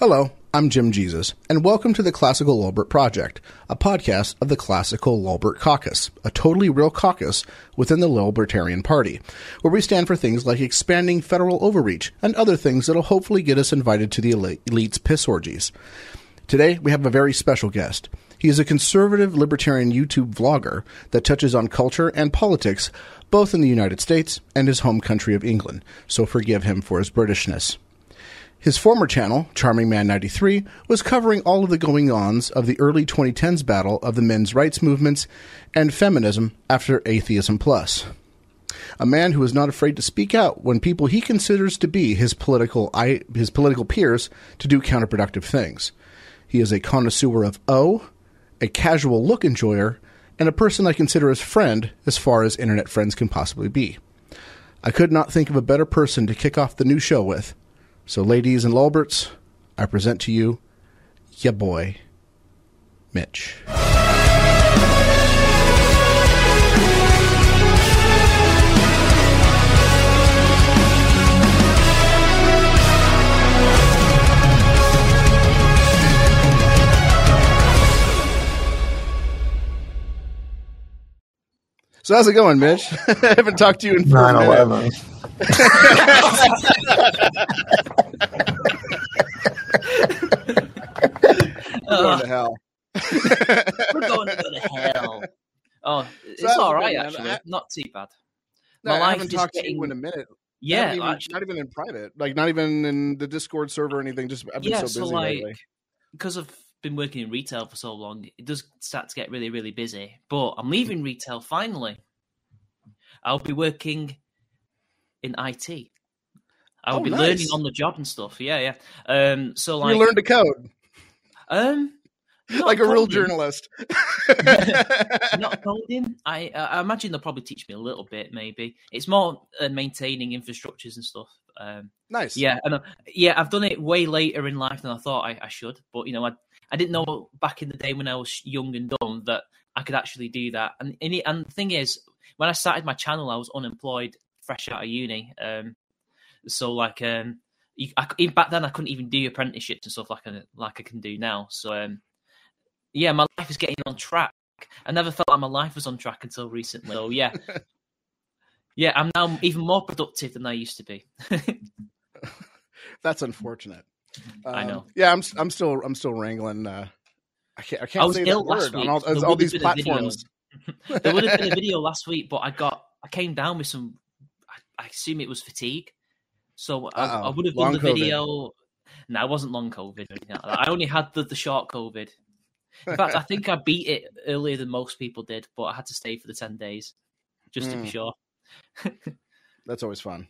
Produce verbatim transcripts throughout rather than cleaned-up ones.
Hello, I'm Jim Jesus, and welcome to the Classical Lulbert Project, a podcast of the Classical Lulbert Caucus, a totally real caucus within the Libertarian Party, where we stand for things like expanding federal overreach and other things that'll hopefully get us invited to the elite's piss orgies. Today, we have a very special guest. He is a conservative libertarian YouTube vlogger that touches on culture and politics, both in the United States and his home country of England, so forgive him for his Britishness. His former channel, Charming Man ninety-three, was covering all of the going-ons of the early twenty tens battle of the men's rights movements and feminism after Atheism Plus. A man who is not afraid to speak out when people he considers to be his political his political peers to do counterproductive things. He is a connoisseur of O, a casual look enjoyer, and a person I consider as friend as far as internet friends can possibly be. I could not think of a better person to kick off the new show with. So, ladies and Lulberts, I present to you, ya boy, Mitch. So, how's it going, Mitch? I haven't talked to you in four minutes. We're going to hell. We're going to go to hell. Oh, it's so all right, been, actually. I, not too bad. No, My I life haven't talked getting... to you in a minute. Yeah. Not even, like, not even in private. Like, not even in the Discord server or anything. Just I've been yeah, so busy so like, lately. Because I've been working in retail for so long, it does start to get really, really busy. But I'm leaving retail finally. I'll be working in I T. I'll oh, be nice. learning on the job and stuff. Yeah, yeah. Um, so like, you learn to code. Um, like a coding. real journalist. Not coding. I, uh, I imagine they'll probably teach me a little bit. Maybe it's more uh, maintaining infrastructures and stuff. Um, nice. Yeah, and uh, yeah, I've done it way later in life than I thought I, I should. But you know, I I didn't know back in the day when I was young and dumb that I could actually do that. And and, it, and the thing is, when I started my channel, I was unemployed, fresh out of uni. Um, so like, um, you, I, back then I couldn't even do apprenticeships and stuff like I, like I can do now. So um, yeah, my life is getting on track. I never felt like my life was on track until recently. So yeah, yeah, I'm now even more productive than I used to be. That's unfortunate. Um, I know. Yeah, I'm I'm still I'm still wrangling. Uh, I can't I can't I say that word on all, all these platforms. There would have been a video last week, but I got I came down with some. I assume it was fatigue. So I, I would have done the video. COVID. No, it wasn't long COVID. I only had the, the short COVID. In fact, I think I beat it earlier than most people did, but I had to stay for the ten days just mm. to be sure. That's always fun.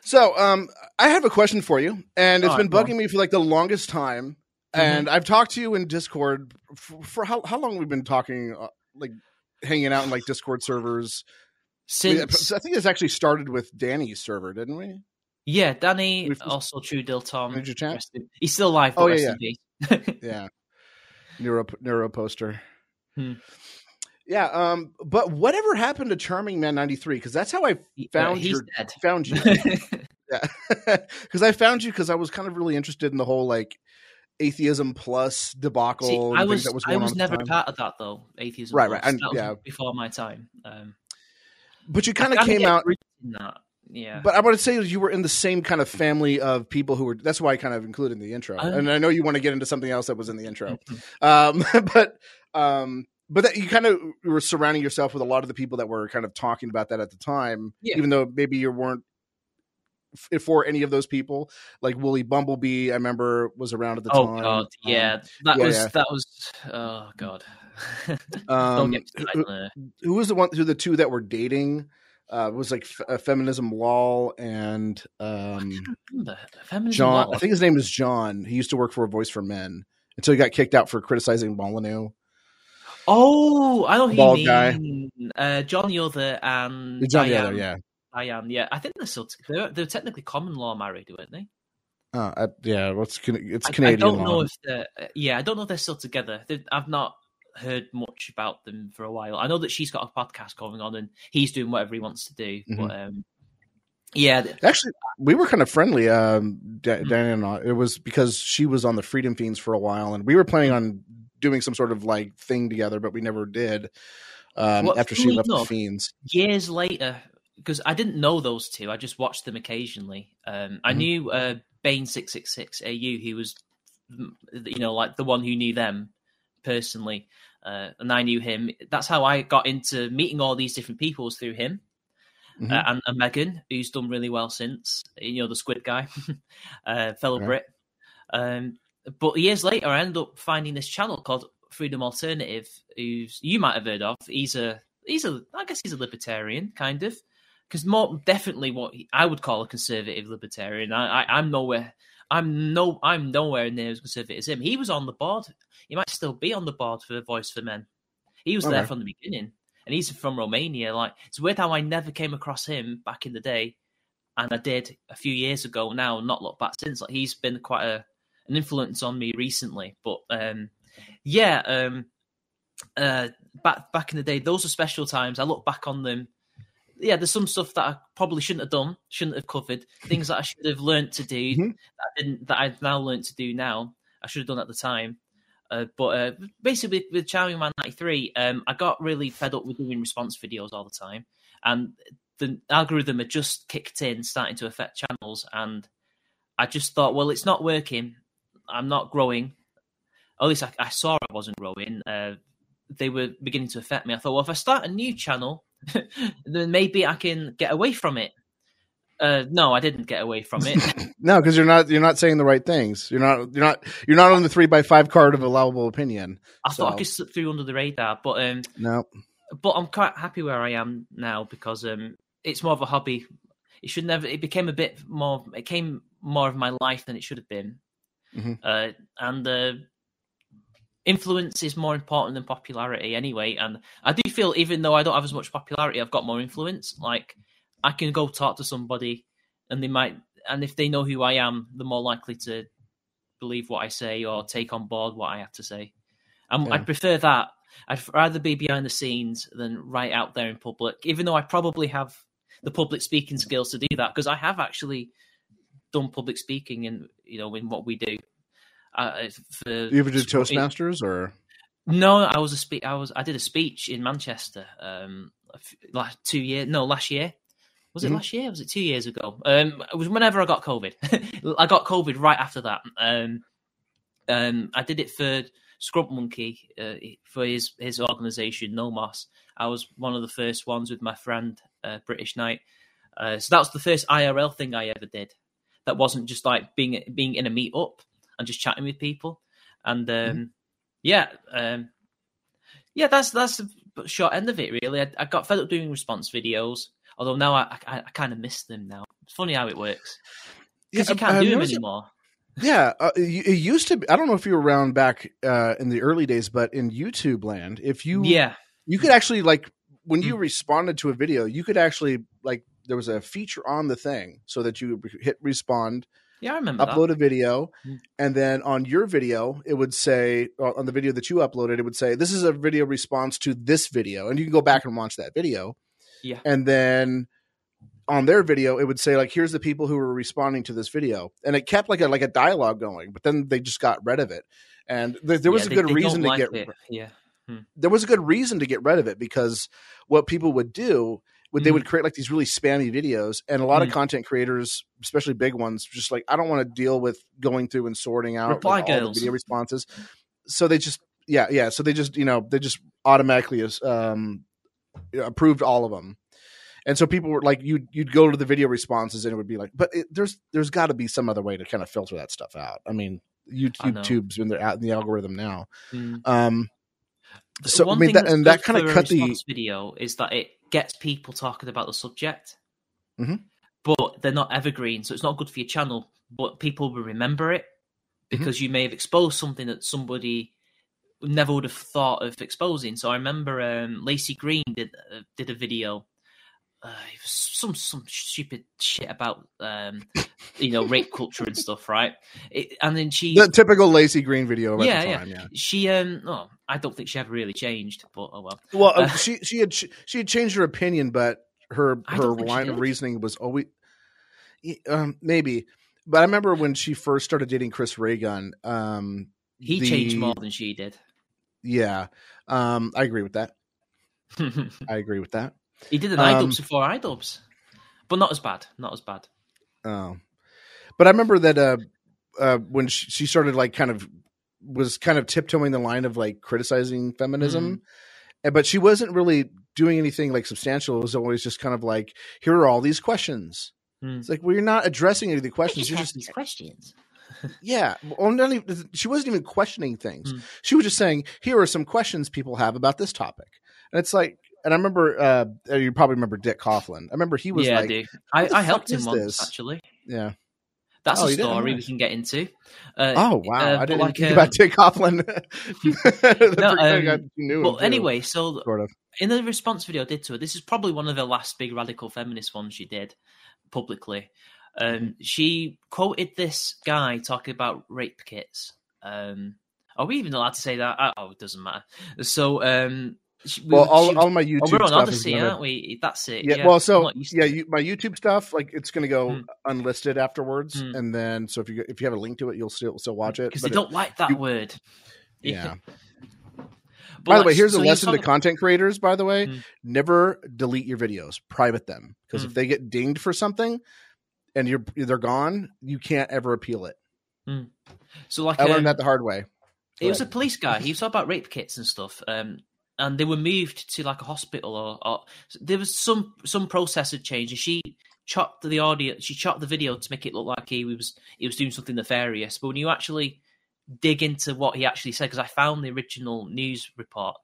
So um, I have a question for you, and it's All been right, bugging well. me for like the longest time. Mm-hmm. And I've talked to you in Discord for, for how, how long we've been talking, uh, like hanging out in like Discord servers. Since I think this actually started with Danny's server, didn't we? Yeah, Danny, We've, also True Dill Tom. Did you chat? In, he's still alive. Oh, yeah, yeah. yeah. Neuro, neuro poster. Hmm. Yeah, um, but whatever happened to Charming Man ninety-three? Because that's how I found, yeah, your, found you. yeah, because I found you because I was kind of really interested in the whole like Atheism Plus debacle. See, I was, that was going I was on never a part of that though. Atheism, right, Plus. right, and, that was yeah, before my time. Um, But you kind of came out, yeah. But I want to say you were in the same kind of family of people who were. That's why I kind of included in the intro, um, and I know you want to get into something else that was in the intro. um, but um, but that you kind of were surrounding yourself with a lot of the people that were kind of talking about that at the time, yeah. Even though maybe you weren't f- for any of those people. Like Wooly Bumblebee, I remember was around at the oh, time. Oh God, yeah, um, that yeah, was yeah. that was. Oh God. um, who, who was the one? Who the two that were dating? Uh, it was like f- feminism lol and um, I feminism John. Lol. I think his name is John. He used to work for Voice for Men until he got kicked out for criticizing Molyneux. Oh, I know who you mean. Uh, Johnny Other and Johnny Other, yeah, Diane. Yeah, I think they're still t- they're, they're technically common law married, weren't they? Uh, I, yeah, what's well, it's Canadian. I, I don't law. know if they're. Yeah, I don't know if they're still together. They're, I've not. heard much about them for a while. I know that she's got a podcast going on and he's doing whatever he wants to do, mm-hmm. but um Yeah. Actually, we were kind of friendly, um, Danny and I. It was because she was on the Freedom Fiends for a while, and we were planning on doing some sort of like thing together, but we never did um, well, after she left enough, the Fiends. Years later, because I didn't know those two. I just watched them occasionally. Um, I mm-hmm. knew uh, Bane six six six A U, he was, you know, like the one who knew them personally, uh, and I knew him. That's how I got into meeting all these different people, was through him. Mm-hmm. Uh, and, and Megan, who's done really well since, you know, the squid guy, uh, fellow yeah. Brit. Um, but years later, I ended up finding this channel called Freedom Alternative, who's you might have heard of. He's a, he's a, I guess he's a libertarian, kind of, because more definitely what he, I would call a conservative libertarian. I, I, I'm nowhere, I'm no, I'm nowhere near as conservative as him. He was on the board. He might still be on the board for Voice for Men. He was All there right. from the beginning. And he's from Romania. Like, it's weird how I never came across him back in the day, and I did a few years ago now, not looked back since. Like, he's been quite a, an influence on me recently. But um, yeah, um, uh, back back in the day, those were special times. I look back on them. Yeah, there's some stuff that I probably shouldn't have done, shouldn't have covered, things that I should have learned to do mm-hmm. that I didn't, that I've now learned to do now. I should have done at the time. Uh, but uh, basically, with, with Charming Man ninety-three, um, I got really fed up with doing response videos all the time, and the algorithm had just kicked in, starting to affect channels. And I just thought, well, it's not working. I'm not growing. At least I, I saw I wasn't growing. Uh, they were beginning to affect me. I thought, well, if I start a new channel, then maybe I can get away from it. Uh, no, I didn't get away from it. No, because you're not you're not saying the right things. You're not you're not you're not on the three by five card of allowable opinion. I so. thought I could slip through under the radar, but um, no. But I'm quite happy where I am now, because um, it's more of a hobby. It should never. It became a bit more. It came more of my life than it should have been. Mm-hmm. Uh, and uh, influence is more important than popularity, anyway. And I do feel, even though I don't have as much popularity, I've got more influence. Like, I can go talk to somebody, and they might, and if they know who I am, they're more likely to believe what I say or take on board what I have to say. Um, yeah. I'd prefer that. I'd rather be behind the scenes than right out there in public, even though I probably have the public speaking skills to do that, because I have actually done public speaking in, you know, in what we do. Uh, for, you ever did Toastmasters or? No, I was a spe- I was I did a speech in Manchester um, last two years. No, last year. Was it mm-hmm. last year? Was it two years ago? Um, it was whenever I got COVID. I got COVID right after that. Um, um, I did it for Scrub Monkey, uh, for his, his organisation, Nomos. I was one of the first ones with my friend, uh, British Knight. Uh, so that was the first I R L thing I ever did. That wasn't just like being being in a meet-up and just chatting with people. And um, mm-hmm. yeah, um, yeah, that's that's the short end of it, really. I, I got fed up doing response videos. Although now I, I, I kind of miss them now. It's funny how it works. Because yeah, you can't uh, do them anymore. A, yeah. Uh, it used to be, I don't know if you were around back uh, in the early days, but in YouTube land, if you, yeah. you could actually, like, when you mm. responded to a video, you could actually, like, there was a feature on the thing so that you hit respond. Yeah, I remember upload that. a video, mm. and then on your video, it would say, on the video that you uploaded, it would say, this is a video response to this video. And you can go back and watch that video. Yeah. And then on their video, it would say, like, here's the people who were responding to this video. And it kept like a, like a dialogue going, but then they just got rid of it. And there, there was yeah, a they, good they reason to like get it. Yeah. Hmm. There was a good reason to get rid of it, because what people would do would mm. they would create like these really spammy videos, and a lot mm. of content creators, especially big ones, just like, I don't want to deal with going through and sorting out Reply like, all the video responses. So they just, yeah, yeah. So they just, you know, they just automatically um approved all of them, and so people were like, you'd you'd go to the video responses, and it would be like, but it, there's there's got to be some other way to kind of filter that stuff out. I mean, YouTube, YouTube's in the in the algorithm now. Mm. Um, so One I mean, that, and that kind of cut the video is that it gets people talking about the subject, mm-hmm. but they're not evergreen, so it's not good for your channel. But people will remember it because mm-hmm. you may have exposed something that somebody never would have thought of exposing. So I remember um, Laci Green did uh, did a video, uh, it was some some stupid shit about um, you know rape culture and stuff, right? It, and then she the typical Laci Green video. About yeah, the time, yeah, yeah. She um, oh, I don't think she ever really changed, but oh well. Well, uh, she she had she had changed her opinion, but her her line of reasoning was always Um, maybe. But I remember when she first started dating Chris Reagan. Um, he the, changed more than she did. Yeah. Um, I agree with that. I agree with that. He did an um, iDubs before iDubs. But not as bad. Not as bad. Oh. But I remember that uh, uh, when she, she started, like, kind of was kind of tiptoeing the line of, like, criticizing feminism. Mm. But she wasn't really doing anything, like, substantial. It was always just kind of like, here are all these questions. Mm. It's like, well, you're not addressing any of the questions. You're just these questions. Yeah. Well, not even, she wasn't even questioning things. Mm. She was just saying, here are some questions people have about this topic. And it's like, and I remember, uh, you probably remember Dick Coughlin. I remember he was yeah, like, I, I, I helped him once, this? actually. Yeah. That's oh, a story we can get into. Uh, oh, wow. Uh, I didn't like, think um, about Dick Coughlin. no, um, knew well, too, anyway, so sort of. In the response video I did to her, this is probably one of the last big radical feminist ones she did publicly. Um, she quoted this guy talking about rape kits. Um, are we even allowed to say that? Oh, it doesn't matter. So... Um, She, well, we, all, she, all my YouTube oh, we're on stuff Odysee, gonna, aren't we? That's it. Yeah. yeah. Well, so yeah, you, my YouTube stuff, like it's going to go mm. unlisted afterwards, mm. and then so if you if you have a link to it, you'll still still watch it because they don't it, like that you, word. Yeah. By like, the way, here's so a lesson to content creators. By the way, mm. never delete your videos, private them, because mm. if they get dinged for something and you're they're gone, you can't ever appeal it. Mm. So, like, I um, learned that the hard way. Go it was ahead. A police guy. He was talking about rape kits and stuff. Um, And they were moved to like a hospital, or, or there was some some process had changed. And she chopped the audio, she chopped the video to make it look like he was he was doing something nefarious. But when you actually dig into what he actually said, because I found the original news report,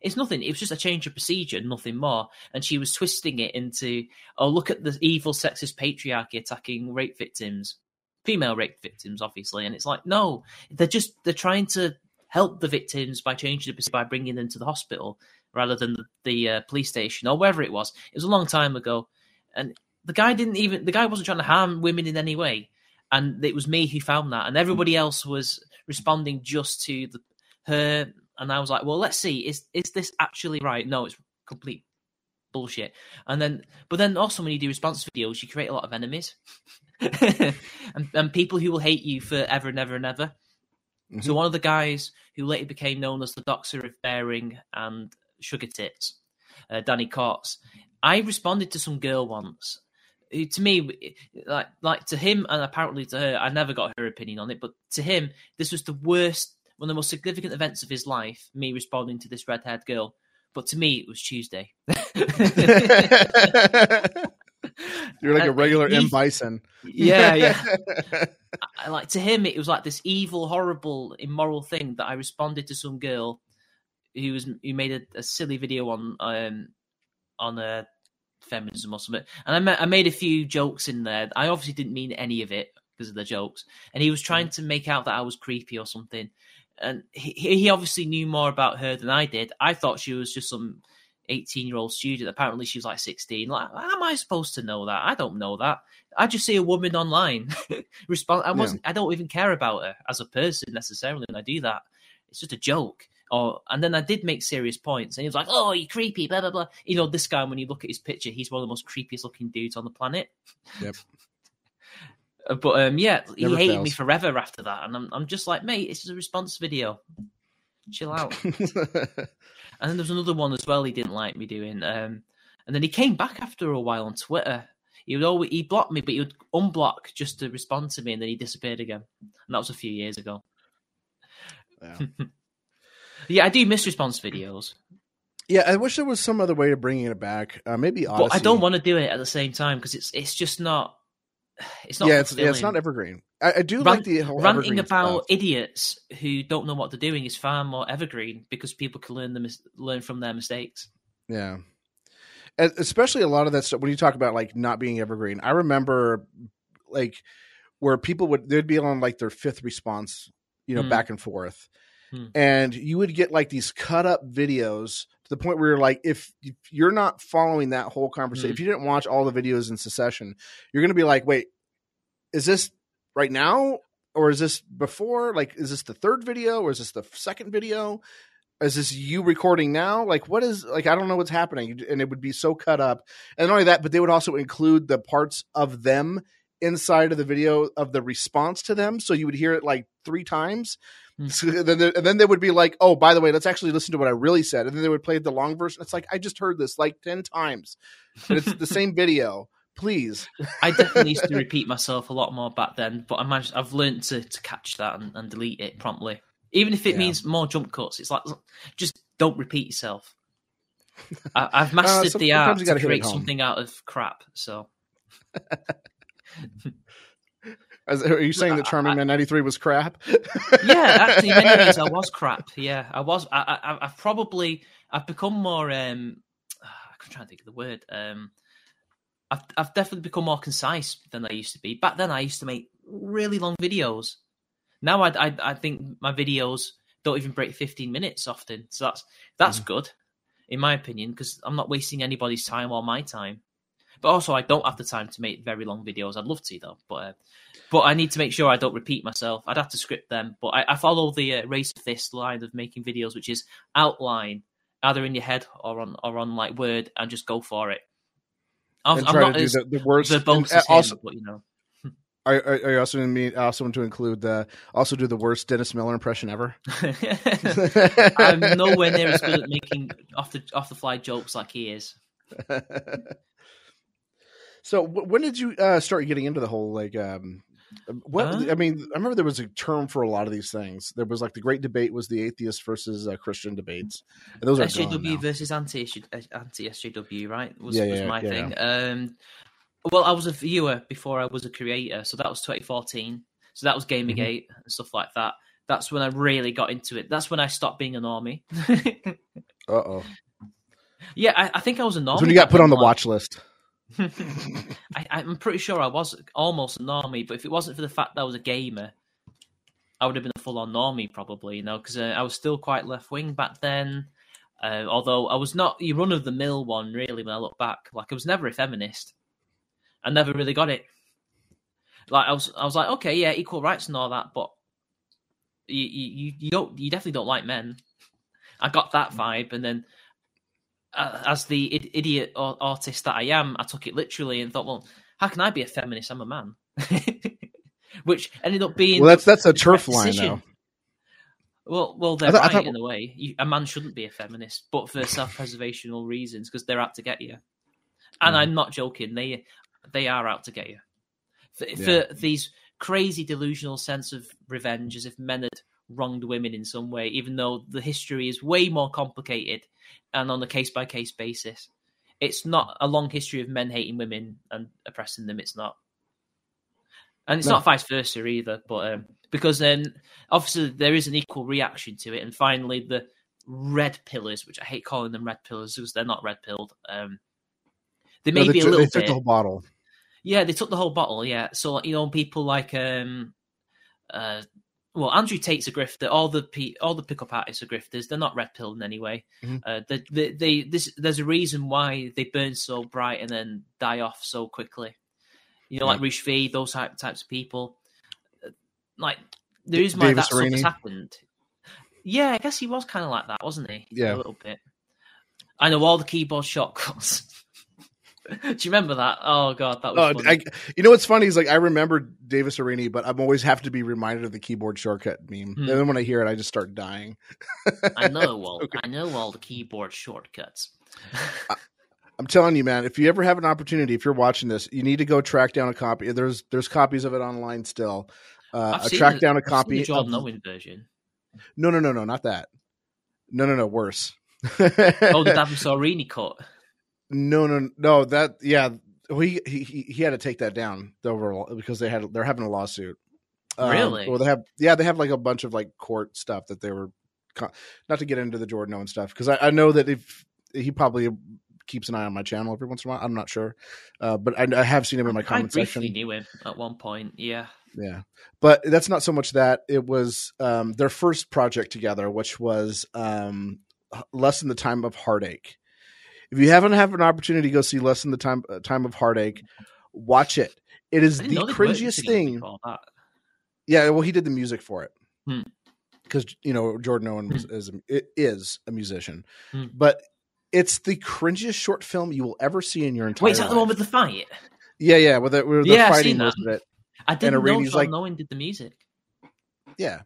it's nothing. It was just a change of procedure, nothing more. And she was twisting it into, oh, look at the evil sexist patriarchy attacking rape victims, female rape victims, obviously. And it's like, no, they're just they're trying to help the victims by changing it by bringing them to the hospital rather than the, the uh, police station or wherever it was. It was a long time ago, and the guy didn't even the guy wasn't trying to harm women in any way. And it was me who found that, and everybody else was responding just to the, her. And I was like, well, let's see, is is this actually right? No, it's complete bullshit. And then, but then also when you do response videos, you create a lot of enemies and, and people who will hate you forever and ever and ever. Mm-hmm. So one of the guys who later became known as the Doctor of Bearing and Sugar Tits, uh, Danny Courts, I responded to some girl once. It, to me, like like to him and apparently to her, I never got her opinion on it, but to him, this was the worst, one of the most significant events of his life, me responding to this red-haired girl. But to me, it was Tuesday. You're like a regular uh, he, M. Bison. Yeah, yeah. I, like to him, it was like this evil, horrible, immoral thing that I responded to some girl who was who made a, a silly video on um, on uh, feminism or something. And I, ma- I made a few jokes in there. I obviously didn't mean any of it because of the jokes. And he was trying to make out that I was creepy or something. And he, he obviously knew more about her than I did. I thought she was just some eighteen-year-old student. Apparently, she was like sixteen. Like, how am I supposed to know that? I don't know that. I just see a woman online. Respond. I wasn't. Yeah. I don't even care about her as a person necessarily when I do that. It's just a joke. Or and then I did make serious points. And he was like, "Oh, you're creepy." Blah blah blah. You know, this guy. When you look at his picture, he's one of the most creepiest-looking dudes on the planet. Yep. But um, yeah, he Never hated fails. me forever after that. And I'm, I'm just like, mate, it's just a response video. Chill out. And then there's another one as well he didn't like me doing. Um, and then he came back after a while on Twitter. He would always he blocked me, but he would unblock just to respond to me, and then he disappeared again. And that was a few years ago. Yeah, yeah I do miss response videos. Yeah, I wish there was some other way of bringing it back. Uh, maybe Odysee. But I don't want to do it at the same time because it's it's just not. It's not yeah, it's, yeah, it's not evergreen. I, I do Rant, like the whole ranting about stuff. Idiots who don't know what they're doing is far more evergreen because people can learn the mis- learn from their mistakes. Yeah, and especially a lot of that stuff when you talk about like not being evergreen. I remember like where people would they'd be on like their fifth response, you know, mm. back and forth, mm. and you would get like these cut up videos. The point where you're like, if, if you're not following that whole conversation, mm. if you didn't watch all the videos in succession, you're going to be like, wait, is this right now? Or is this before? Like, is this the third video? Or is this the second video? Is this you recording now? Like, what is, like, I don't know what's happening. And it would be so cut up. And not only that, but they would also include the parts of them inside of the video of the response to them. So you would hear it like three times. So then they, and then they would be like, oh, by the way, let's actually listen to what I really said. And then they would play the long version. It's like, I just heard this like ten times. And it's the same video. Please. I definitely used to repeat myself a lot more back then, but I managed, I've learned to, to catch that and, and delete it promptly. Even if it yeah. means more jump cuts, it's like, just don't repeat yourself. I, I've mastered uh, the art to create something out of crap, so... As, are you saying that Charming Man ninety-three was crap? Yeah, actually, many ways I was crap. Yeah, I was. I, I, I've probably, I've become more. Um, I'm trying to think of the word. Um, I've, I've definitely become more concise than I used to be. Back then, I used to make really long videos. Now, I, I, I think my videos don't even break fifteen minutes often. So that's that's mm. good, in my opinion, because I'm not wasting anybody's time or my time. But also, I don't have the time to make very long videos. I'd love to, though. But uh, but I need to make sure I don't repeat myself. I'd have to script them. But I, I follow the uh, race fist line of making videos, which is outline, either in your head or on or on like Word, and just go for it. I'm, and try I'm not to as do the, the worst. verbose and, uh, also, as him, but, you know. Are, are, are you also going to also want to include the also do the worst Dennis Miller impression ever? I'm nowhere near as good at making off the off the fly jokes like he is. So when did you uh, start getting into the whole, like, um, what, uh, I mean, I remember there was a term for a lot of these things. There was like the great debate was the atheist versus uh, Christian debates. And those S J W versus anti-S J W, right? Was, yeah, yeah, was my yeah, thing. Yeah. Um, well, I was a viewer before I was a creator. So that was twenty fourteen. So that was Gamergate mm-hmm. and stuff like that. That's when I really got into it. That's when I stopped being a normie. Uh-oh. Yeah, I, I think I was a normie. That's when you got put on the watch list. I, I'm pretty sure I was almost a normie, but if it wasn't for the fact that I was a gamer, I would have been a full-on normie probably, you know, because uh, I was still quite left-wing back then, uh, although I was not your run-of-the-mill one, really, when I look back. Like, I was never a feminist. I never really got it. Like, I was I was like, okay, yeah, equal rights and all that, but you, you, you, don't, you definitely don't like men. I got that vibe, and then... as the idiot artist that I am, I took it literally and thought, well, how can I be a feminist? I'm a man. Which ended up being... Well, that's that's a turf line, though. Well, well they're I thought, right I thought... in a way. You, a man shouldn't be a feminist, but for self-preservational reasons, because they're out to get you. And mm. I'm not joking. They they are out to get you. For, yeah. for these crazy delusional sense of revenge, as if men had wronged women in some way, even though the history is way more complicated and on a case-by-case basis. It's not a long history of men hating women and oppressing them. It's not. And it's no. not vice versa either, but um, because then, obviously, there is an equal reaction to it. And finally, the red pillars, which I hate calling them red pillars because they're not red-pilled. Um, they may no, they be a little they bit... They took the whole bottle. Yeah, they took the whole bottle, yeah. So, you know, people like... Um, uh, Well, Andrew Tate's a grifter. All the pe- all the pickup artists are grifters. They're not red-pilled in any way. Mm-hmm. Uh, they, they, they, this, there's a reason why they burn so bright and then die off so quickly. You know, yeah. like Rushvi, those type, types of people. Like, there is D- my that sort of happened. Yeah, I guess he was kind of like that, wasn't he? Yeah. A little bit. I know all the keyboard shortcuts. Do you remember that? Oh god, that was. Oh, funny. I, you know what's funny is like I remember Davis Arini, but I always have to be reminded of the keyboard shortcut meme. Hmm. And then when I hear it, I just start dying. I know all. Okay. I know all the keyboard shortcuts. I, I'm telling you, man. If you ever have an opportunity, if you're watching this, you need to go track down a copy. There's there's copies of it online still. Uh, I've seen track the, down a I've copy. Seen the Jordan of, Owen version. No, no, no, no, not that. No, no, no, worse. Oh, the Davis Arini cut. No, no, no. That yeah, he he he had to take that down over because they had they're having a lawsuit. Um, really? Well, they have yeah, they have like a bunch of like court stuff that they were not to get into the Jordan Owen stuff because I, I know that if he probably keeps an eye on my channel every once in a while. I'm not sure, uh, but I, I have seen him in my comment section. I briefly knew him at one point. Yeah. Yeah, but that's not so much that it was um, their first project together, which was um, Less Than the Time of Heartache. If you haven't had an opportunity to go see Less Than the Time uh, Time of Heartache, watch it. It is the cringiest thing. Yeah, well, he did the music for it because hmm. you know Jordan Owen was, hmm. is, a, is a musician, hmm. but it's the cringiest short film you will ever see in your entire. Wait, is that life. The one with the fight? Yeah, yeah, where they're, where they're yeah, fighting most of it. I didn't know John like, Owen did the music. Yeah,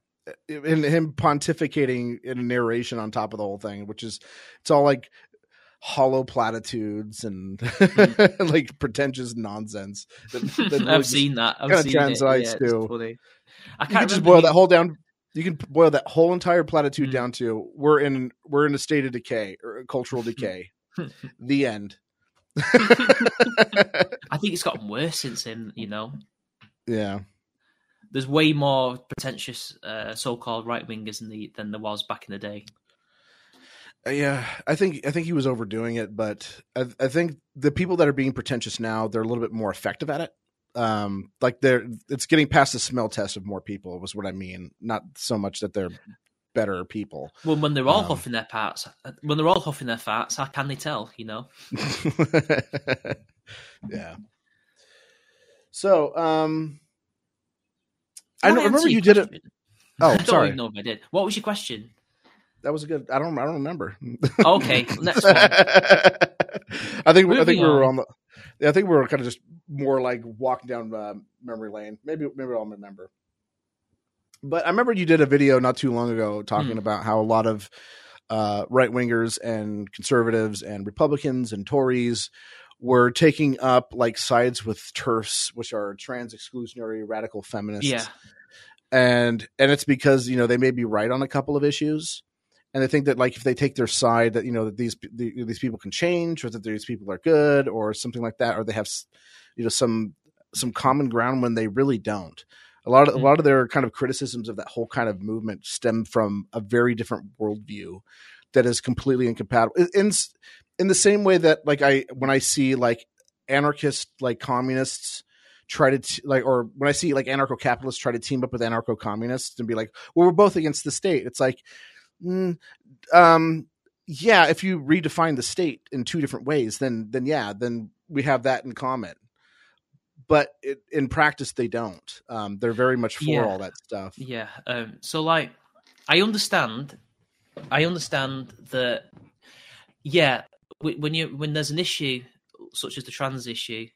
and him pontificating in narration on top of the whole thing, which is, it's all like hollow platitudes and mm. like pretentious nonsense. That, that I've really seen that. I've seen it. Yeah, to. I can't you can just boil that whole down. You can boil that whole entire platitude mm. down to we're in we're in a state of decay or cultural decay. The end. I think it's gotten worse since then, you know. Yeah, there's way more pretentious uh, so-called right-wingers in the, than there was back in the day. Yeah, I think I think he was overdoing it, but I, I think the people that are being pretentious now, they're a little bit more effective at it. Um, like they're it's getting past the smell test of more people was what I mean. Not so much that they're better people. Well, when they're all um, huffing their parts, when they're all huffing their farts, how can they tell? You know. Yeah. So, um, I, don't I remember you question. did it. Oh, I don't sorry. Even know if I did. What was your question? That was a good. I don't. I don't remember. Okay, next one. I think. Moving I think on. we were on the. I think we were kind of just more like walking down uh, memory lane. Maybe. Maybe I'll remember. But I remember you did a video not too long ago talking hmm. about how a lot of uh, right wingers and conservatives and Republicans and Tories were taking up like sides with TERFs, which are trans exclusionary radical feminists. Yeah, and and it's because you know they may be right on a couple of issues. And they think that, like, if they take their side, that you know that these the, these people can change, or that these people are good, or something like that, or they have, you know, some some common ground when they really don't. A lot of mm-hmm. a lot of their kind of criticisms of that whole kind of movement stem from a very different worldview that is completely incompatible. In in the same way that, like, I when I see like anarchists, like communists. Try to t- like, or when I see like anarcho-capitalists try to team up with anarcho-communists and be like, well, we're both against the state. It's like, mm, um, yeah, if you redefine the state in two different ways, then then yeah, then we have that in common. But it, in practice, they don't. Um, they're very much for yeah. all that stuff. Yeah. Um, so like, I understand. I understand that. Yeah, when you when there's an issue such as the trans issue.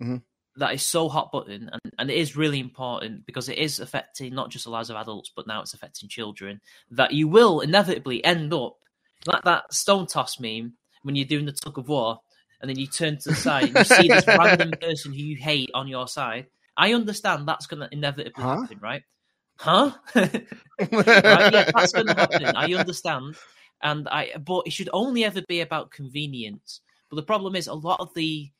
Mm-hmm. That is so hot button, and, and it is really important because it is affecting not just the lives of adults, but now it's affecting children, that you will inevitably end up like that stone toss meme when you're doing the tug of war and then you turn to the side and you see this random person who you hate on your side. I understand that's going to inevitably huh? happen, right? Huh? Right? Yeah, that's going to happen. I understand. and I, But it should only ever be about convenience. But the problem is a lot of the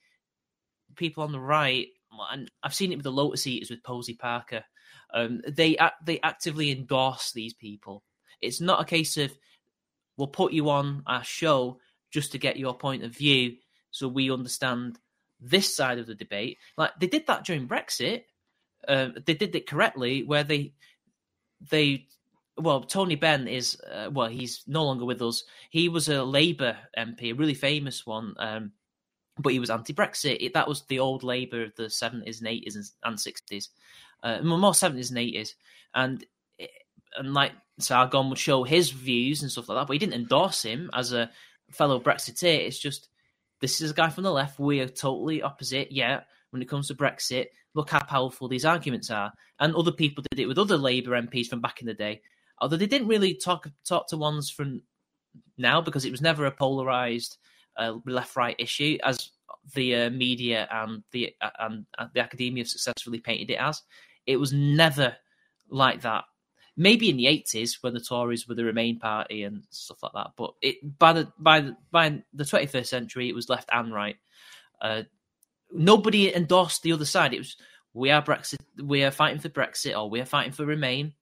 people on the right, and I've seen it with the Lotus Eaters with Posey Parker, um, they they actively endorse these people. It's not a case of, we'll put you on our show just to get your point of view so we understand this side of the debate. Like, they did that during Brexit. Uh, they did it correctly where they, they well, Tony Benn is, uh, well, he's no longer with us. He was a Labour M P, a really famous one, um, but he was anti-Brexit. It, that was the old Labour of the seventies and eighties and, and sixties. Uh, more seventies and eighties. And, and like Sargon would show his views and stuff like that, but he didn't endorse him as a fellow Brexiteer. It's just, this is a guy from the left. We are totally opposite. Yeah, when it comes to Brexit, look how powerful these arguments are. And other people did it with other Labour M Ps from back in the day, although they didn't really talk, talk to ones from now because it was never a polarised Uh, left-right issue, as the uh, media and the uh, and uh, the academia have successfully painted it as. It was never like that. Maybe in the eighties when the Tories were the Remain Party and stuff like that. But it by the by the, by the twenty-first century, it was left and right. Uh, nobody endorsed the other side. It was we are Brexit, we are fighting for Brexit, or we are fighting for Remain.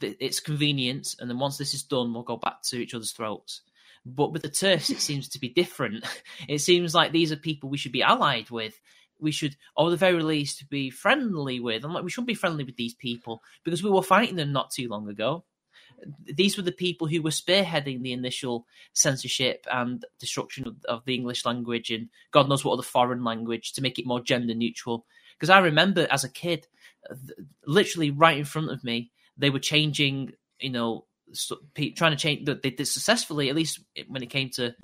It's convenience, and then once this is done, we'll go back to each other's throats. But with the TERFs, it seems to be different. It seems like these are people we should be allied with. We should, or at the very least, be friendly with. I'm like, we shouldn't be friendly with these people because we were fighting them not too long ago. These were the people who were spearheading the initial censorship and destruction of, of the English language and God knows what other foreign language to make it more gender neutral. Because I remember as a kid, literally right in front of me, they were changing, you know, So, trying to change that they did successfully, at least when it came to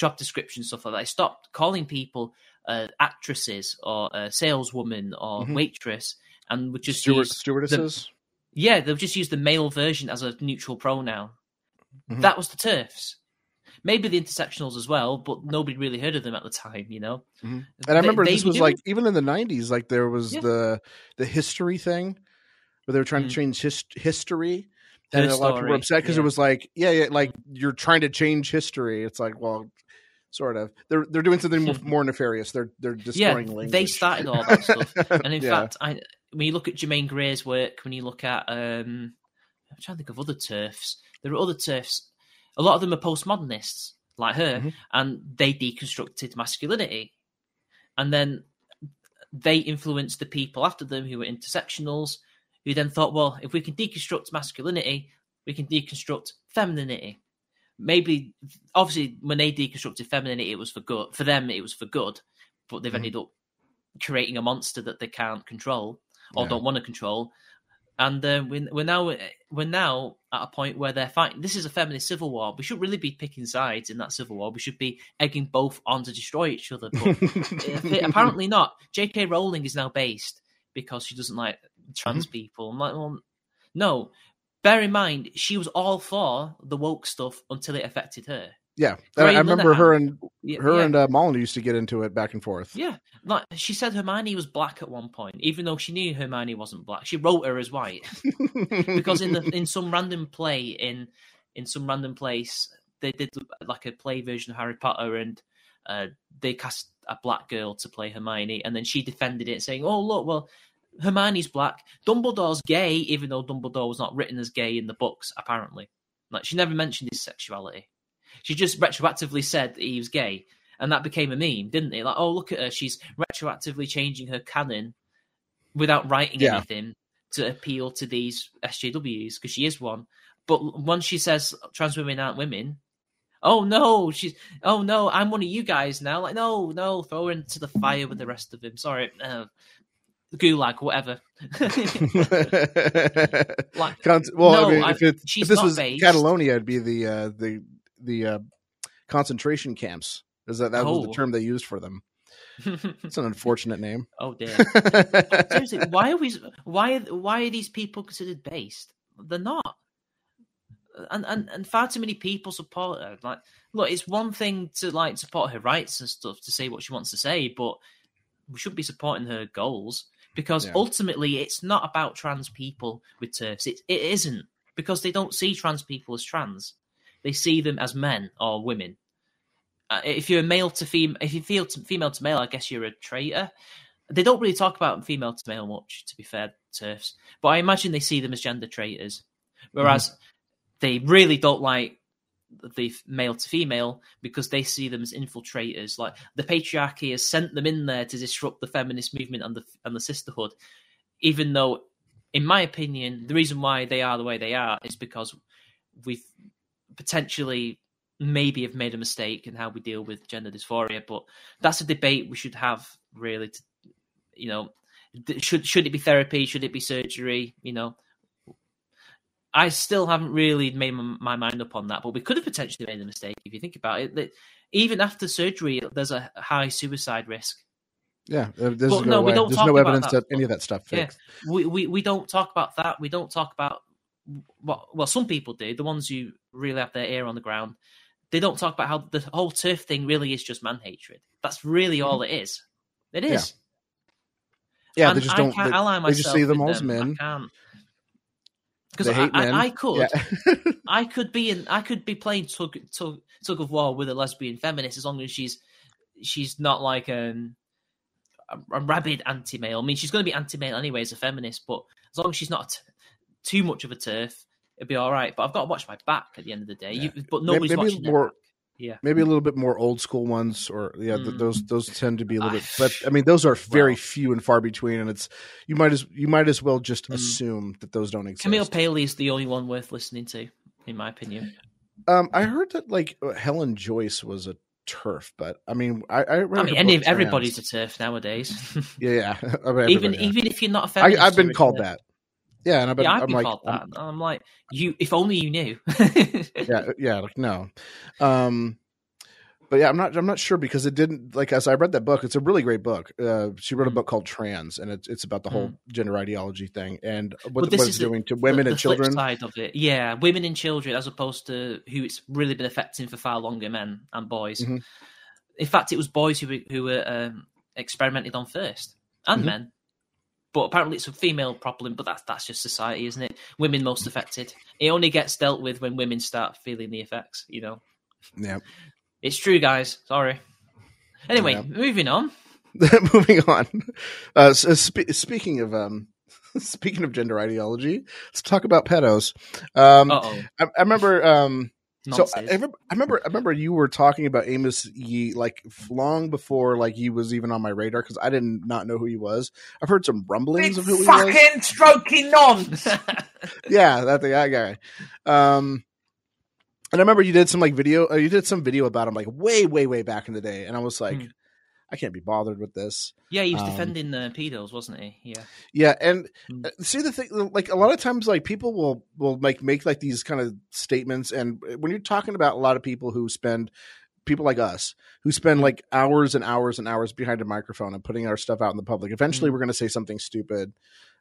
job descriptions, stuff like that. I stopped calling people uh, actresses or a saleswoman or mm-hmm. waitress, and would just Steward, use stewardesses. The, yeah, they'll just use the male version as a neutral pronoun. Mm-hmm. That was the TERFs. Maybe the intersectionals as well, but nobody really heard of them at the time, you know. Mm-hmm. And I remember they, this they was do. like even in the nineties, like there was yeah. the the history thing where they were trying mm-hmm. to change his, history. And a lot of people were upset because yeah. it was like, yeah, yeah, like you're trying to change history. It's like, well, sort of. They're they're doing something more, more nefarious. They're they're destroying yeah, language. They started all that stuff. And in yeah. fact, I, when you look at Jermaine Gray's work, when you look at, um, I'm trying to think of other TERFs. There are other TERFs. A lot of them are postmodernists, like her, mm-hmm. and they deconstructed masculinity. And then they influenced the people after them who were intersectionals, who then thought, well, if we can deconstruct masculinity, we can deconstruct femininity. Maybe, obviously, when they deconstructed femininity, it was for good. For them, it was for good, but they've mm-hmm. ended up creating a monster that they can't control or yeah. don't want to control. And uh, we're, we're now we're now at a point where they're fighting. This is a feminist civil war. We shouldn't really be picking sides in that civil war. We should be egging both on to destroy each other. But apparently not. J K Rowling is now based because she doesn't like trans mm-hmm. people. I'm like, well, no. Bear in mind, she was all for the woke stuff until it affected her. Yeah, Grey I remember Linehan. her and her yeah. and uh, Molyneux used to get into it back and forth. Yeah, like she said, Hermione was black at one point, even though she knew Hermione wasn't black. She wrote her as white because in the in some random play in in some random place they did like a play version of Harry Potter, and uh, they cast a black girl to play Hermione, and then she defended it, saying, "Oh look, well." Hermione's black. Dumbledore's gay, even though Dumbledore was not written as gay in the books, apparently. Like, she never mentioned his sexuality. She just retroactively said that he was gay, and that became a meme, didn't it? Like, oh, look at her. She's retroactively changing her canon without writing yeah. anything to appeal to these S J Ws, because she is one. But once she says trans women aren't women, oh, no, she's, oh, no, I'm one of you guys now. Like, no, no, throw her into the fire with the rest of them. Sorry, uh, Gulag, whatever. like, Cont- well, no, I mean, if, it, if this was based. Catalonia, it'd be the uh, the the uh, concentration camps. Is that that oh. was the term they used for them? It's an unfortunate name. Oh dear. Seriously, why are we? Why are, why are these people considered based? They're not. And, and and far too many people support her. Like, look, it's one thing to like support her rights and stuff, to say what she wants to say, but we shouldn't be supporting her goals. Because yeah. ultimately, it's not about trans people with TERFs. It, it isn't, because they don't see trans people as trans; they see them as men or women. Uh, if you're a male to female, if you feel to, female to male, I guess you're a traitor. They don't really talk about female to male much, to be fair, TERFs. But I imagine they see them as gender traitors, whereas mm. they really don't like the male to female because they see them as infiltrators. Like, the patriarchy has sent them in there to disrupt the feminist movement and the and the sisterhood, even though, in my opinion, the reason why they are the way they are is because we've potentially maybe have made a mistake in how we deal with gender dysphoria. But that's a debate we should have, really. To, you know, should should it be therapy? Should it be surgery? You know, I still haven't really made my mind up on that, but we could have potentially made a mistake if you think about it. Even after surgery, there's a high suicide risk. Yeah, there's but no, no, we don't there's talk no evidence about that, that any of that stuff. Yeah, we, we we don't talk about that. We don't talk about what. Well, some people do. The ones who really have their ear on the ground, they don't talk about how the whole TERF thing really is just man hatred. That's really all it is. It is. Yeah, yeah they just I don't. Can't they, ally myself they just see them all as men. I can't. Because I, I, I could, yeah. I could be in, I could be playing tug, tug, tug of war with a lesbian feminist as long as she's she's not like um, a, a rabid anti-male. I mean, she's going to be anti-male anyway as a feminist, but as long as she's not t- too much of a TERF, it'd be all right. But I've got to watch my back at the end of the day. Yeah. You, but nobody's maybe watching more, back. Yeah, maybe a little bit more old school ones, or yeah, mm. th- those those tend to be a little bit. But I mean, those are very wow. few and far between, and it's you might as you might as well just mm. assume that those don't exist. Camille Paley is the only one worth listening to, in my opinion. Um, I heard that like Helen Joyce was a TERF, but I mean, I I, I mean, any of everybody's a TERF nowadays. yeah, yeah. I mean, even yeah. even if you're not a feminist, I, I've been called that. Yeah, and I've been, yeah, I've been I'm called like, that. I'm, I'm like, you. If only you knew. yeah, yeah, no. Um, But yeah, I'm not. I'm not sure because it didn't. Like, as I read that book, it's a really great book. Uh, she wrote a book called Trans, and it's it's about the whole mm. gender ideology thing and what, well, what it's doing to women the, the and children. Side of it, yeah, women and children, as opposed to who it's really been affecting for far longer, men and boys. Mm-hmm. In fact, it was boys who were, who were um, experimented on first, and mm-hmm. men. But apparently, it's a female problem. But that's that's just society, isn't it? Women most affected. It only gets dealt with when women start feeling the effects. You know. Yeah. It's true, guys. Sorry. Anyway, yeah. moving on. moving on. Uh, so spe- speaking of um, speaking of gender ideology, let's talk about pedos. Um, I-, I remember. Um, so I, I remember. I remember you were talking about Amos Yee like long before like he was even on my radar because I did not know who he was. I've heard some rumblings it's of who he was. Fucking stroking nonce. yeah, that the that guy. Um, And I remember you did some like video, or you did some video about him like way, way, way back in the day, and I was like, hmm. I can't be bothered with this. Yeah, he was um, defending the pedos, wasn't he? Yeah, yeah. And hmm. see the thing, like a lot of times, like people will will like make like these kind of statements, and when you're talking about a lot of people who spend, people like us who spend like hours and hours and hours behind a microphone and putting our stuff out in the public, eventually hmm. we're going to say something stupid,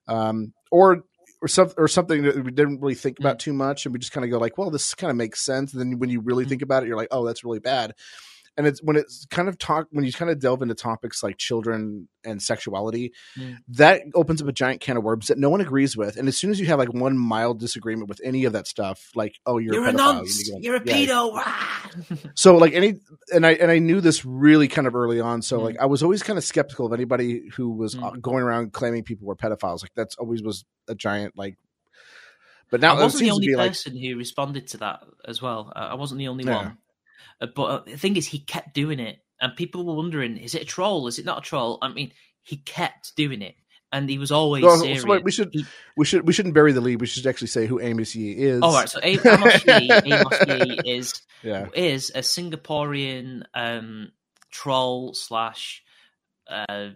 um, or. Or, some, or something that we didn't really think about too much, and we just kind of go like, well, this kind of makes sense. And then when you really think about it, you're like, oh, that's really bad. And it's when it's kind of talk when you kind of delve into topics like children and sexuality, mm. that opens up a giant can of worms that no one agrees with. And as soon as you have like one mild disagreement with any of that stuff, like, oh, you're, you're a pedophile, you go, you're a yeah. pedo. So like any and I and I knew this really kind of early on. So mm. like I was always kind of skeptical of anybody who was mm. going around claiming people were pedophiles. Like that's always was a giant like. But now I wasn't the only person like, who responded to that as well. Uh, I wasn't the only yeah. one. But the thing is, he kept doing it, and people were wondering, is it a troll? Is it not a troll? I mean, he kept doing it, and he was always no, serious. So we, should, he, we, should, we shouldn't bury the lead. We should actually say who Amos Yee is. All right, so Amos Yee, Amos Yee is, yeah. is a Singaporean um, troll slash uh,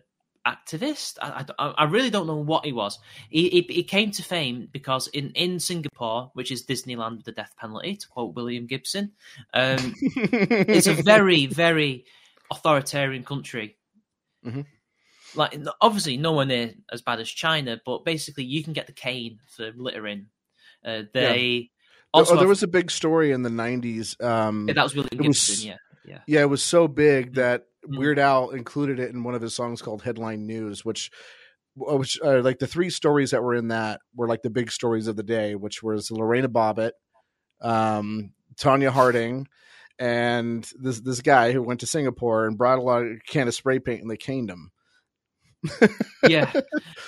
activist. I, I, I really don't know what he was. He, he, he came to fame because in, in Singapore, which is Disneyland with the death penalty, to quote William Gibson, um, it's a very, very authoritarian country. Mm-hmm. Like, obviously, nowhere near as bad as China, but basically, you can get the cane for littering. Uh, they yeah. also oh, there was a big story in the nineties. Um, yeah, that was William Gibson, was, yeah, yeah. Yeah, it was so big that Weird Al included it in one of his songs called Headline News, which which uh, like the three stories that were in that were like the big stories of the day, which was Lorena Bobbitt, um, Tanya Harding, and this this guy who went to Singapore and brought a lot of can of spray paint and they caned him. yeah.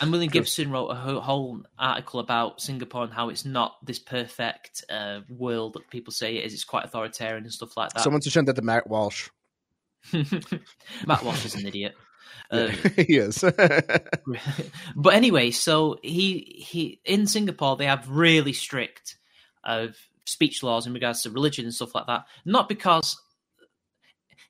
And William Gibson wrote a whole article about Singapore and how it's not this perfect uh, world that people say it is. It's quite authoritarian and stuff like that. Someone should send that to Matt Walsh. Matt Walsh is an idiot. Uh, he is. But anyway, so he he in Singapore they have really strict uh, speech laws in regards to religion and stuff like that. Not because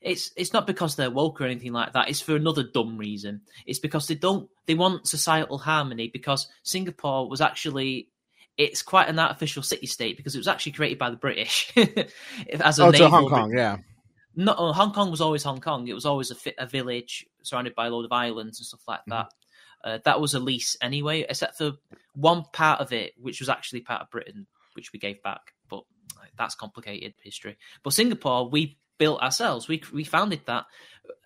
it's it's not because they're woke or anything like that. It's for another dumb reason. It's because they don't they want societal harmony because Singapore was actually. It's quite an artificial city-state because it was actually created by the British as a oh, naval. Oh, Hong Kong, yeah. No, Hong Kong was always Hong Kong. It was always a, fi- a village surrounded by a load of islands and stuff like that. Mm-hmm. Uh, that was a lease anyway, except for one part of it, which was actually part of Britain, which we gave back. But like, that's complicated history. But Singapore, we built ourselves. We we founded that,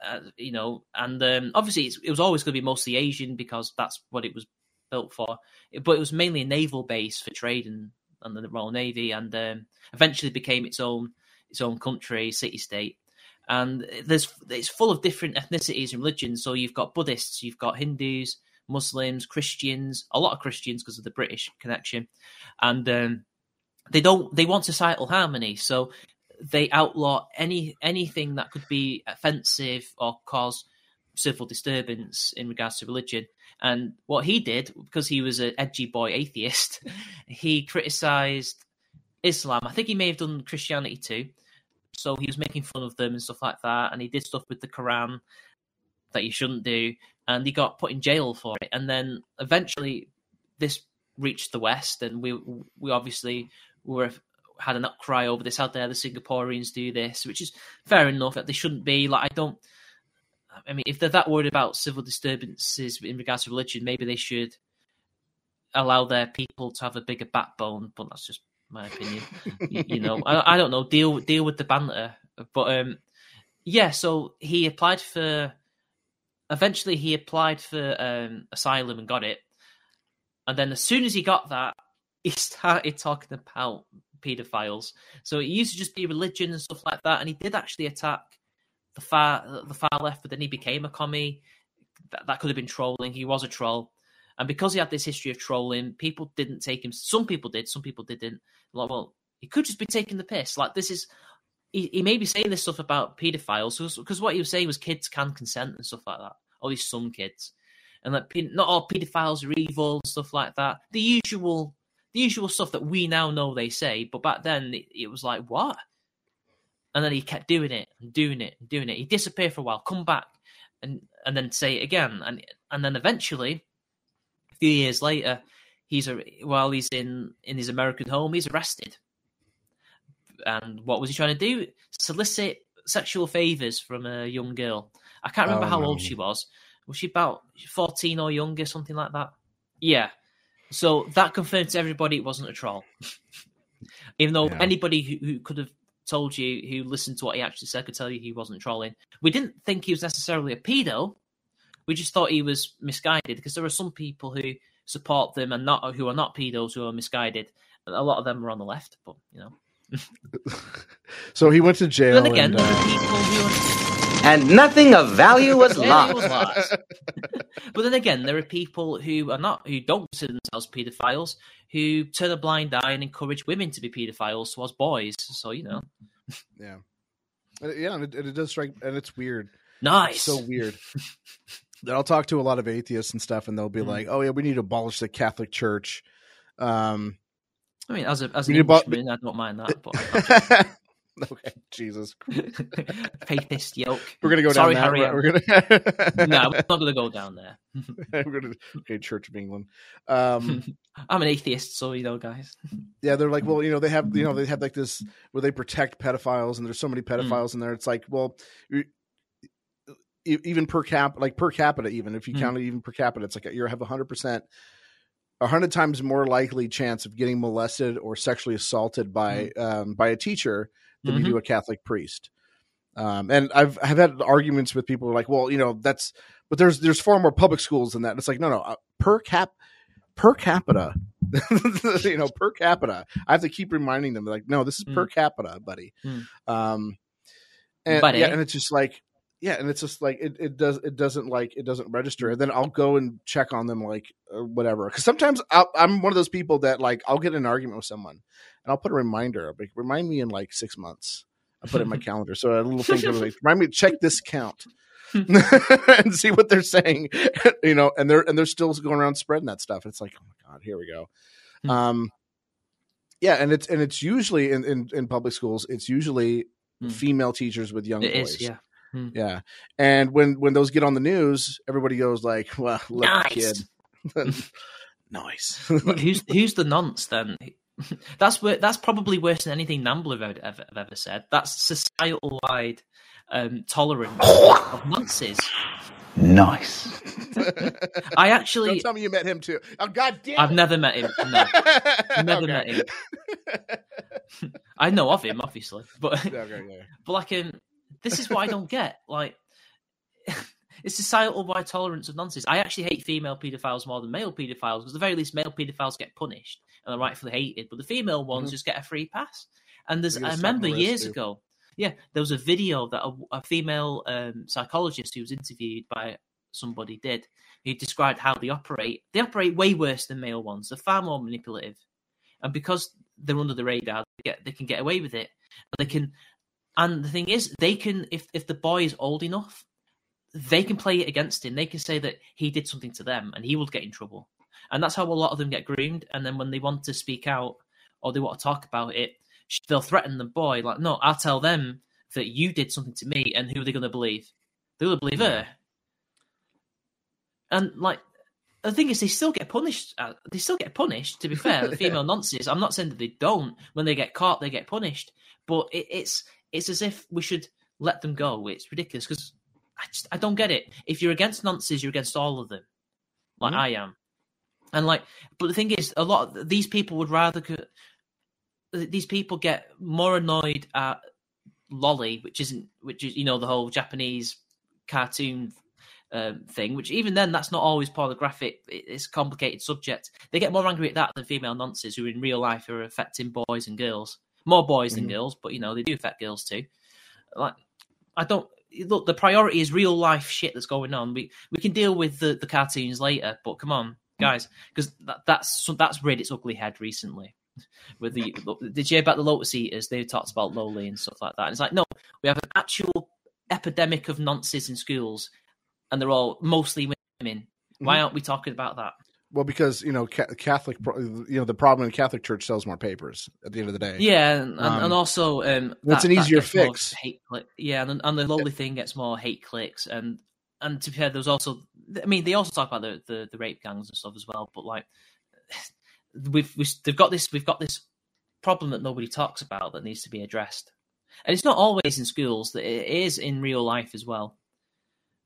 uh, you know. And um, obviously, it's, it was always going to be mostly Asian because that's what it was built for. But it was mainly a naval base for trade and, and the Royal Navy, and um, eventually became its own. Its own country, city-state. And there's it's full of different ethnicities and religions. So you've got Buddhists, you've got Hindus, Muslims, Christians, a lot of Christians because of the British connection. And um, they don't they want societal harmony. So they outlaw any anything that could be offensive or cause civil disturbance in regards to religion. And what he did, because he was an edgy boy atheist, he criticised Islam. I think he may have done Christianity too. So he was making fun of them and stuff like that. And he did stuff with the Quran that you shouldn't do. And he got put in jail for it. And then eventually this reached the West. And we we obviously were had an outcry over this. How dare the Singaporeans do this? Which is fair enough that they shouldn't be. Like, I don't. I mean, if they're that worried about civil disturbances in regards to religion, maybe they should allow their people to have a bigger backbone. But that's just my opinion. you, you know, I, I don't know. Deal deal with the banter. But um, yeah, so he applied for. Eventually, he applied for um, asylum and got it. And then, as soon as he got that, he started talking about paedophiles. So it used to just be religion and stuff like that. And he did actually attack the far the far left, but then he became a commie. That, that could have been trolling. He was a troll. And because he had this history of trolling, people didn't take him. Some people did, some people didn't. Like, well, he could just be taking the piss. Like, this is, he, he may be saying this stuff about paedophiles, because what he was saying was kids can consent and stuff like that. Or at least some kids. And that not all paedophiles are evil and stuff like that. The usual... The usual stuff that we now know they say, but back then it, it was like, what? And then he kept doing it and doing it and doing it. He disappeared for a while, come back and, and then say it again. And and then eventually, a few years later, he's a, while he's in, in his American home, he's arrested. And what was he trying to do? Solicit sexual favors from a young girl. I can't remember oh, how no. old she was. Was she about fourteen or younger, something like that? Yeah. So that confirmed to everybody it wasn't a troll. Even though yeah. anybody who, who could have told you, who listened to what he actually said, could tell you he wasn't trolling. We didn't think he was necessarily a pedo. We just thought he was misguided, because there are some people who support them and not who are not pedos, who are misguided. A lot of them are on the left, but, you know. So he went to jail. And then again, and, uh... there are people who are... And nothing of value was lost. was lost. But then again, there are people who are not, who don't consider themselves paedophiles, who turn a blind eye and encourage women to be paedophiles towards boys. So, you know. Yeah. Yeah, and it, it does strike, and it's weird. Nice. It's so weird. That I'll talk to a lot of atheists and stuff, and they'll be mm. like, oh, yeah, we need to abolish the Catholic Church. Um, I mean, as, a, as an Englishman, abol- I don't mind that, but... Okay, Jesus. Papist yoke. We're gonna go Sorry, down there. We're gonna. No, we're not gonna go down there. We're gonna okay, Church of England. Um, I'm an atheist, so you know, guys. Yeah, they're like, well, you know, they have, you know, they have like this where they protect pedophiles, and there's so many pedophiles mm. in there. It's like, well, even per cap, like per capita, even if you mm. count it, even per capita, it's like you have a hundred percent. A hundred times more likely chance of getting molested or sexually assaulted by mm. um, by a teacher than mm-hmm. you do a Catholic priest. Um, and I've I've had arguments with people who are like, well, you know, that's but there's there's far more public schools than that. And it's like, no, no, uh, per cap per capita, you know, per capita. I have to keep reminding them, like, no, this is mm. per capita, buddy. Mm. Um, and buddy. yeah, and it's just like, yeah, and it's just like it, it does it doesn't like it doesn't register. And then I'll go and check on them, like uh, whatever. Because sometimes I'll, I'm one of those people that like I'll get in an argument with someone, and I'll put a reminder, like remind me in like six months. I put it in my calendar, so a little thing goes like remind me to check this count and see what they're saying, you know. And they're and they're still going around spreading that stuff. It's like, oh my god, here we go. Um, yeah, and it's and it's usually in in, in public schools, it's usually mm. female teachers with young it boys. Is, yeah. Hmm. Yeah, and when, when those get on the news, everybody goes like, "Well, look, nice. kid, nice." Look, who's who's the nonce then? That's wor- that's probably worse than anything Nambler I've ever, I've ever said. That's societal wide um, tolerance of nonces. Nice. I actually. Don't tell me you met him too. Oh god damn! I've never met him. No. Never okay. met him. I know of him, obviously, but okay, yeah. but like in. Um, this is what I don't get. Like, it's societal-wide tolerance of nonsense. I actually hate female paedophiles more than male paedophiles, because at the very least, male paedophiles get punished and are rightfully hated, but the female ones mm-hmm. just get a free pass. And there's, I remember years too. ago, yeah, there was a video that a, a female um, psychologist who was interviewed by somebody did, who described how they operate. They operate way worse than male ones. They're far more manipulative. And because they're under the radar, they, get, they can get away with it. They can... And the thing is, they can, if, if the boy is old enough, they can play it against him. They can say that he did something to them and he will get in trouble. And that's how a lot of them get groomed. And then when they want to speak out or they want to talk about it, they'll threaten the boy. Like, no, I'll tell them that you did something to me, and who are they going to believe? They're going to believe her. And, like, The thing is, they still get punished. Uh, they still get punished, to be fair. The female nonsense. I'm not saying that they don't. When they get caught, they get punished. But it, it's it's as if we should let them go. It's ridiculous because I just I don't get it. If you're against nonsense, you're against all of them, like mm-hmm. I am. And like, but the thing is, a lot of these people would rather these people get more annoyed at Lolly, which isn't, which is you know the whole Japanese cartoon. Um, thing, which even then, that's not always pornographic. It's a complicated subject. They get more angry at that than female nonces, who in real life are affecting boys and girls. More boys mm-hmm. than girls, but you know they do affect girls too. Like, I don't look. The priority is real life shit that's going on. We we can deal with the, the cartoons later, but come on, guys, because that, that's that's reared its ugly head recently. With the did you hear about the Lotus Eaters? They talked about lowly and stuff like that. And it's like, no, we have an actual epidemic of nonces in schools. And they're all mostly women. Why aren't we talking about that? Well, because, you know, Catholic, you know, the problem in the Catholic Church sells more papers at the end of the day. Yeah. And, um, and also, um, that's an easier fix. Hate click. Yeah. And, and the lowly thing gets more hate clicks. And, and to be fair, there's also, I mean, they also talk about the, the, the rape gangs and stuff as well. But like, we've, we've, they've got this, we've got this problem that nobody talks about that needs to be addressed. And it's not always in schools, it is in real life as well.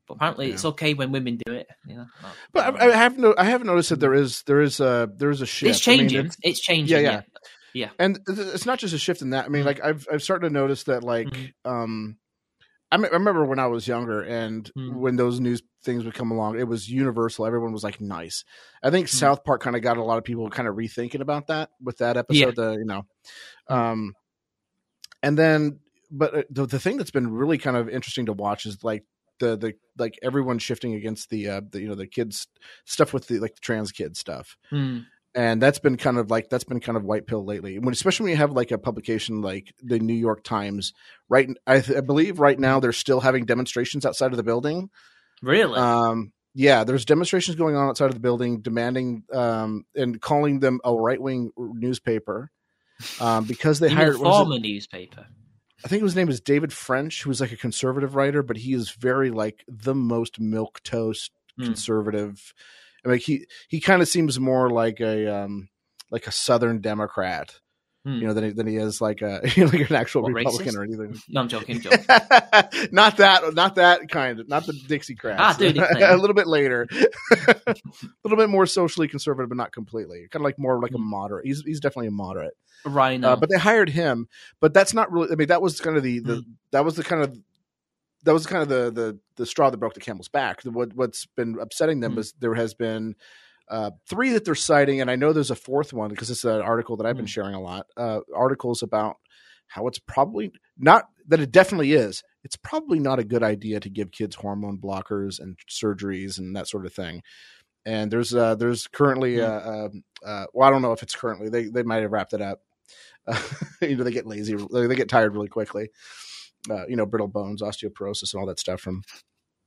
But apparently, yeah. It's okay when women do it. You know? Not, but I, I have no, I have noticed that there is there is a there is a shift. It's changing. I mean, it's, it's changing. Yeah, yeah, yeah. And it's not just a shift in that. I mean, like I've I've started to notice that. Like, mm-hmm. um, I, m- I remember when I was younger, and mm-hmm. when those news things would come along, it was universal. Everyone was like, "Nice." I think mm-hmm. South Park kind of got a lot of people kind of rethinking about that with that episode. Yeah. The, you know, um, and then, but the the thing that's been really kind of interesting to watch is like. The, the like everyone shifting against the, uh, the you know the kids stuff with the like the trans kid stuff, mm. and that's been kind of like that's been kind of white pill lately. When especially when you have like a publication like the New York Times, right? I, th- I believe right now they're still having demonstrations outside of the building. Really? Um, yeah, there's demonstrations going on outside of the building, demanding um, and calling them a right wing newspaper um, because they hired a former newspaper. I think his name is David French, who's like a conservative writer, but he is very like the most milquetoast conservative. Mm. I mean, he, he kind of seems more like a um, like a Southern Democrat, mm. you know, than he, than he is like a you know, like an actual what, Republican racist? Or anything. No, I'm joking. I'm joking. Not that, not that kind of, not the Dixiecrats. Ah, dude, a little bit later, a little bit more socially conservative, but not completely. Kind of like more like mm. a moderate. He's he's definitely a moderate. Rhino, uh, but they hired him. But that's not really. I mean, that was kind of the, the mm. that was the kind of that was kind of the the the straw that broke the camel's back. The, what what's been upsetting them mm. is there has been uh, three that they're citing, and I know there's a fourth one because it's an article that I've mm. been sharing a lot. Uh, articles about how it's probably not that it definitely is. It's probably not a good idea to give kids hormone blockers and surgeries and that sort of thing. And there's uh, there's currently mm. uh, uh, well, I don't know if it's currently they they might have wrapped it up. Uh, you know, they get lazy, they get tired really quickly. Uh, you know, brittle bones, osteoporosis, and all that stuff from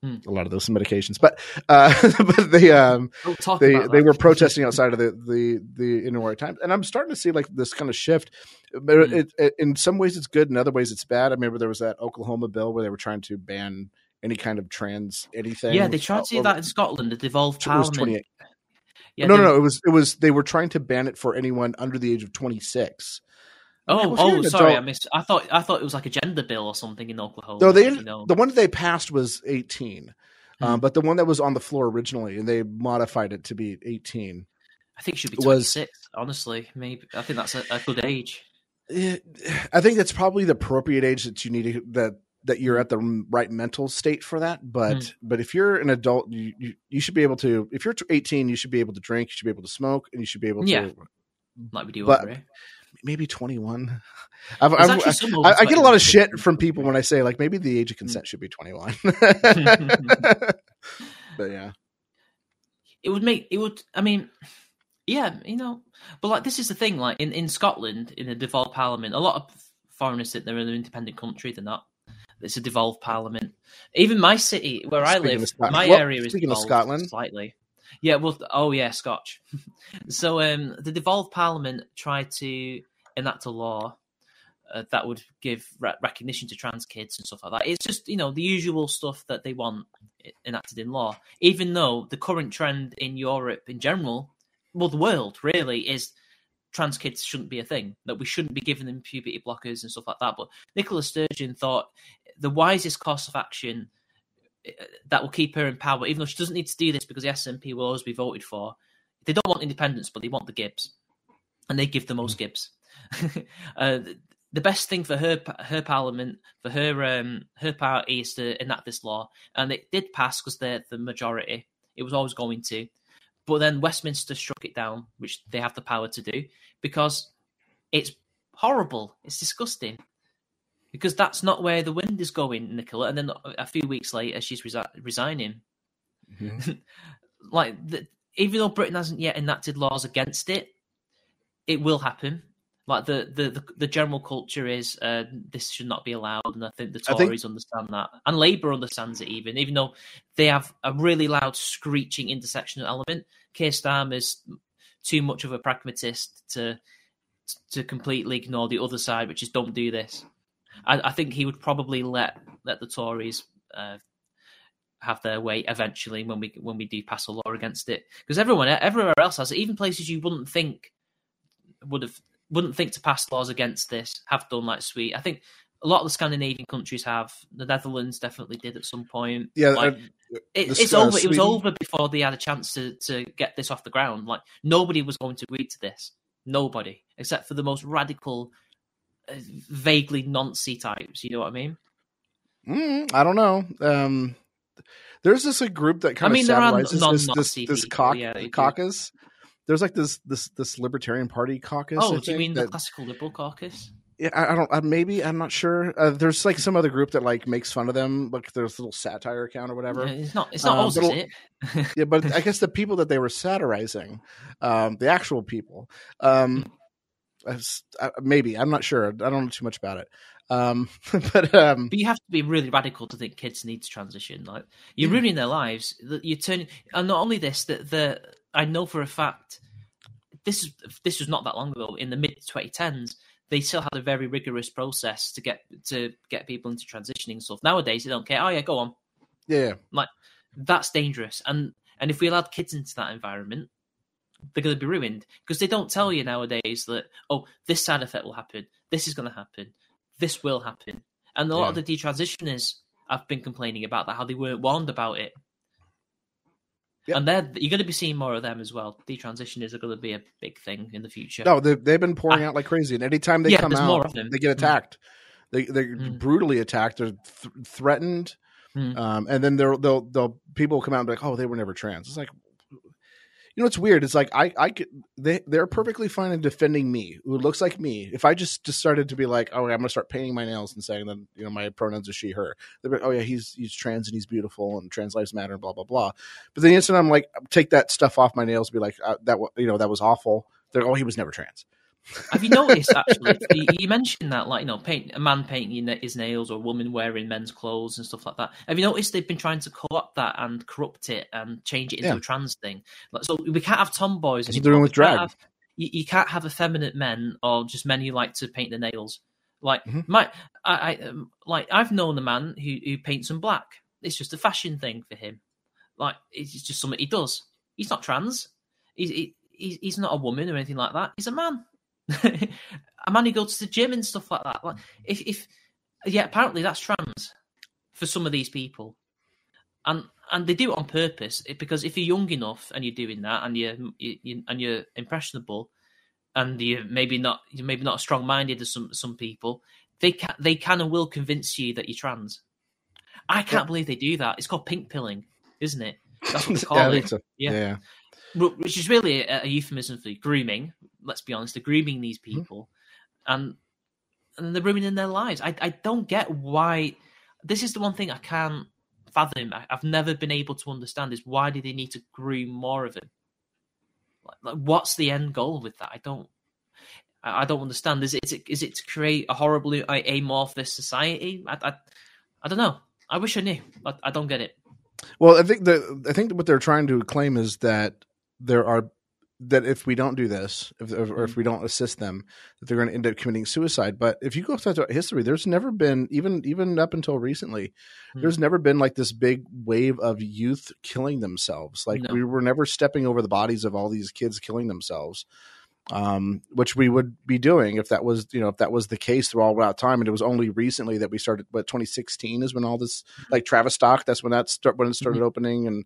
mm. a lot of those medications. But uh, but they um, they they were protesting outside of the the the New York Times, and I'm starting to see like this kind of shift. But mm. it, it, in some ways, it's good, in other ways, it's bad. I remember there was that Oklahoma bill where they were trying to ban any kind of trans anything. Yeah, they tried to do that in Scotland. The devolved parliament. Yeah, no, no, no. It was it was they were trying to ban it for anyone under the age of twenty-six. Oh, oh, sorry, adult. I missed. I thought I thought it was like a gender bill or something in Oklahoma. No, they you know. The one that they passed was eighteen, hmm. um, but the one that was on the floor originally, and they modified it to be eighteen. I think it should be twenty-six. Was, honestly, maybe I think that's a, a good age. It, I think that's probably the appropriate age that you need to, that. that you're at the right mental state for that. But, mm. but if you're an adult, you, you, you should be able to, if you're eighteen, you should be able to drink, you should be able to smoke, and you should be able to, yeah. like we do over here. Maybe twenty-one. I've, I've, I, I, I get a lot of shit from people when I say like, maybe the age of consent mm. should be twenty-one. But yeah, it would make, it would, I mean, yeah, you know, but like, this is the thing, like in, in Scotland, in the devolved parliament, a lot of foreigners think they're in an independent country. They're not. It's a devolved parliament. Even my city, where speaking I live, my well, area is devolved slightly. Yeah, well, oh yeah, Scotch. So um, the devolved parliament tried to enact a law uh, that would give re- recognition to trans kids and stuff like that. It's just, you know, the usual stuff that they want enacted in law, even though the current trend in Europe in general, well, the world really, is trans kids shouldn't be a thing, that we shouldn't be giving them puberty blockers and stuff like that. But Nicola Sturgeon thought the wisest course of action that will keep her in power, even though she doesn't need to do this because the S N P will always be voted for. They don't want independence, but they want the Gibbs. And they give the most Gibbs. uh, the best thing for her her parliament, for her um, her party, is to enact this law. And it did pass because they're the majority. It was always going to. But then Westminster struck it down, which they have the power to do, because it's horrible. It's disgusting. Because that's not where the wind is going, Nicola. And then a few weeks later, she's resi- resigning. Mm-hmm. Like, the, even though Britain hasn't yet enacted laws against it, it will happen. Like, the the, the, the general culture is uh, this should not be allowed. And I think the Tories think... understand that. And Labour understands it even, even though they have a really loud, screeching intersectional element. Keir Starmer's too much of a pragmatist to to completely ignore the other side, which is don't do this. I, I think he would probably let let the Tories uh, have their way eventually when we when we do pass a law against it, because everyone everywhere else has it. Even places you wouldn't think would have wouldn't think to pass laws against this have done, like Sweden. I think a lot of the Scandinavian countries have. The Netherlands definitely did at some point. Yeah, like, uh, it, it's uh, over. Sweden... It was over before they had a chance to, to get this off the ground. Like, nobody was going to agree to this. Nobody, except for the most radical, vaguely noncy types, you know what I mean? Mm, I don't know. Um, there's this a group that kind I mean, of satirizes this, this, this people, cauc- yeah, caucus. Do. There's like this this this Libertarian Party caucus. Oh, I do think, you mean that, the classical liberal caucus? Yeah, I, I don't. I, maybe I'm not sure. Uh, there's like some other group that like makes fun of them, like there's a little satire account or whatever. Yeah, it's not. It's not um, us, is it? Yeah, but I guess the people that they were satirizing, um, the actual people. Um, maybe I'm not sure. I don't know too much about it, um, but um, but you have to be really radical to think kids need to transition. Like, you're ruining their lives. You're turning, and not only this, that the I know for a fact this is this was not that long ago. In the mid twenty tens, they still had a very rigorous process to get to get people into transitioning and stuff. Nowadays, they don't care. Oh yeah, go on. Yeah, like that's dangerous. And and if we allowed kids into that environment, they're going to be ruined, because they don't tell you nowadays that, oh, this side effect will happen, this is going to happen, this will happen. And a lot yeah. of the detransitioners have been complaining about that, how they weren't warned about it. Yep. And they're, you're going to be seeing more of them as well. Detransitioners are going to be a big thing in the future. No, they've, they've been pouring I, out like crazy. And anytime they yeah, come out, they get attacked. Mm. They, they're mm. brutally attacked. They're th- threatened. Mm. Um, and then they'll, they'll, they'll, people will come out and be like, oh, they were never trans. It's like, you know, it's weird. It's like I, I could, they, they're perfectly fine in defending me, who looks like me. If I just, just started to be like, oh, I'm gonna start painting my nails and saying that, you know, my pronouns are she, her. They're like, oh yeah, he's he's trans and he's beautiful and trans lives matter and blah blah blah. But then the instant I'm like, take that stuff off my nails, and be like, uh, that you know that was awful. They're like, oh, he was never trans. Have you noticed actually? you, you mentioned that, like, you know, paint a man painting his nails or a woman wearing men's clothes and stuff like that. Have you noticed they've been trying to co-opt that and corrupt it and change it into yeah. a trans thing? Like, so we can't have tomboys. That's what they're doing with drag. Have, you, you can't have effeminate men or just men who like to paint their nails. Like mm-hmm. my, I, I um, like I've known a man who who paints them black. It's just a fashion thing for him. Like, it's just something he does. He's not trans. He's he, he's not a woman or anything like that. He's a man. A man who goes to the gym and stuff like that. Like, if, if, yeah, apparently that's trans for some of these people, and and they do it on purpose, because if you're young enough and you're doing that and you're you, and you're impressionable and you're maybe not you're maybe not strong minded as some some people, they can they can and will convince you that you're trans. I can't yeah. believe they do that. It's called pink pilling, isn't it? That's what they call yeah, it. I think so. Yeah. yeah. Which is really a, a euphemism for grooming. Let's be honest, they're grooming these people, mm-hmm. and and they're ruining their lives. I I don't get why. This is the one thing I can't fathom. I, I've never been able to understand is why do they need to groom more of them? Like, like what's the end goal with that? I don't. I, I don't understand. Is it, is it is it to create a horribly amorphous society? I I, I don't know. I wish I knew. I, I don't get it. Well, I think the I think what they're trying to claim is that there are that if we don't do this, if, or mm-hmm. if we don't assist them, that they're going to end up committing suicide. But if you go through history, there's never been, even even up until recently, mm-hmm. there's never been like this big wave of youth killing themselves. Like no. we were never stepping over the bodies of all these kids killing themselves, um, which we would be doing if that was, you know, if that was the case throughout time. And it was only recently that we started, what, twenty sixteen is when all this, like Travis Stock, that's when that start, when it started mm-hmm. opening. And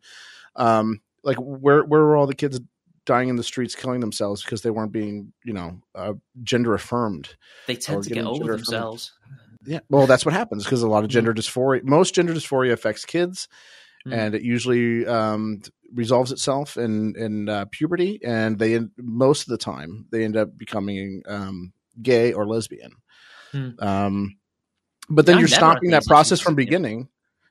um, like, where, where were all the kids dying in the streets, killing themselves because they weren't being, you know, uh, gender affirmed. They tend to get over themselves. Yeah. Well, that's what happens because a lot of gender dysphoria, most gender dysphoria affects kids mm. and it usually um, resolves itself in, in uh, puberty. And they, most of the time they end up becoming um, gay or lesbian. Mm. Um, but then I you're stopping that process from beginning.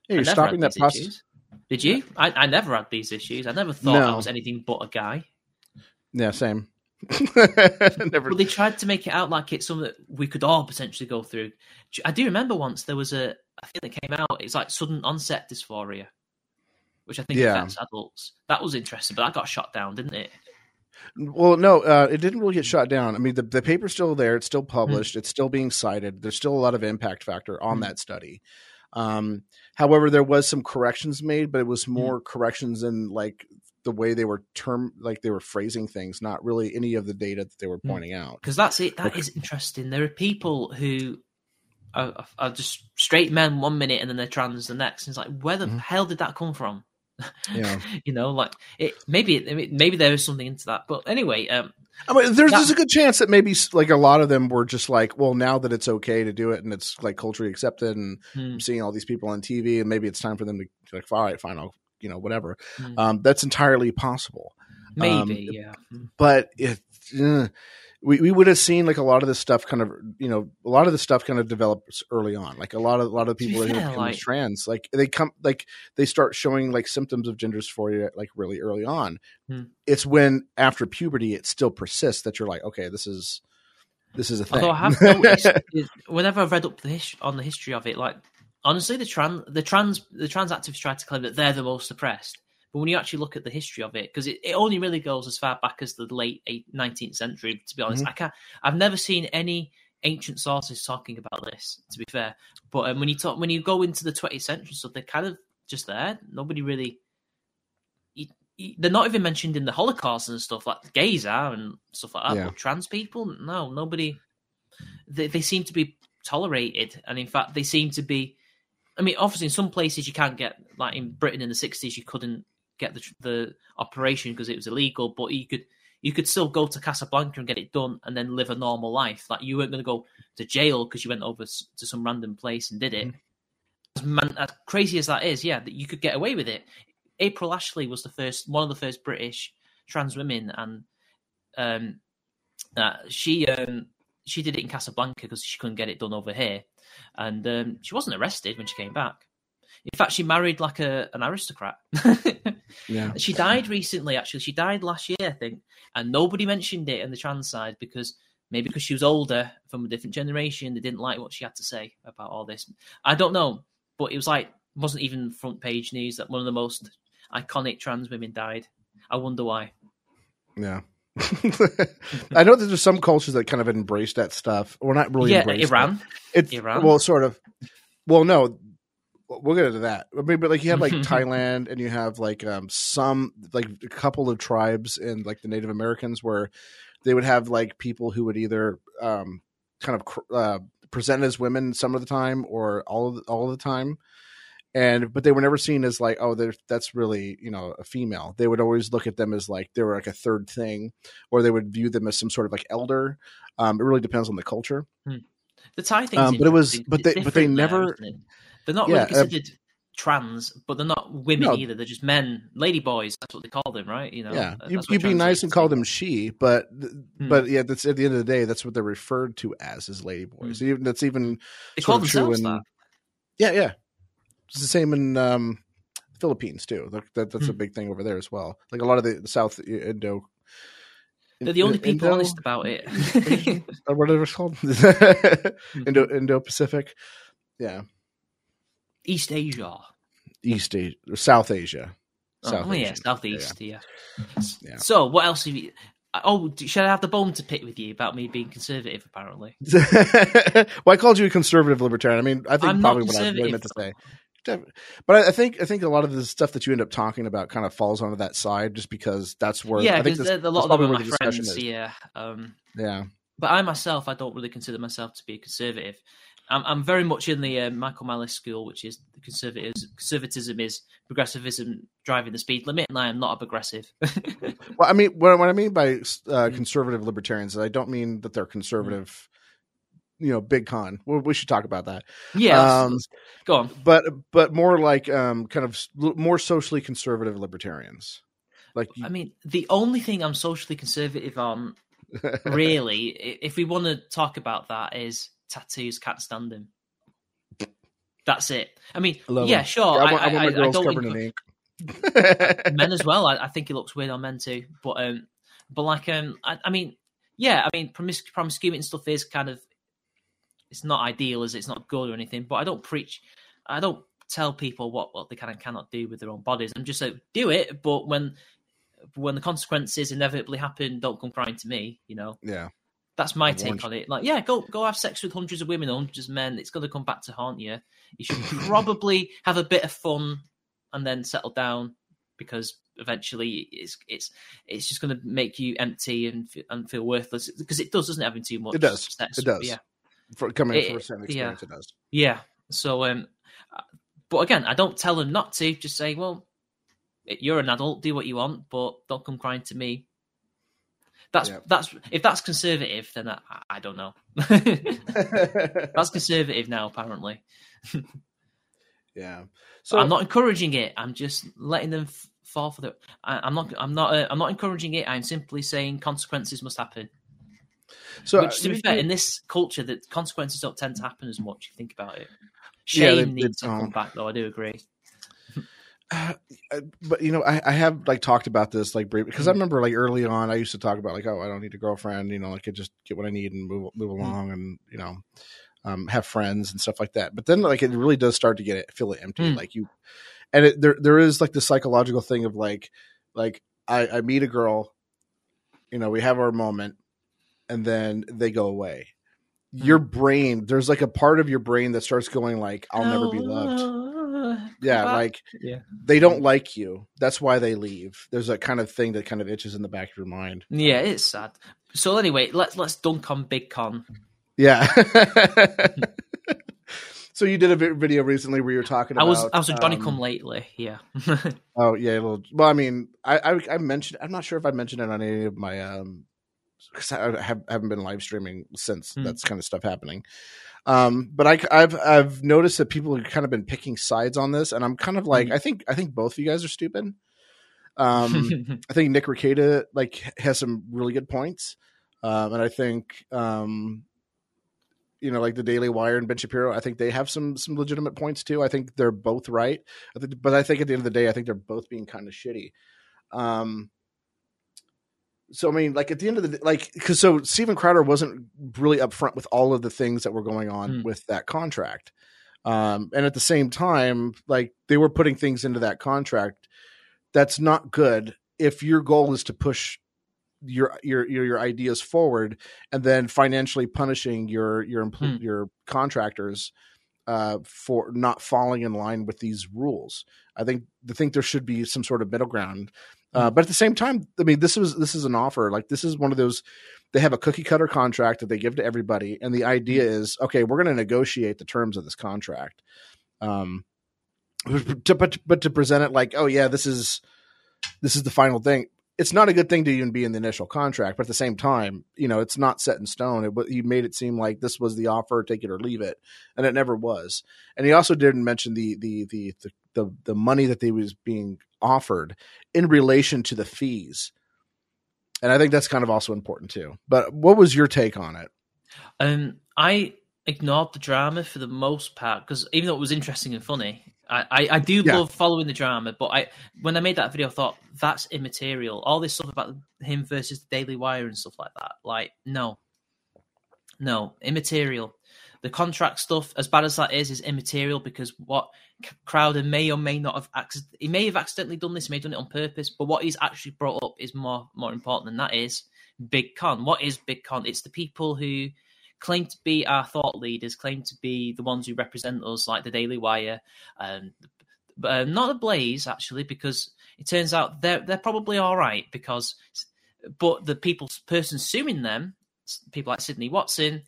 Yeah, you're stopping that process. Issues. Did you? I, I never had these issues. I never thought no. I was anything but a guy. Yeah, same. Never. Well, they tried to make it out like it's something that we could all potentially go through. I do remember once there was a, a thing that came out. It's like sudden onset dysphoria, which I think yeah. affects adults. That was interesting, but that got shot down, didn't it? Well, no, uh, it didn't really get shot down. I mean, the, the paper's still there. It's still published. Mm. It's still being cited. There's still a lot of impact factor on mm. that study. Um, however, there was some corrections made, but it was more mm. corrections in like the way they were term, like they were phrasing things, not really any of the data that they were pointing mm. out. Because that's it. That okay. is interesting. There are people who are, are just straight men one minute and then they're trans the next. And it's like, where the mm. hell did that come from? Yeah. You know, like it, maybe, maybe there is something into that, but anyway, um, I mean, there's, that, there's a good chance that maybe like a lot of them were just like, well, now that it's okay to do it and it's like culturally accepted and hmm. I'm seeing all these people on T V and maybe it's time for them to like, all right, fine, I'll, you know, whatever. Hmm. Um, that's entirely possible. Maybe. Um, yeah. But if uh, we, we would have seen like a lot of this stuff kind of, you know, a lot of the stuff kind of develops early on. Like a lot of, a lot of people yeah, are like, trans, like they come, like they start showing like symptoms of gender dysphoria, like really early on. Hmm. It's when after puberty, it still persists that you're like, okay, this is, this is a thing. Although I have noticed is, whenever I've read up the his- on the history of it, like honestly, the trans, the trans, the trans activists try to claim that they're the most oppressed. But when you actually look at the history of it, because it, it only really goes as far back as the late nineteenth century, to be honest. Mm-hmm. I can't, I've never seen any ancient sources talking about this, to be fair. But um, when you talk, when you go into the twentieth century, so they're kind of just there. Nobody really... You, you, they're not even mentioned in the Holocaust and stuff, like gays are and stuff like that. Yeah. But trans people, no, nobody... They, they seem to be tolerated. And in fact, they seem to be... I mean, obviously, in some places you can't get... Like in Britain in the sixties, you couldn't get the the operation because it was illegal, but you could you could still go to Casablanca and get it done and then live a normal life. Like you weren't going to go to jail because you went over to some random place and did it. As, man, as crazy as that is, yeah, that you could get away with it. April Ashley was the first one of the first British trans women, and um, uh, she um, she did it in Casablanca because she couldn't get it done over here, and um, she wasn't arrested when she came back. In fact, she married like a an aristocrat. Yeah. She died recently, actually. She died last year, I think. And nobody mentioned it on the trans side because maybe because she was older from a different generation, they didn't like what she had to say about all this. I don't know. But it was like, wasn't even front page news that one of the most iconic trans women died. I wonder why. Yeah. I know that there's some cultures that kind of embrace that stuff. Or not really yeah, embrace Iran. It. It's, Iran. Well, sort of. Well, no. We'll get into that. I mean, but like you have like Thailand and you have like um, some like a couple of tribes and like the Native Americans where they would have like people who would either um, kind of cr- uh, present as women some of the time or all of the, all of the time. And but they were never seen as like, oh, that's really, you know, a female. They would always look at them as like they were like a third thing, or they would view them as some sort of like elder. Um, it really depends on the culture. Hmm. The Thai thing, um, but it was but they but they never. There, They're not yeah, really considered uh, trans, but they're not women no. either. They're just men, lady boys. That's what they call them, right? You know, yeah. You, you'd be nice and call them she, but hmm. but yeah, that's at the end of the day, that's what they're referred to as as lady boys. Hmm. Even that's even they call themselves that. Yeah, yeah. It's the same in um, Philippines too. That, that that's hmm. a big thing over there as well. Like a lot of the South Indo. They're the only Indo, people honest about it. Whatever it's called, Indo Indo Pacific. Yeah. East Asia, East Asia, South Asia, South oh, oh yeah, Southeast, yeah. yeah. yeah. So, what else have you... Oh, should I have the bone to pick with you about me being conservative, apparently? Well, I called you a conservative libertarian. I mean, I think I'm probably what I really meant to say. But I think I think a lot of the stuff that you end up talking about kind of falls onto that side just because that's where... Yeah, because a lot of them are my friends, yeah. Um, yeah. But I myself, I don't really consider myself to be a conservative. I'm, I'm very much in the uh, Michael Malice school, which is the conservatives. Conservatism is progressivism driving the speed limit, and I am not a progressive. Well, I mean, what, what I mean by uh, conservative libertarians, I don't mean that they're conservative. Mm. You know, big con. We, we should talk about that. Yeah, um, let's, let's, go on. But but more like um, kind of more socially conservative libertarians. Like, you, I mean, the only thing I'm socially conservative on, really, if we want to talk about that, is tattoos. Can't stand them. That's it. I mean, I yeah, sure. Yeah, I, want, I, I want my girls I, I don't covered in ink. Men as well. I, I think it looks weird on men too. But um, but like um, I, I mean, yeah, I mean, promiscu- promiscuity and stuff is kind of, it's not ideal, is it? It's not good or anything. But I don't preach. I don't tell people what, what they can and cannot do with their own bodies. I'm just like, do it. But when when the consequences inevitably happen, don't come crying to me. You know. Yeah. That's my take on it. Like, yeah, go go have sex with hundreds of women, hundreds of men. It's going to come back to haunt you. You should probably have a bit of fun and then settle down, because eventually it's it's it's just going to make you empty and and feel worthless, because it does, doesn't it, having too much? It does. Sex, it does. Yeah. For coming it, from a certain experience, yeah. It does. Yeah. So, um, but again, I don't tell them not to. Just say, well, you're an adult, do what you want, but don't come crying to me. That's yeah. that's if that's conservative, then I, I don't know. That's conservative now, apparently. Yeah, so but I'm not encouraging it. I'm just letting them f- fall for the. I, I'm not. I'm not. Uh, I'm not encouraging it. I'm simply saying consequences must happen. So, which, to be fair, in this culture, that consequences don't tend to happen as much. If you think about it, shame yeah, they, needs they, to um... come back, though. I do agree. Uh, but you know, I, I have like talked about this like briefly, because I remember like early on I used to talk about like, oh, I don't need a girlfriend, you know, like I just get what I need and move move along, mm. and you know, um, have friends and stuff like that. But then like it really does start to get it feel empty, mm. like you, and it, there there is like the psychological thing of like like I, I meet a girl, you know, we have our moment, and then they go away. Mm. Your brain, there's like a part of your brain that starts going like, I'll oh, never be loved. Yeah, like yeah. They don't like you. That's why they leave. There's a kind of thing that kind of itches in the back of your mind. Yeah, it's sad. So anyway, let's let's dunk on Big Con. Yeah. So you did a video recently where you were talking about... I was, I was a Johnny um, Come Lately, yeah. Oh, yeah. Well, well, I mean, I, I I mentioned... I'm not sure if I mentioned it on any of my... um because I have, haven't been live streaming since mm. that's kind of stuff happening. Um, but I, I've, I've noticed that people have kind of been picking sides on this, and I'm kind of like, mm. I think, I think both of you guys are stupid. Um, I think Nick Rekieta like has some really good points. Um, and I think, um, you know, like the Daily Wire and Ben Shapiro, I think they have some, some legitimate points too. I think they're both right. I think, but I think at the end of the day, I think they're both being kind of shitty. Um, So, I mean, like, at the end of the day, like, because so Steven Crowder wasn't really upfront with all of the things that were going on mm. with that contract. Um, and at the same time, like, they were putting things into that contract that's not good if your goal is to push your your your, your ideas forward, and then financially punishing your your empl- mm. your contractors uh, for not falling in line with these rules. I think I think there should be some sort of middle ground. Uh, but at the same time, I mean, this was this is an offer. Like, this is one of those, they have a cookie cutter contract that they give to everybody, and the idea is, okay, we're going to negotiate the terms of this contract. Um, to, but but to present it like, oh yeah, this is this is the final thing. It's not a good thing to even be in the initial contract, but at the same time, you know, it's not set in stone. It, you made it seem like this was the offer, take it or leave it, and it never was. And he also didn't mention the the the the the, the money that they was being offered in relation to the fees, and I think that's kind of also important too. But what was your take on it? Um, I ignored the drama for the most part, because even though it was interesting and funny, I, I, I do yeah. love following the drama. But I, when I made that video, I thought that's immaterial. All this stuff about him versus the Daily Wire and stuff like that, like no, no, immaterial. The contract stuff, as bad as that is, is immaterial because what Crowder may or may not have, he may have accidentally done this, he may have done it on purpose, but what he's actually brought up is more, more important, and that is big con. What is big con? It's the people who claim to be our thought leaders, claim to be the ones who represent us, like the Daily Wire, um, uh, not the Blaze, actually, because it turns out they're they're probably all right, because but the people, person suing them, people like Sydney Watson,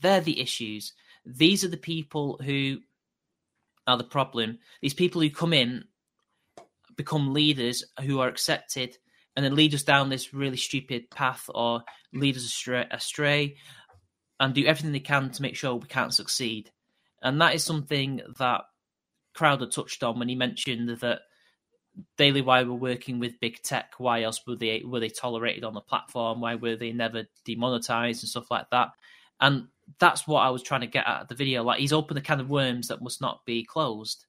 they're the issues. These are the people who are the problem. These people who come in, become leaders who are accepted, and then lead us down this really stupid path or lead us astray, astray and do everything they can to make sure we can't succeed. And that is something that Crowder touched on when he mentioned that Daily Wire were working with big tech. Why else were they were they tolerated on the platform? Why were they never demonetized and stuff like that? And that's what I was trying to get at the video. Like, he's opened a can of worms that must not be closed.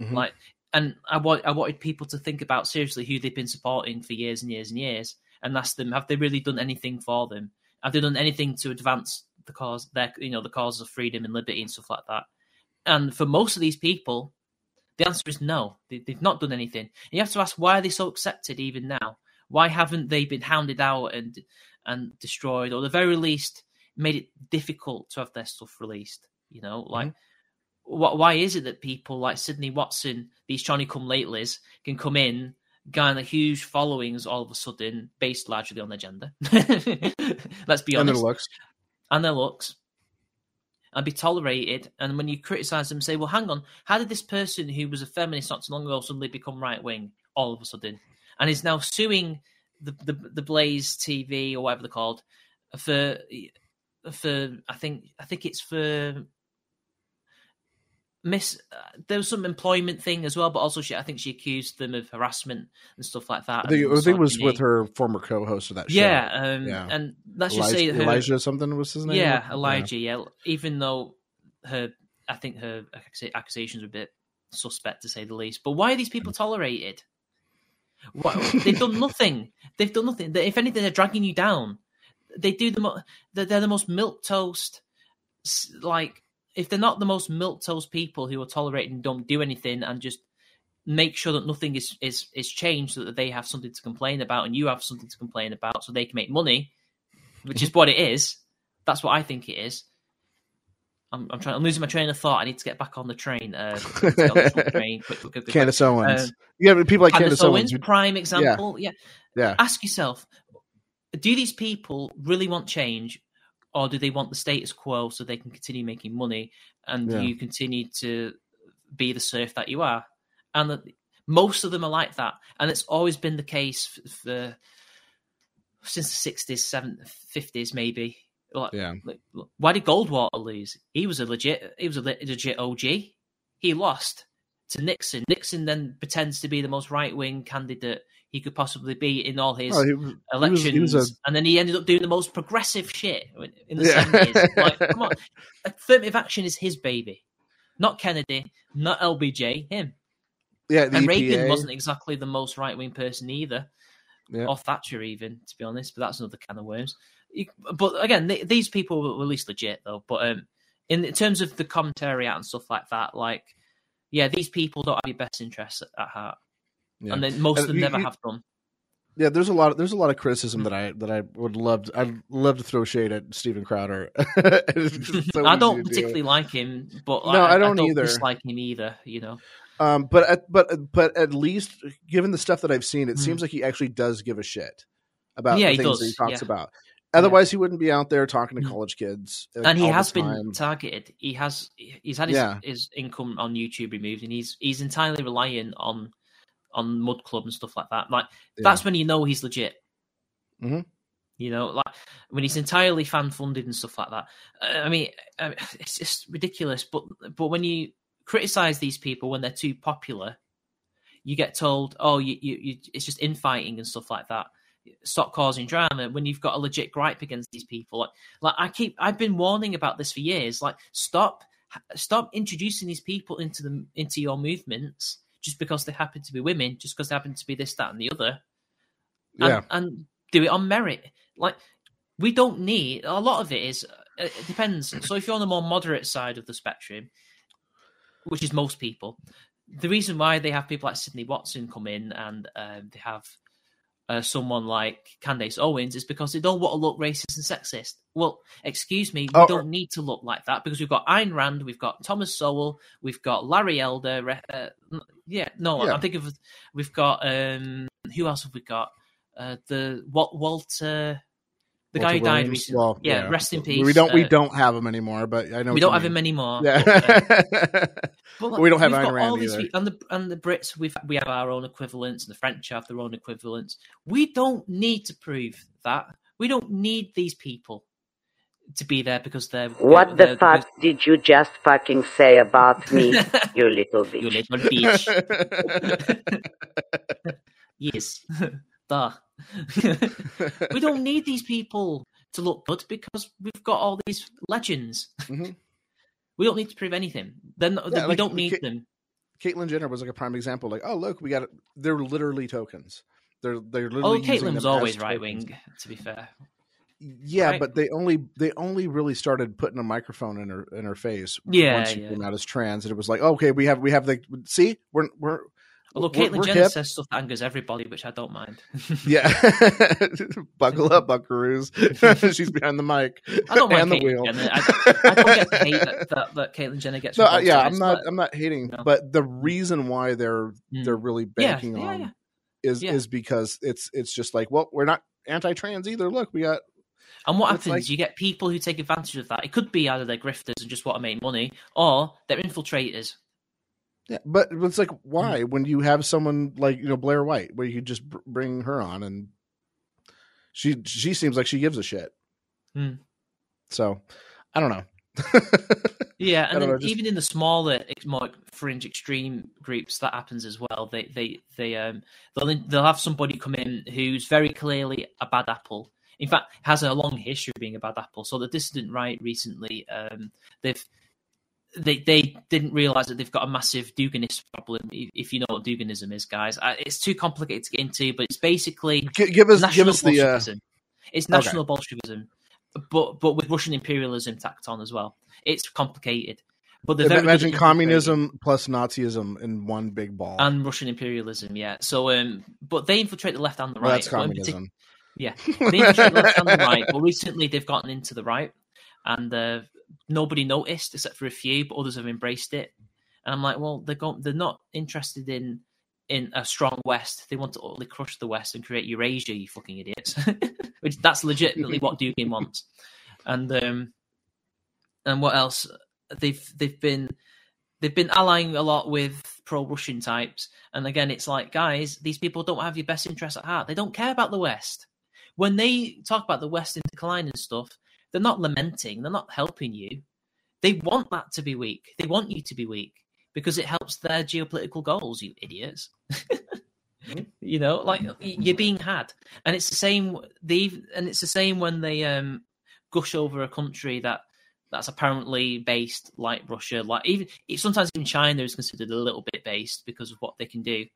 Mm-hmm. Like, and I want I wanted people to think about seriously who they've been supporting for years and years and years, and ask them: have they really done anything for them? Have they done anything to advance the cause, their you know the causes of freedom and liberty and stuff like that? And for most of these people, the answer is no. They, they've not done anything. And you have to ask, why are they so accepted even now? Why haven't they been hounded out and and destroyed, or at the very least made it difficult to have their stuff released? You know, like, mm-hmm. what? Why is it that people like Sydney Watson, these Johnny-come-latelys, can come in, garner huge followings all of a sudden, based largely on their gender? Let's be honest. And their looks. And their looks. And be tolerated, and when you criticise them, say, well, hang on, how did this person who was a feminist not so long ago suddenly become right-wing all of a sudden, and is now suing the the, the Blaze T V, or whatever they're called, for, for I think I think it's for miss, uh, there was some employment thing as well, but also she, I think she accused them of harassment and stuff like that. I think, I think it was with her former co-host of that show. Yeah, um, yeah. And let's Elijah, just say her, Elijah something was his name. Yeah, Elijah. Yeah. yeah, even though her, I think her accusations were a bit suspect to say the least. But why are these people tolerated? Why, they've done nothing. They've done nothing. If anything, they're dragging you down. They do the mo- they're, they're the most milquetoast, like. If they're not the most milquetoast people who are tolerated and don't do anything and just make sure that nothing is, is, is changed so that they have something to complain about and you have something to complain about so they can make money, which is what it is. That's what I think it is. I'm, I'm trying. I'm losing my train of thought. I need to get back on the train. Uh, on the train. Quick, quick, quick, Candace quick. Owens. Um, yeah, but people like Candace, Candace Owens. Owens, prime example. Yeah. yeah. yeah. Ask yourself, do these people really want change? Or do they want the status quo so they can continue making money and yeah. you continue to be the serf that you are? And the, most of them are like that. And it's always been the case for, for since the sixties, seventies, fifties maybe. Like, yeah. like, why did Goldwater lose? He was a legit, he was a legit O G. He lost to Nixon. Nixon then pretends to be the most right-wing candidate he could possibly be in all his oh, he was, elections. He was, he was a... And then he ended up doing the most progressive shit in the yeah. seventies. Like, come on. Affirmative action is his baby. Not Kennedy, not L B J, him. Yeah, the and E P A. Reagan wasn't exactly the most right-wing person either. Yeah. Or Thatcher even, to be honest. But that's another can of worms. But again, th- these people were at least legit, though. But um, in, in terms of the commentary out and stuff like that, like, yeah, these people don't have your best interests at, at heart. Yeah. And then most of them you, never you, have done. Yeah, there's a lot. Of, there's a lot of criticism that I that I would love. To, I'd love to throw shade at Steven Crowder. so I don't particularly do like him, but no, I, I don't, I don't either. Dislike him either. You know, um, but at, but but at least given the stuff that I've seen, it mm. seems like he actually does give a shit about yeah, the things he, that he talks yeah. about. Otherwise, yeah. he wouldn't be out there talking to college kids. Like, and he has been targeted. He has. He's had his, yeah. his income on YouTube removed, and he's he's entirely reliant on. on Mud Club and stuff like that. Like, yeah. that's when you know he's legit. Mm-hmm. You know, like, when he's entirely fan-funded and stuff like that. Uh, I mean, I mean, it's just ridiculous. But but when you criticise these people when they're too popular, you get told, oh, you, you, you it's just infighting and stuff like that. Stop causing drama when you've got a legit gripe against these people. Like, like I keep, I've been warning about this for years. Like, stop stop introducing these people into the into your movements just because they happen to be women, just because they happen to be this, that, and the other. And, yeah. and do it on merit. Like, we don't need... A lot of it is it depends. So if you're on the more moderate side of the spectrum, which is most people, the reason why they have people like Sydney Watson come in and uh, they have uh, someone like Candace Owens is because they don't want to look racist and sexist. Well, excuse me, we oh. don't need to look like that because we've got Ayn Rand, we've got Thomas Sowell, we've got Larry Elder. Uh, yeah, no, yeah. I'm thinking of, we've got, um, who else have we got? Uh, the what Walter, the Walter guy who Williams. died recently. Well, yeah, yeah, rest in peace. We don't, uh, we don't have him anymore, but I know we don't have mean. him anymore. Yeah. But, uh, but like, we don't have Ayn Rand either. These, and the and the Brits, we we have our own equivalents, and the French have their own equivalents. We don't need to prove that. We don't need these people to be there because they're. What they're, the fuck did you just fucking say about me, you little bitch? You little bitch. Yes. Duh. We don't need these people to look good because we've got all these legends. Mm-hmm. We don't need to prove anything. Then yeah, we like, don't need Ca- them. Caitlyn Jenner was like a prime example. Like, oh look, we got it. They're literally tokens. They're they're literally. Oh, Caitlyn's always right wing. To be fair. Yeah, right. But they only they only really started putting a microphone in her in her face yeah, once she yeah. came out as trans, and it was like, okay, we have we have the see we're we're. Although Caitlyn Jenner hip. says stuff that angers everybody, which I don't mind. Yeah. Buckle up, buckaroos. She's behind the mic. I don't mind the wheel. I, I don't get to hate that, that, that Caitlyn Jenner gets. No, yeah, I'm not. But, I'm not hating, no. But the reason why they're mm. they're really banking yeah, yeah, on yeah. is yeah. is because it's it's just like, well, we're not anti-trans either. Look, we got. And what happens is like... you get people who take advantage of that. It could be either they're grifters and just want to make money, or they're infiltrators. Yeah, but it's like, why mm-hmm. when you have someone like, you know, Blair White, where you just b- bring her on and she she seems like she gives a shit. Mm. So, I don't know. Yeah, and then know, just... even in the smaller, more fringe, extreme groups, that happens as well. They they they um they'll they'll have somebody come in who's very clearly a bad apple. In fact, has a long history of being a bad apple. So the dissident right recently, um, they've. They they didn't realise that they've got a massive Duganist problem, if you know what Duganism is, guys. I, it's too complicated to get into, but it's basically G- give us, national give us Bolshevism. The, uh... It's national okay. Bolshevism, but but with Russian imperialism tacked on as well. It's complicated. But the Imagine communism plus Nazism in one big ball. And Russian imperialism, yeah. So, um, but they infiltrate the left and the right. Well, that's communism. Yeah, they infiltrate the left and the right, but recently they've gotten into the right. And uh, nobody noticed except for a few, but others have embraced it. And I'm like, well, they're going, they're not interested in in a strong West. They want to utterly crush the West and create Eurasia, you fucking idiots. Which that's legitimately what Dugin wants. And um, and what else? They've they've been they've been allying a lot with pro-Russian types. And again, it's like, guys, these people don't have your best interests at heart. They don't care about the West. When they talk about the West in decline and stuff. They're not lamenting. They're not helping you. They want that to be weak. They want you to be weak because it helps their geopolitical goals, you idiots. You know, like you're being had. And it's the same They and it's the same when they um, gush over a country that, that's apparently based like Russia. Like even sometimes even China is considered a little bit based because of what they can do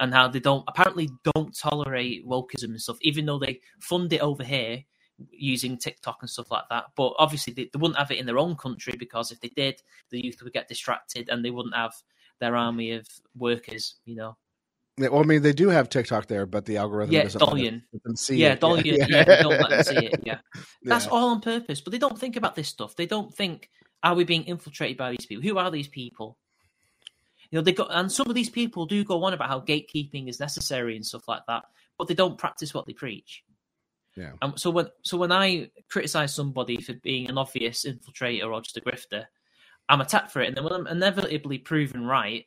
and how they don't apparently don't tolerate wokeism and stuff, even though they fund it over here. Using TikTok and stuff like that. But obviously they, they wouldn't have it in their own country because if they did, the youth would get distracted and they wouldn't have their army of workers, you know. Yeah, well, I mean, they do have TikTok there, but the algorithm yeah, doesn't Dolian. let them see yeah, it. Dolian, yeah, Dolian. Yeah, they don't let them see it, yeah. That's yeah. all on purpose, but they don't think about this stuff. They don't think, are we being infiltrated by these people? Who are these people? You know, they got, and some of these people do go on about how gatekeeping is necessary and stuff like that, but they don't practice what they preach. Yeah. Um, so when so when I criticize somebody for being an obvious infiltrator or just a grifter, I'm attacked for it, and then when I'm inevitably proven right,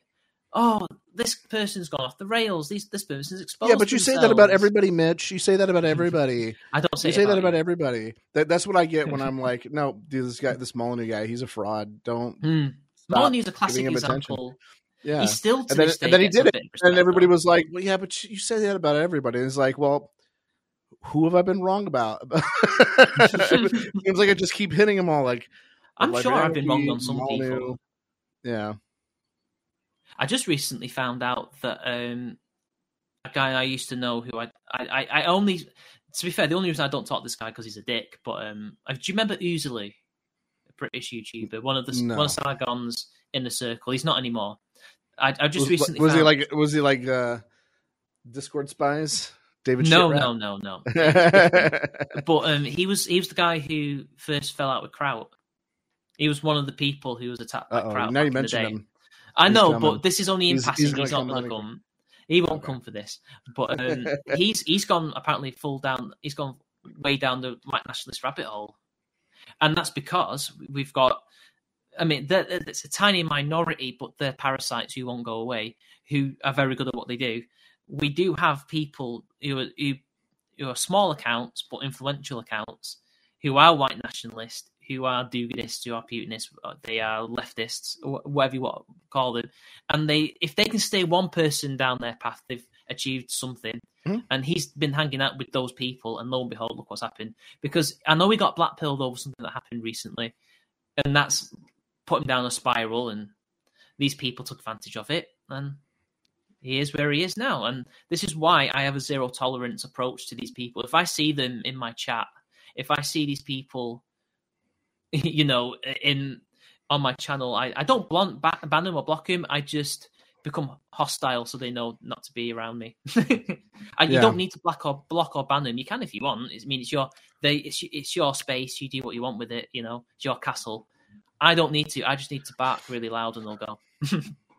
oh, this person's gone off the rails. These this person's exposed. Yeah, but you themselves. say that about everybody, Mitch. You say that about everybody. I don't say. You say about that about you. everybody. That, that's what I get when I'm like, no, this guy, this Molyneux guy, he's a fraud. Don't. Mm. Molyneux's a classic example. Attention. Yeah, he's still. To and, then, and then he did it, and everybody was like, well, yeah, but you say that about everybody. And it's like, well. Who have I been wrong about? Seems like I just keep hitting them all. Like I'm like, sure I've been wrong on some Molyneux. people. Yeah. I just recently found out that um, a guy I used to know who I I, I only to be fair the only reason I don't talk to this guy because he's a dick. But um, do you remember Ousley? British YouTuber, one of the no. one of Sargon's inner circle. He's not anymore. I, I just was, recently was found... he like was he like uh, Discord spies? David no, no, no, no, no. But um, he was he was the guy who first fell out with Kraut. He was one of the people who was attacked by Uh-oh, Kraut. Now you mentioned him. I he's know, coming. But this is only in he's, passing. He's, he's not going to come. He won't okay. come for this. But um, he's he's gone apparently full down. He's gone way down the white nationalist rabbit hole, and that's because we've got. I mean, it's a tiny minority, but they're parasites who won't go away, who are very good at what they do. We do have people who are, who, who are small accounts, but influential accounts, who are white nationalists, who are Duginists, who are Putinists, they are leftists, whatever you want to call them. And they, if they can stay one person down their path, they've achieved something. Mm-hmm. And he's been hanging out with those people, and lo and behold, look what's happened. Because I know we got blackpilled over something that happened recently, and that's put him down a spiral, and these people took advantage of it, and he is where he is now. And this is why I have a zero tolerance approach to these people. If I see them in my chat, if I see these people, you know, in on my channel, I, I don't blunt, ban, ban them or block them. I just become hostile so they know not to be around me. And yeah. You don't need to block or block or ban them. You can if you want. It's, I mean, it's your they, it's it's your space. You do what you want with it. You know, it's your castle. I don't need to. I just need to bark really loud, and they'll go.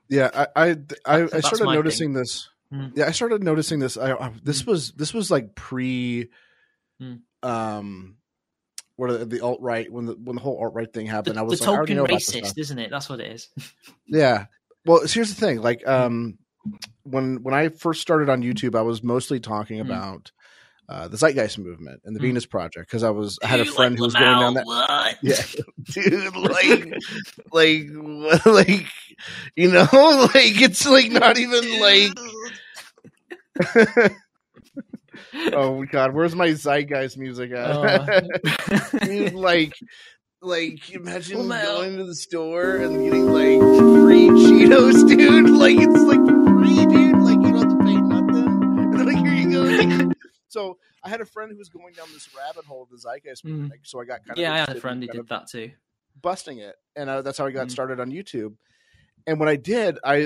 Yeah, I I, I, I started noticing thing. this. Mm. Yeah, I started noticing this. I, I this mm. was this was like pre, mm. um, what are the, the alt right when the when the whole alt right thing happened. The, I was the like, token I know racist, isn't it? That's what it is. Yeah. Well, here's the thing. Like, um, when when I first started on YouTube, I was mostly talking mm. about. Uh, the Zeitgeist movement and the mm. Venus Project, because I was dude, I had a friend like who was going down that. What? Yeah, dude, like, like, like, you know, like it's like not even like. Oh God, where's my Zeitgeist music at? Oh. Dude, like, like imagine well, going to the store and getting like free Cheetos, dude. Like it's like free, dude. Like you don't have to pay nothing. And then like here you go. Like, so I had a friend who was going down this rabbit hole of the Zeitgeist movement, mm. like, so I got kind of yeah, I had a friend who did that too, busting it, and I, that's how I got mm. started on YouTube. And when I did, I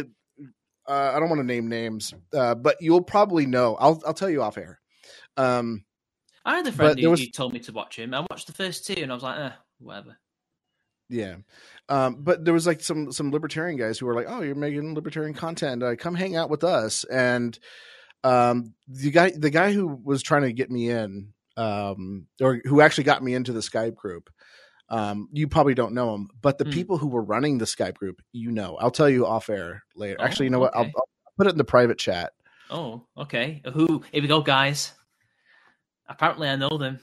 uh, I don't want to name names, uh, but you'll probably know. I'll I'll tell you off air. Um, I had a friend who was... you told me to watch him. I watched the first two, and I was like, eh, whatever. Yeah, um, but there was like some some libertarian guys who were like, oh, you're making libertarian content. Uh, come hang out with us, and. Um, the guy, the guy who was trying to get me in, um, or who actually got me into the Skype group, um, you probably don't know him, but the mm. people who were running the Skype group, you know, I'll tell you off air later. Oh, actually, you know okay. what? I'll, I'll put it in the private chat. Oh, okay. Who? Here we go, guys. Apparently, I know them.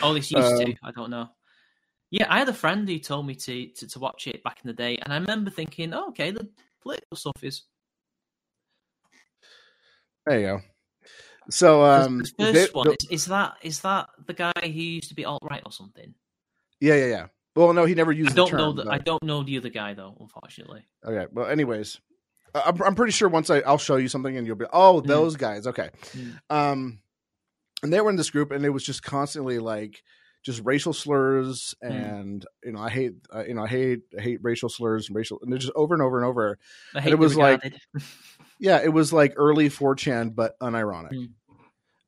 Oh, this used um, to. I don't know. Yeah, I had a friend who told me to, to to watch it back in the day, and I remember thinking, oh, okay, the political stuff is. There you go. So um, the first they, one is, is that is that the guy who used to be alt right or something? Yeah, yeah, yeah. Well, no, he never used. I don't the term, know. The, I don't know the other guy though, unfortunately. Okay. Well, anyways, I'm I'm pretty sure once I I'll show you something and you'll be oh those mm. guys okay, mm. um, and they were in this group and it was just constantly like just racial slurs and mm. you know I hate uh, you know I hate I hate racial slurs and racial and they're just over and over and over. I hate and it was regarded. like. Yeah, it was like early four chan, but unironic. Mm.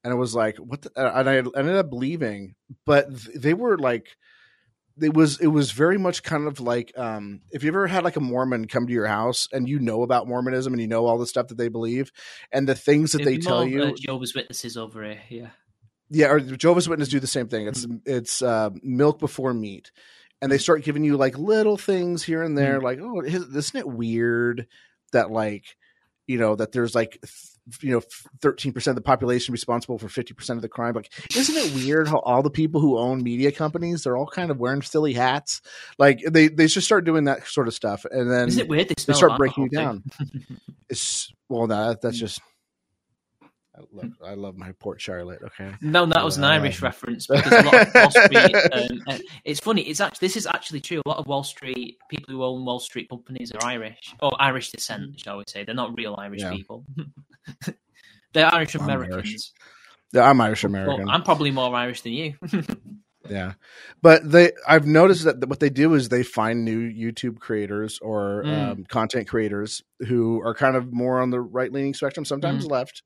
And it was like, what? The, and I ended up leaving, but they were like, it was, it was very much kind of like, um, if you ever had like a Mormon come to your house and you know about Mormonism and you know all the stuff that they believe and the things that It'd they be tell more, you. Uh, Jehovah's Witnesses over here, yeah. Yeah, or Jehovah's Witnesses do the same thing. It's, mm. it's uh, milk before meat. And they start giving you like little things here and there, mm. like, oh, isn't it weird that like, you know, that there's like, you know, thirteen percent of the population responsible for fifty percent of the crime. Like, isn't it weird how all the people who own media companies, they're all kind of wearing silly hats? Like they, they just start doing that sort of stuff. And then is it weird they, they start breaking you down. It's, well, no, that, that's just, I love, I love my Port Charlotte. Okay. No, that was an uh, Irish reference because a lot of Wall Street. Um, it's funny. It's actually this is actually true. A lot of Wall Street people who own Wall Street companies are Irish or Irish descent, shall we say? They're not real Irish yeah. people. They're Irish Americans. I'm Irish. Yeah, I'm Irish American. Well, I'm probably more Irish than you. Yeah. But they, I've noticed that what they do is they find new YouTube creators or mm. um, content creators who are kind of more on the right leaning spectrum, sometimes mm. left,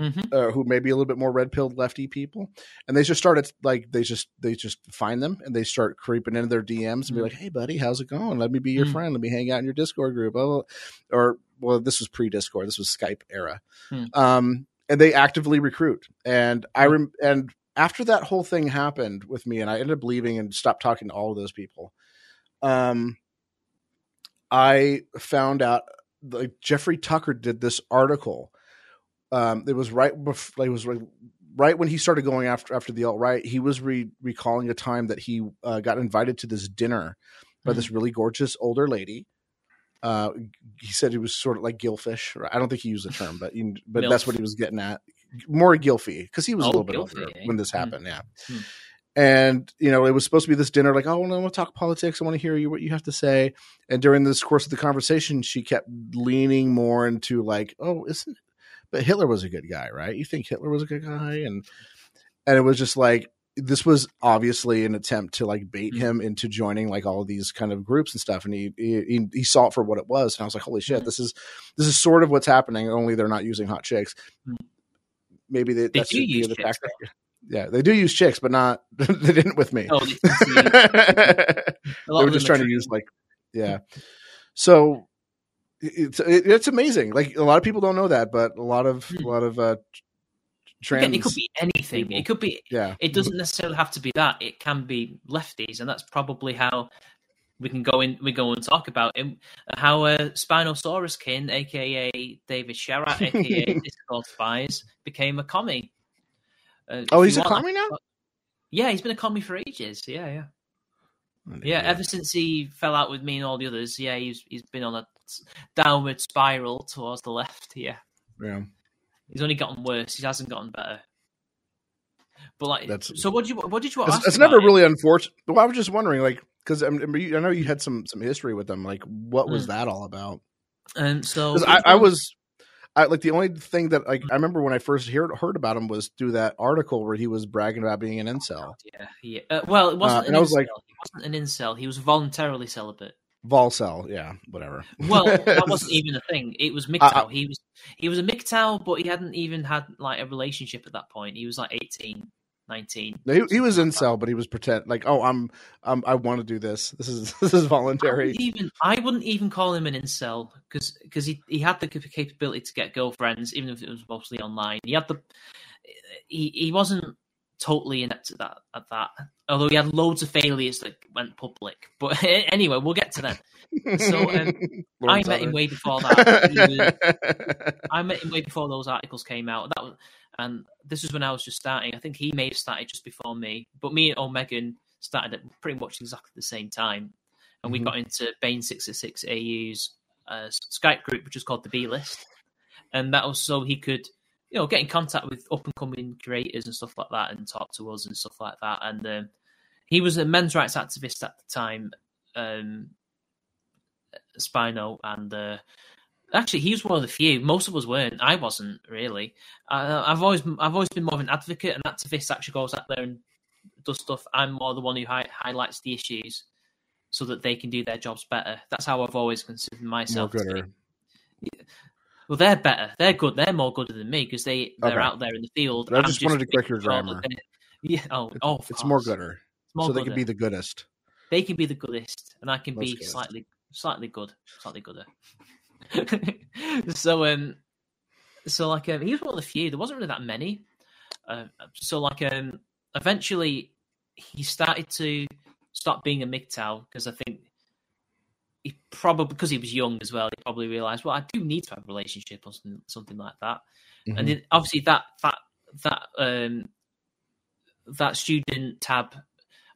mm-hmm. uh, who may be a little bit more red pilled lefty people. And they just started like, they just, they just find them and they start creeping into their D Ms and be like, hey buddy, how's it going? Let me be your mm. friend. Let me hang out in your Discord group. Oh, or, well, this was pre Discord. This was Skype era. Mm. Um, and they actively recruit. And I, rem- and, after that whole thing happened with me and I ended up leaving and stopped talking to all of those people, um, I found out like Jeffrey Tucker did this article. Um, it was right before, it was right, right when he started going after, after the alt-right, he was re- recalling a time that he uh, got invited to this dinner by mm-hmm. this really gorgeous older lady. Uh, he said he was sort of like gillfish. Or I don't think he used the term, but, he, but Milf. That's what he was getting at. More Gilfy, because he was oh, a little bit older eh? when this happened, mm. yeah. Mm. And, you know, it was supposed to be this dinner, like, oh, no, I want to talk politics. I want to hear you what you have to say. And during this course of the conversation, she kept leaning more into like, oh, isn't but Hitler was a good guy, right? You think Hitler was a good guy? And and it was just like, this was obviously an attempt to like bait mm. him into joining like all of these kind of groups and stuff. And he, he, he saw it for what it was. And I was like, holy shit, mm. this is, this is sort of what's happening. Only they're not using hot chicks. Mm. Maybe they, they that's do use the chicks, yeah, they do use chicks, but not they didn't with me. Oh, they, they were just trying to use like, yeah. So it's it, it's amazing. Like a lot of people don't know that, but a lot of hmm. a lot of uh, trans. Again, it could be anything. People. It could be. Yeah. It doesn't necessarily have to be that. It can be lefties, and that's probably how we can go in. We go and talk about it, how uh, Spinosaurus Kin, aka David Sherratt, aka Discord Spies, became a commie. Uh, oh, he's a commie now? Yeah, he's been a commie for ages. Yeah, yeah. Yeah, ever since he fell out with me and all the others, yeah, he's he's been on a downward spiral towards the left, yeah. Yeah. He's only gotten worse. He hasn't gotten better. But like, that's, so what did you what did you want to ask? It's never really it? unfortunate. Well, I was just wondering, like, because I know you had some some history with them. Like, what was mm. that all about? And um, so I, I was. I, like the only thing that like, I remember when I first heard heard about him was through that article where he was bragging about being an incel. Yeah, yeah. Uh, well, it wasn't. Uh, an and incel. I was like, he wasn't an incel. He was voluntarily celibate. Volcel, yeah, whatever. Well, that wasn't even a thing. It was M G T O W. I, I, he was he was a M G T O W, but he hadn't even had like a relationship at that point. He was like eighteen. nineteen. He, he was incel, but he was pretend like, oh, I'm, um, I want to do this. This is this is voluntary. I wouldn't even, I wouldn't even call him an incel because because he, he had the capability to get girlfriends, even if it was mostly online. He had the he he wasn't totally inept at that at that. Although he had loads of failures that went public. But anyway, we'll get to that. So um, I met other. him way before that. was, I met him way before those articles came out. That was. And this was when I was just starting. I think he may have started just before me, but me and old Megan started at pretty much exactly the same time. And mm-hmm. we got into Bane six six six A U's uh, Skype group, which was called the B List. And that was so he could, you know, get in contact with up and coming creators and stuff like that and talk to us and stuff like that. And um, he was a men's rights activist at the time, um, Spino, and uh, actually, he was one of the few. Most of us weren't. I wasn't really. Uh, I've always, I've always been more of an advocate. An activist actually goes out there and does stuff. I'm more the one who hi- highlights the issues so that they can do their jobs better. That's how I've always considered myself. To be. Well, they're better. They're good. They're more good than me because they they're okay. out there in the field. But I just, just wanted to correct your grammar. Yeah. Oh, it, oh it's more gooder. It's more so gooder. They can be the goodest. They can be the goodest, and I can Most be goodest. slightly, slightly good, slightly gooder. so um so like um, he was one of the few. There wasn't really that many, uh, so like um eventually he started to stop being a M G T O W because I think he probably because he was young as well he probably realized, well, I do need to have a relationship or something, something like that. Mm-hmm. And then obviously that that that um that student tab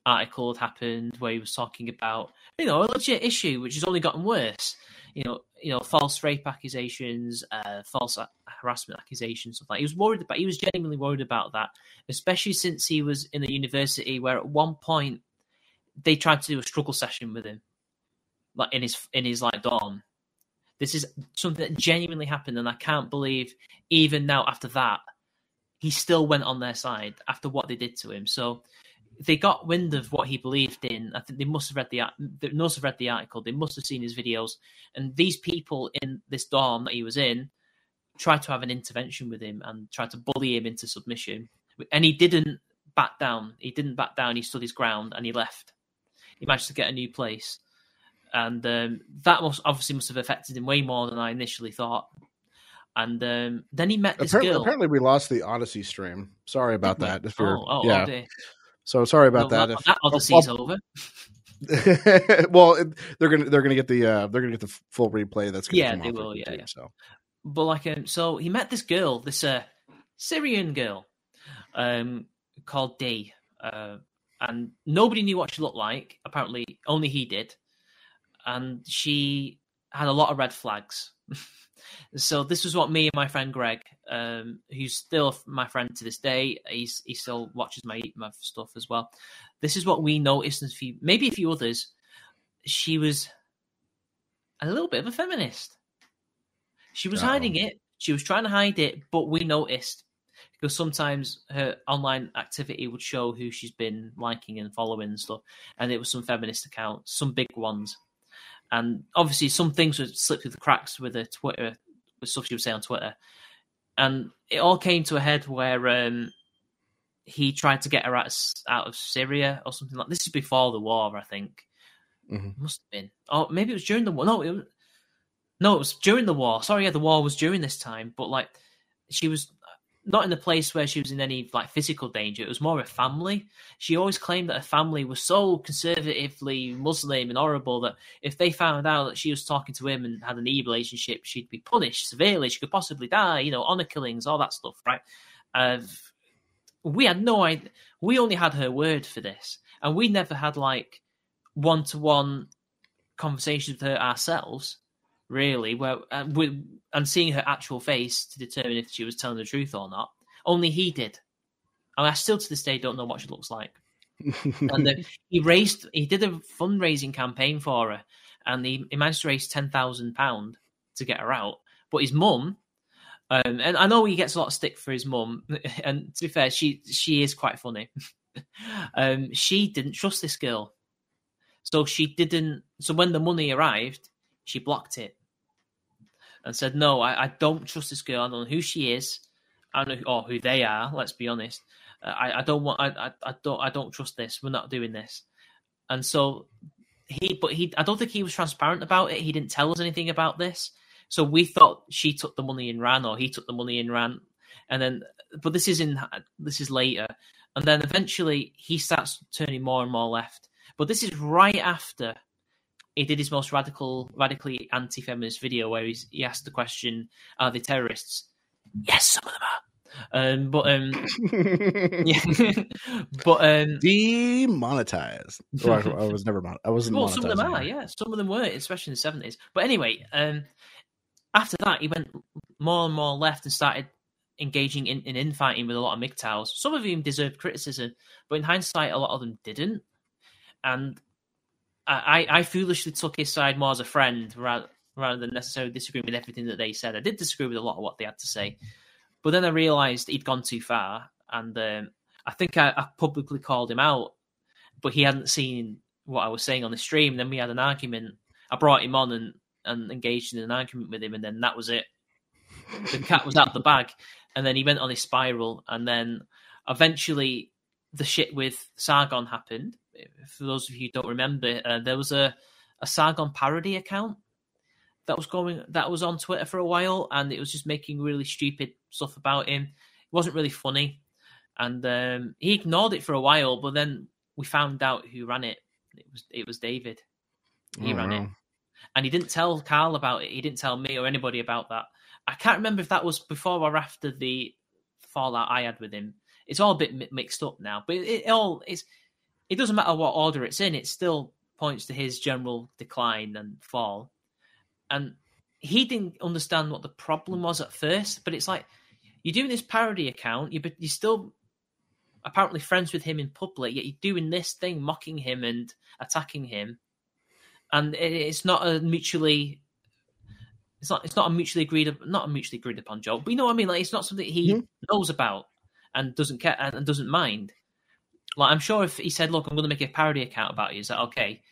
article had happened where he was talking about, you know, a legit issue which has only gotten worse. You know, you know, false rape accusations, uh, false a- harassment accusations, stuff like that. He was worried about. He was genuinely worried about that, especially since he was in a university where at one point they tried to do a struggle session with him, like in his in his like dorm. This is something that genuinely happened, and I can't believe even now after that he still went on their side after what they did to him. So they got wind of what he believed in. I think they must have read the they must have read the article. They must have seen his videos. And these people in this dorm that he was in tried to have an intervention with him and tried to bully him into submission. And he didn't back down. He didn't back down. He stood his ground and he left. He managed to get a new place. And um, that must obviously must have affected him way more than I initially thought. And um, then he met this apparently, girl. Apparently, we lost the Odysee stream. Sorry about that. If you're, oh, oh, yeah. Oh, so sorry about no, that. That, that Odysee's oh, over. Well, they're gonna they're gonna get the uh, they're gonna get the full replay. That's gonna yeah, come they will. Yeah, YouTube, yeah. So, but like, um, so he met this girl, this uh, Syrian girl, um, called Day, uh, and nobody knew what she looked like. Apparently, only he did. And she had a lot of red flags. So this was what me and my friend Greg, um, who's still my friend to this day, he's, he still watches my, my stuff as well. This is what we noticed, and a few, maybe a few others. She was a little bit of a feminist. She was oh. hiding it. She was trying to hide it, but we noticed. Because sometimes her online activity would show who she's been liking and following and stuff. And it was some feminist accounts, some big ones. And obviously, some things would slip through the cracks with her Twitter, with stuff she would say on Twitter. And it all came to a head where um, he tried to get her out of, out of Syria or something like this. This is before the war, I think. Mm-hmm. Must have been. Or maybe it was during the war. No, it was, no, it was during the war. Sorry, yeah, the war was during this time. But like, she was not in a place where she was in any like physical danger. It was more a family. She always claimed that her family was so conservatively Muslim and horrible that if they found out that she was talking to him and had an E relationship, she'd be punished severely. She could possibly die, you know, honor killings, all that stuff, right? Uh, we had no idea. We only had her word for this. And we never had like one-to-one conversations with her ourselves. Really, where uh, we, and seeing her actual face to determine if she was telling the truth or not. Only he did, and I still to this day don't know what she looks like. And uh, he raised, he did a fundraising campaign for her, and he, he managed to raise ten thousand pound to get her out. But his mum, um, and I know he gets a lot of stick for his mum, and to be fair, she she is quite funny. um, she didn't trust this girl, so she didn't. So when the money arrived, she blocked it. And said, no, I, I don't trust this girl. I don't know who she is, I don't know, or who they are. Let's be honest. Uh, I, I don't want. I, I, I don't. I don't trust this. We're not doing this. And so he, but he. I don't think he was transparent about it. He didn't tell us anything about this. So we thought she took the money and ran, or he took the money and ran. And then, but this is in. This is later. And then eventually he starts turning more and more left. But this is right after. He did his most radical, radically anti-feminist video where he's, he asked the question, are they terrorists? Yes, some of them are. Um, but um, yeah. But um, demonetized. Oh, I, I was never. Mon- I wasn't. Well, some of them anymore. Are. Yeah, some of them were, especially in the seventies. But anyway, um, after that, he went more and more left and started engaging in, in infighting with a lot of M G T O Ws. Some of them deserved criticism, but in hindsight, a lot of them didn't. And I, I foolishly took his side more as a friend rather, rather than necessarily disagreeing with everything that they said. I did disagree with a lot of what they had to say. But then I realised he'd gone too far. And um, I think I, I publicly called him out, but he hadn't seen what I was saying on the stream. Then we had an argument. I brought him on and, and engaged in an argument with him, and then that was it. The cat was out of the bag. And then he went on his spiral. And then eventually the shit with Sargon happened. For those of you who don't remember, uh, there was a, a Sargon parody account that was going that was on Twitter for a while, and it was just making really stupid stuff about him. It wasn't really funny, and um, he ignored it for a while. But then we found out who ran it. It was it was David. He oh, ran wow. it, and he didn't tell Carl about it. He didn't tell me or anybody about that. I can't remember if that was before or after the fallout I had with him. It's all a bit mixed up now, but it, it all is. It doesn't matter what order it's in, it still points to his general decline and fall. And he didn't understand what the problem was at first, but it's like, you're doing this parody account, you're, you're still apparently friends with him in public, yet you're doing this thing, mocking him and attacking him. And it, it's not a mutually... It's not It's not a mutually agreed not a mutually agreed upon joke, but you know what I mean? Like, it's not something he mm-hmm. knows about and doesn't care and doesn't mind. Like, I'm sure if he said, look, I'm going to make a parody account about you, is that okay?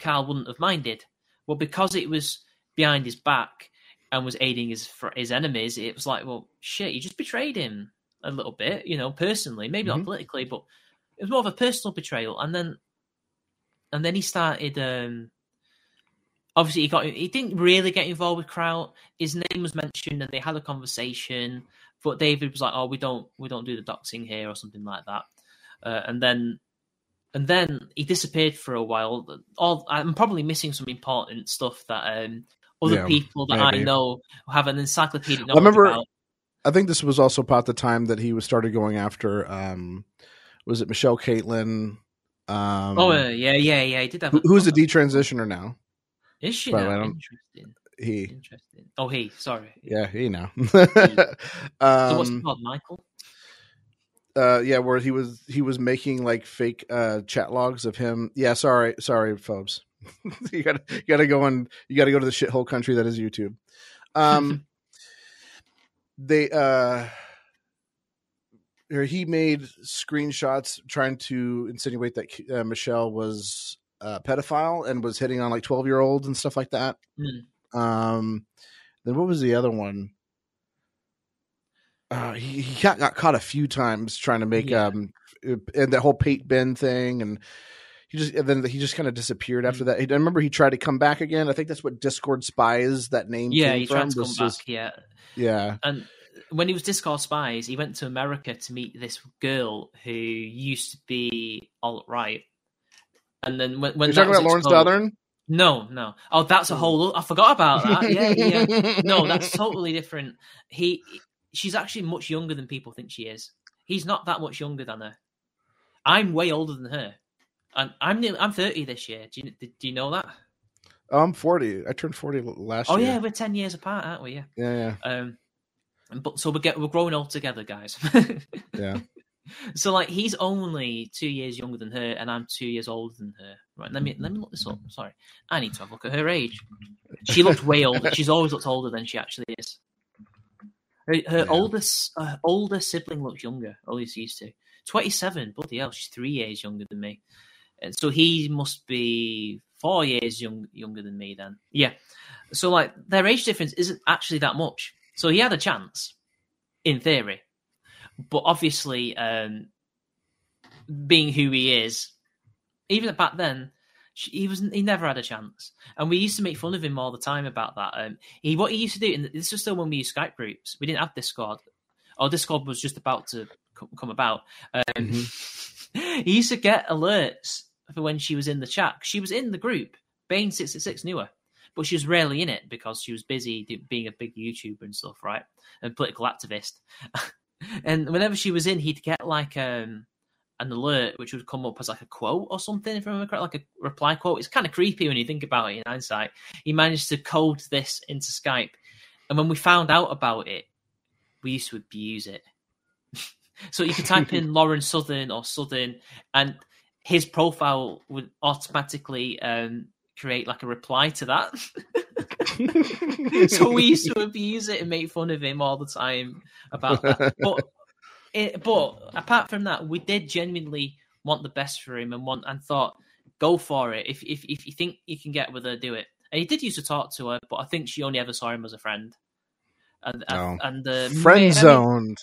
Carl wouldn't have minded. Well, because it was behind his back and was aiding his his enemies, it was like, well, shit, you just betrayed him a little bit, you know, personally, maybe mm-hmm. not politically, but it was more of a personal betrayal. And then and then he started, um, obviously he got he didn't really get involved with Kraut. His name was mentioned and they had a conversation, but David was like, oh, we don't we don't do the doxing here or something like that. Uh, and then and then he disappeared for a while. All, I'm probably missing some important stuff that um, other yeah, people that maybe. I know have an encyclopedic knowledge about. I think this was also about the time that he was started going after, um, was it Michelle Caitlyn? Um, oh, uh, yeah, yeah, yeah. He did that. Who, who's a detransitioner now. Is she but now? Interesting. He. Interesting. Oh, he, sorry. Yeah, he now. he. So what's he called, Michael? Uh, yeah, where he was he was making like fake uh, chat logs of him. Yeah, sorry, sorry, phobes. you gotta you gotta go on. You gotta go to the shithole country that is YouTube. Um, they uh, he made screenshots trying to insinuate that uh, Michelle was a pedophile and was hitting on like twelve year olds and stuff like that. Mm. Um, then what was the other one? Uh, he he got, got caught a few times trying to make yeah. um and that whole Pate Ben thing, and he just and then he just kind of disappeared after that. I remember he tried to come back again. I think that's what Discord Spies that name. Yeah, came he from. tried to this come was, back. Yeah, yeah. And when he was Discord Spies, he went to America to meet this girl who used to be alt-right. And then when, when you're talking about Lawrence Dothern. No, no. Oh, that's a whole. I forgot about that. Yeah, yeah. No, that's totally different. He. She's actually much younger than people think she is. He's not that much younger than her. I'm way older than her, and I'm nearly, I'm thirty this year. Do you do you know that? Oh, I'm forty. I turned forty last oh, year. Oh yeah, we're ten years apart, aren't we? Yeah. Yeah. yeah. Um, but so we get we're growing old together, guys. yeah. So like he's only two years younger than her, and I'm two years older than her. Right? Let me let me look this up. Sorry, I need to have a look at her age. She looks way older. She's always looked older than she actually is. Her, her yeah. oldest, uh, older sibling looks younger. At least he used to. twenty-seven, bloody hell, she's three years younger than me. And so he must be four years young, younger than me then. Yeah. So, like, their age difference isn't actually that much. So he had a chance, in theory. But obviously, um, being who he is, even back then, He was he never had a chance, and we used to make fun of him all the time about that. Um, he what he used to do, and this was still when we used Skype groups. We didn't have Discord. Our Discord was just about to come about. Um, mm-hmm. He used to get alerts for when she was in the chat. She was in the group. Bane six six knew her, but she was rarely in it because she was busy being a big YouTuber and stuff, right? And political activist. And whenever she was in, he'd get like um. an alert which would come up as like a quote or something, if I remember correctly, like a reply quote. It's kind of creepy when you think about it in hindsight. He managed to code this into Skype. And when we found out about it, we used to abuse it. So you could type in Lauren Southern or Southern, and his profile would automatically um, create like a reply to that. So we used to abuse it and make fun of him all the time about that. But It, but apart from that, we did genuinely want the best for him and want and thought, go for it. If if if you think you can get with her, do it. And he did used to talk to her, but I think she only ever saw him as a friend. And oh. and uh, friend zoned.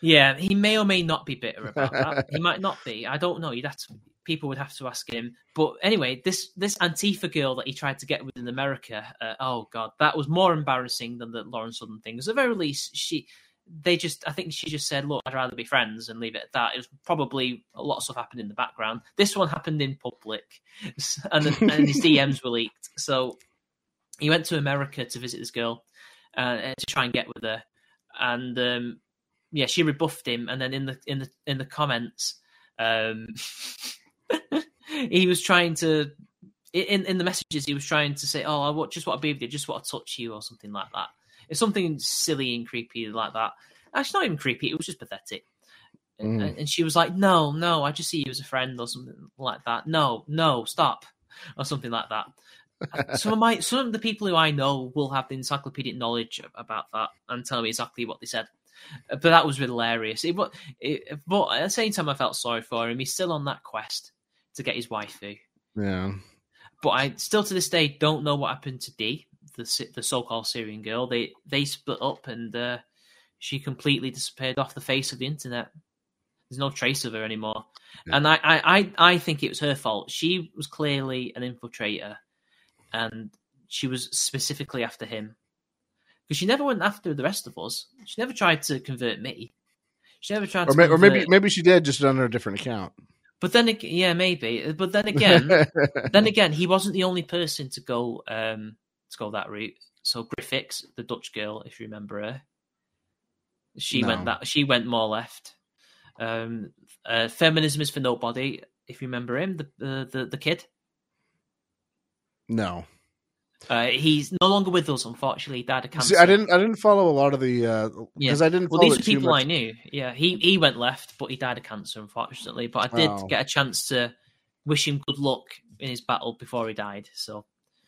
Yeah, he may or may not be bitter about that. He might not be. I don't know. You'd have to, people would have to ask him. But anyway, this this Antifa girl that he tried to get with in America. Uh, oh God, that was more embarrassing than the Lauren Southern thing. At the very least, she. They just, I think she just said, look, I'd rather be friends and leave it at that. It was probably a lot of stuff happened in the background. This one happened in public and, and his D Ms were leaked. So he went to America to visit this girl uh, to try and get with her. And um, yeah, she rebuffed him. And then in the, in the, in the comments, um, he was trying to, in, in the messages, he was trying to say, oh, I just want to be with you, just want to touch you or something like that. It's something silly and creepy like that. Actually, not even creepy. It was just pathetic. And, mm. and she was like, no, no, I just see you as a friend or something like that. No, no, stop. Or something like that. some, of my, some of the people who I know will have the encyclopedic knowledge about that and tell me exactly what they said. But that was hilarious. It, but, it, but at the same time, I felt sorry for him. He's still on that quest to get his waifu. Yeah. But I still, to this day, don't know what happened to Dee, the the so-called Syrian girl. They they split up, and uh, she completely disappeared off the face of the internet. There's no trace of her anymore. Yeah. And I, I, I think it was her fault. She was clearly an infiltrator, and she was specifically after him. Because she never went after the rest of us. She never tried to convert me. She never tried or to may, Or maybe maybe she did, just under a different account. But then, yeah, maybe. But then again, then again, he wasn't the only person to go um, to go that route. So Griffix, the Dutch girl, if you remember her, she no. went that. She went more left. Um, uh, Feminism is for Nobody, if you remember him, the the the, the kid. No. Uh, he's no longer with us, unfortunately. He died of cancer. See, I didn't. I didn't follow a lot of the because uh, yeah. I didn't. Well, follow these are people much. I knew. Yeah, he he went left, but he died of cancer, unfortunately. But I did oh. get a chance to wish him good luck in his battle before he died. So,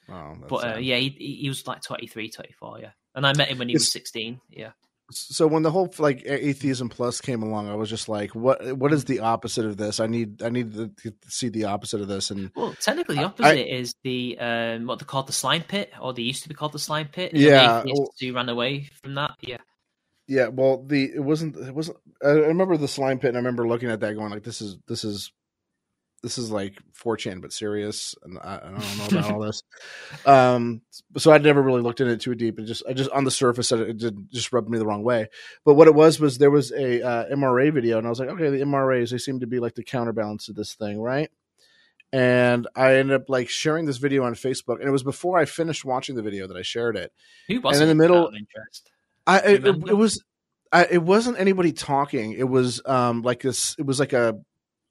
oh, that's but uh, yeah, he he was like twenty-three, twenty-four, yeah, and I met him when he it's, was sixteen. Yeah. So when the whole like Atheism Plus came along, I was just like, what What is the opposite of this? I need I need to see the opposite of this. And well, technically, the opposite I, is the um, what they called the slime pit, or they used to be called the slime pit. Yeah, the atheists who ran away from that. Yeah, yeah. Well, the it wasn't it wasn't. I remember the slime pit, and I remember looking at that, going like, this is this is this is like four chan, but serious. And I, I don't know about all this. Um, so I never really looked into it too deep. It just, I just on the surface, it did, just rubbed me the wrong way. But what it was, was there was a uh, M R A video, and I was like, okay, the M R As, they seem to be like the counterbalance to this thing. Right. And I ended up like sharing this video on Facebook, and it was before I finished watching the video that I shared it. Who was and in the middle, I, it, it, it was, I, it wasn't anybody talking. It was um, like this, it was like a,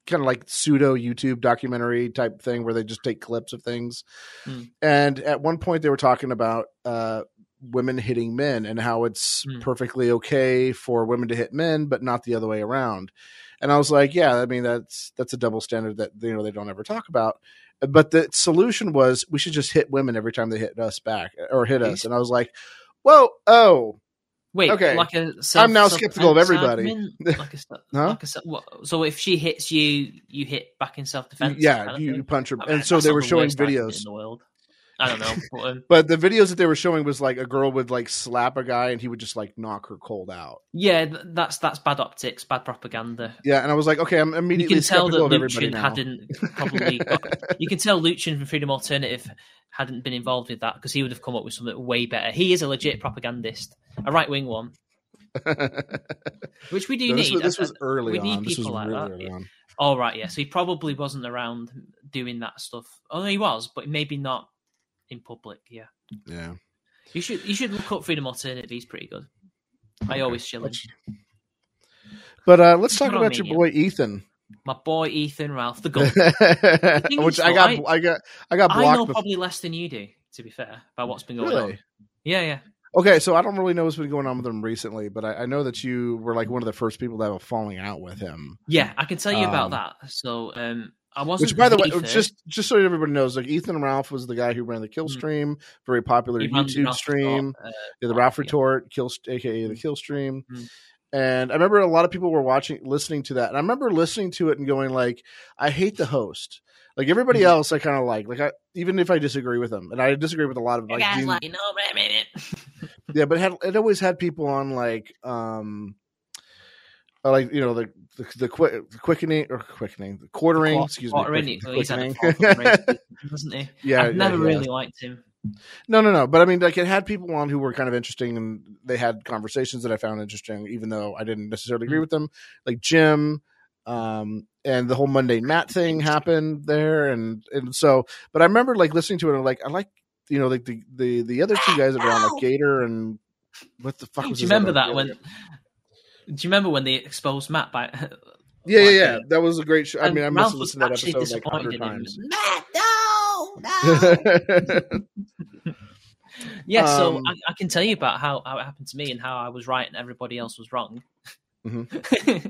kind of like pseudo YouTube documentary type thing where they just take clips of things. Mm. And at one point they were talking about uh, women hitting men and how it's mm. perfectly okay for women to hit men, but not the other way around. And I was like, yeah, I mean, that's, that's a double standard that, you know, they don't ever talk about. But the solution was we should just hit women every time they hit us back or hit us. And I was like, well, oh, Wait, okay. like a self, I'm now skeptical of everybody. Like a, huh? like a, so if she hits you, you hit back in self-defense. Yeah, kind of you thing. punch her. I mean, and so they were the showing videos. In the world. I don't know. But, um, but the videos that they were showing was like a girl would like slap a guy and he would just like knock her cold out. Yeah, that's that's bad optics, bad propaganda. Yeah, and I was like, okay, I'm immediately you can tell skeptical that of everybody now. Hadn't probably got, you can tell Lucien from Freedom Alternative hadn't been involved with that because he would have come up with something way better. He is a legit propagandist, a right-wing one, which we do no, this need. Was, this was early we on. Need this was like really that. early on. All right, yeah. So he probably wasn't around doing that stuff. Oh, no, he was, but maybe not in public. Yeah, yeah. You should you should look up Freedom Alternative. He's pretty good. Okay. I always chill him. But uh, let's talk about your boy Ethan. My boy Ethan Ralph, the goat. The Which is, I got, I, I got, I got blocked. I know before. Probably less than you do, to be fair, about what's been going really? on. Yeah, yeah. Okay, so I don't really know what's been going on with him recently, but I, I know that you were like one of the first people to have a falling out with him. Yeah, I can tell you um, about that. So um, I wasn't. Which, by the way, Ethan. just just so everybody knows, like Ethan Ralph was the guy who ran the Kill Stream, mm-hmm. very popular he YouTube stream, uh, yeah, the Ralph yeah. Retort, Kill, aka the Kill Stream. Mm-hmm. And I remember a lot of people were watching, listening to that. And I remember listening to it and going like, I hate the host. Like everybody mm-hmm. else, I kind of like, like I, even if I disagree with them, and I disagree with a lot of like, guys like you know, but I made it. yeah, but it, had, it always had people on like, um, like you know the the, the, qui- the quickening or quickening, the quartering. The quart- excuse quartering, me, the quickening. He's had a doesn't he? Yeah, I've yeah, never yeah. really liked him. No, no, no. But I mean, like it had people on who were kind of interesting, and they had conversations that I found interesting, even though I didn't necessarily agree with them. Like Jim, um, and the whole Monday Matt thing happened there, and and so. But I remember like listening to it, and like I like you know like the the, the other two guys that were on like Gator and what the fuck was. Do you remember that when? Do you remember when they exposed Matt by? Yeah, yeah, yeah. That was a great show. I mean, I must listen to that episode like a hundred times. Matt, no, no. yeah, so um, I, I can tell you about how, how it happened to me and how I was right and everybody else was wrong. Mm-hmm.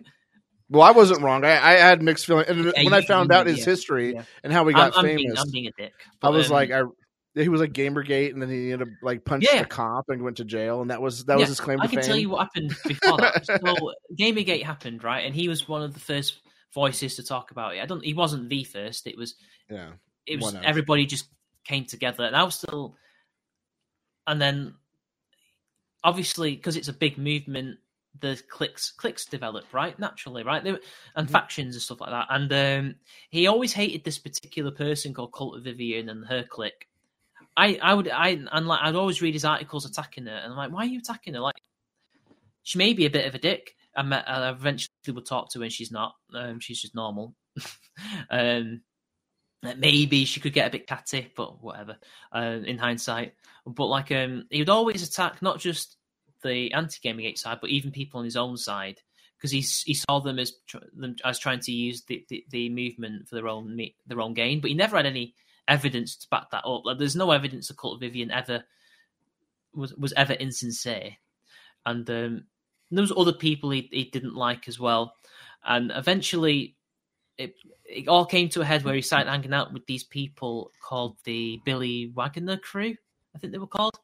well, I wasn't wrong. I, I had mixed feelings. And yeah, when I found mean, out his yeah, history yeah. and how he got I'm, famous, I'm being, I'm being a dick, but, I was um, like, I He was like Gamergate, and then he ended up like punching yeah. a cop and went to jail, and that was that yeah. was his claim to fame. I can fame. tell you what happened before that. So Gamergate happened, right? And he was one of the first voices to talk about it. I don't. He wasn't the first. It was. Yeah. It was everybody just came together, and I was still. And then, obviously, because it's a big movement, the cliques cliques develop, right? Naturally, right? They were, and mm-hmm. factions and stuff like that. And um, he always hated this particular person called Cult of Vivian and her clique. I, I would I and like I'd always read his articles attacking her, and I'm like, why are you attacking her? Like, she may be a bit of a dick. I met, I eventually will talk to her, and she's not. Um, she's just normal. um, maybe she could get a bit catty, but whatever. Uh, in hindsight, but like, um, he would always attack not just the anti-Gamergate side, but even people on his own side, because he he saw them as them as trying to use the, the, the movement for their own their own gain. But he never had any evidence to back that up. Like, there's no evidence the Cult of Vivian ever was was ever insincere, and um, there was other people he, he didn't like as well. And eventually, it it all came to a head where he started hanging out with these people called the Billy Wagner crew, I think they were called.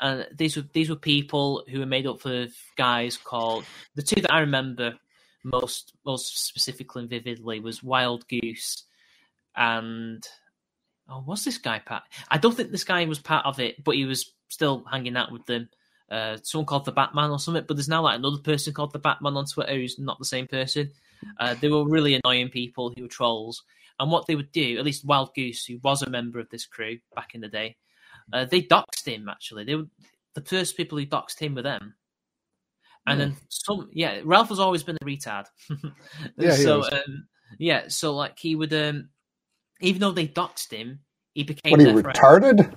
And these were these were people who were made up of guys called the two that I remember most most specifically and vividly was Wild Goose and. Oh, was this guy part? I don't think this guy was part of it, but he was still hanging out with them. Uh, someone called the Batman or something, but there's now like another person called the Batman on Twitter who's not the same person. Uh, they were really annoying people who were trolls. And what they would do, at least Wild Goose, who was a member of this crew back in the day, uh, they doxed him, actually. They were the first people who doxed him were them. And mm. then some... Yeah, Ralph has always been a retard. yeah, so, um, yeah, so like he would... Um, even though they doxed him, he became... What, are you retarded? Friend.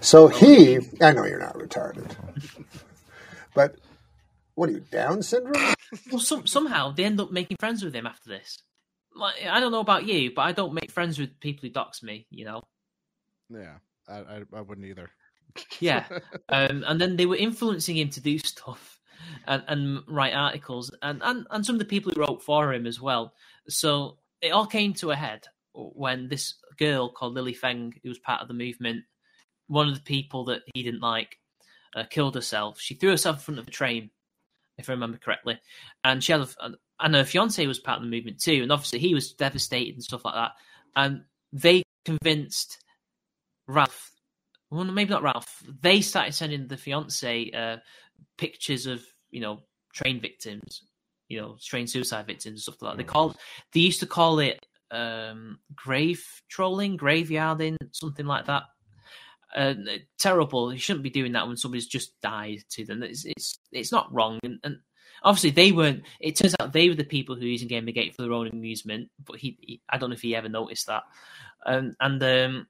So he... I know you're not retarded. But what are you, Down syndrome? Well, some, somehow they end up making friends with him after this. Like, I don't know about you, but I don't make friends with people who dox me, you know? Yeah, I, I, I wouldn't either. Yeah. Um, and then they were influencing him to do stuff and, and write articles. And, and, and some of the people who wrote for him as well. So it all came to a head when this girl called Lily Feng, who was part of the movement, one of the people that he didn't like, uh, killed herself. She threw herself in front of a train, if I remember correctly. And she had a, and her fiancé was part of the movement too, and obviously he was devastated and stuff like that. And they convinced Ralph, well, maybe not Ralph, they started sending the fiancé uh, pictures of, you know, train victims, you know, train suicide victims and stuff like that. They called, they used to call it, um grave trolling, graveyarding, something like that. Uh, terrible. You shouldn't be doing that when somebody's just died to them. It's it's, it's not wrong. And, and obviously they weren't. It turns out they were the people who were using Gamergate for their own amusement. But he, he I don't know if he ever noticed that. Um, and um,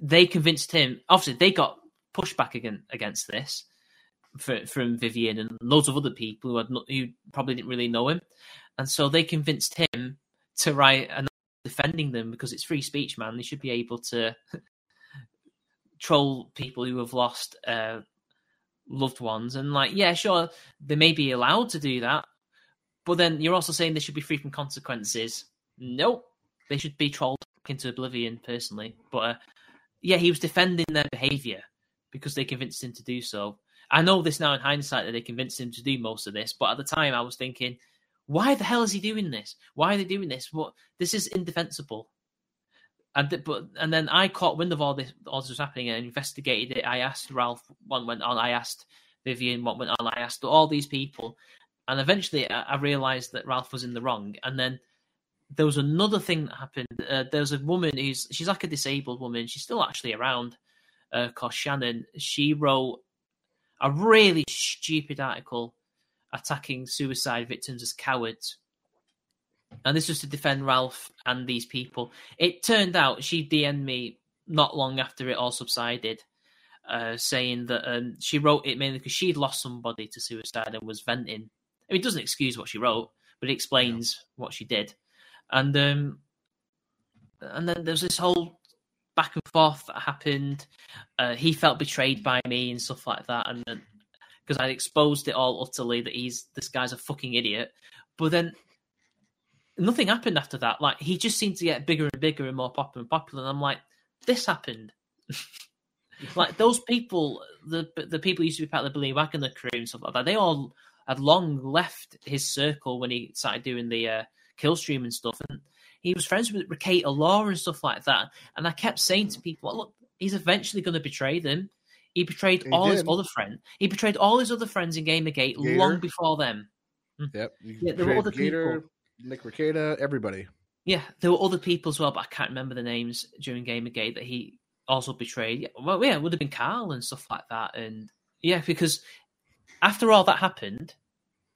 they convinced him. Obviously they got pushback against against this for, from Vivian and loads of other people who had not, who probably didn't really know him. And so they convinced him to write and defending them because it's free speech, man. They should be able to troll people who have lost uh, loved ones. And like, yeah, sure, they may be allowed to do that, but then you're also saying they should be free from consequences. Nope, they should be trolled into oblivion, personally. But uh, yeah, he was defending their behaviour because they convinced him to do so. I know this now in hindsight that they convinced him to do most of this, but at the time I was thinking, why the hell is he doing this? Why are they doing this? What, this is indefensible. And th- but and then I caught wind of all this, all this was happening, and investigated it. I asked Ralph what went on. I asked Vivian what went on. I asked all these people, and eventually I, I realised that Ralph was in the wrong. And then there was another thing that happened. Uh, there was a woman who's she's like a disabled woman. She's still actually around, uh, called Shannon. She wrote a really stupid article attacking suicide victims as cowards, and this was to defend Ralph and these people. It turned out she D M'd me not long after it all subsided, uh, saying that um, she wrote it mainly because she'd lost somebody to suicide and was venting. I mean, it doesn't excuse what she wrote, but it explains yeah. what she did. And um, and then there's this whole back and forth that happened. Uh, he felt betrayed by me and stuff like that, and then. Because I exposed it all utterly that he's this guy's a fucking idiot. But then nothing happened after that. Like, he just seemed to get bigger and bigger and more popular and popular. And I'm like, this happened. Like those people, the the people who used to be part of the Billy Wagner crew and stuff like that, they all had long left his circle when he started doing the uh, kill stream and stuff. And he was friends with Rekieta Law and stuff like that. And I kept saying to people, look, he's eventually going to betray them. He betrayed he all did. his other friends. He betrayed all his other friends in Gamergate Gator. long before them. Yep. Yeah, there were other Gator, people. Nick Rekieta, everybody. Yeah, there were other people as well, but I can't remember the names during Gamergate that he also betrayed. Yeah, well, yeah, it would have been Carl and stuff like that. And yeah, because after all that happened,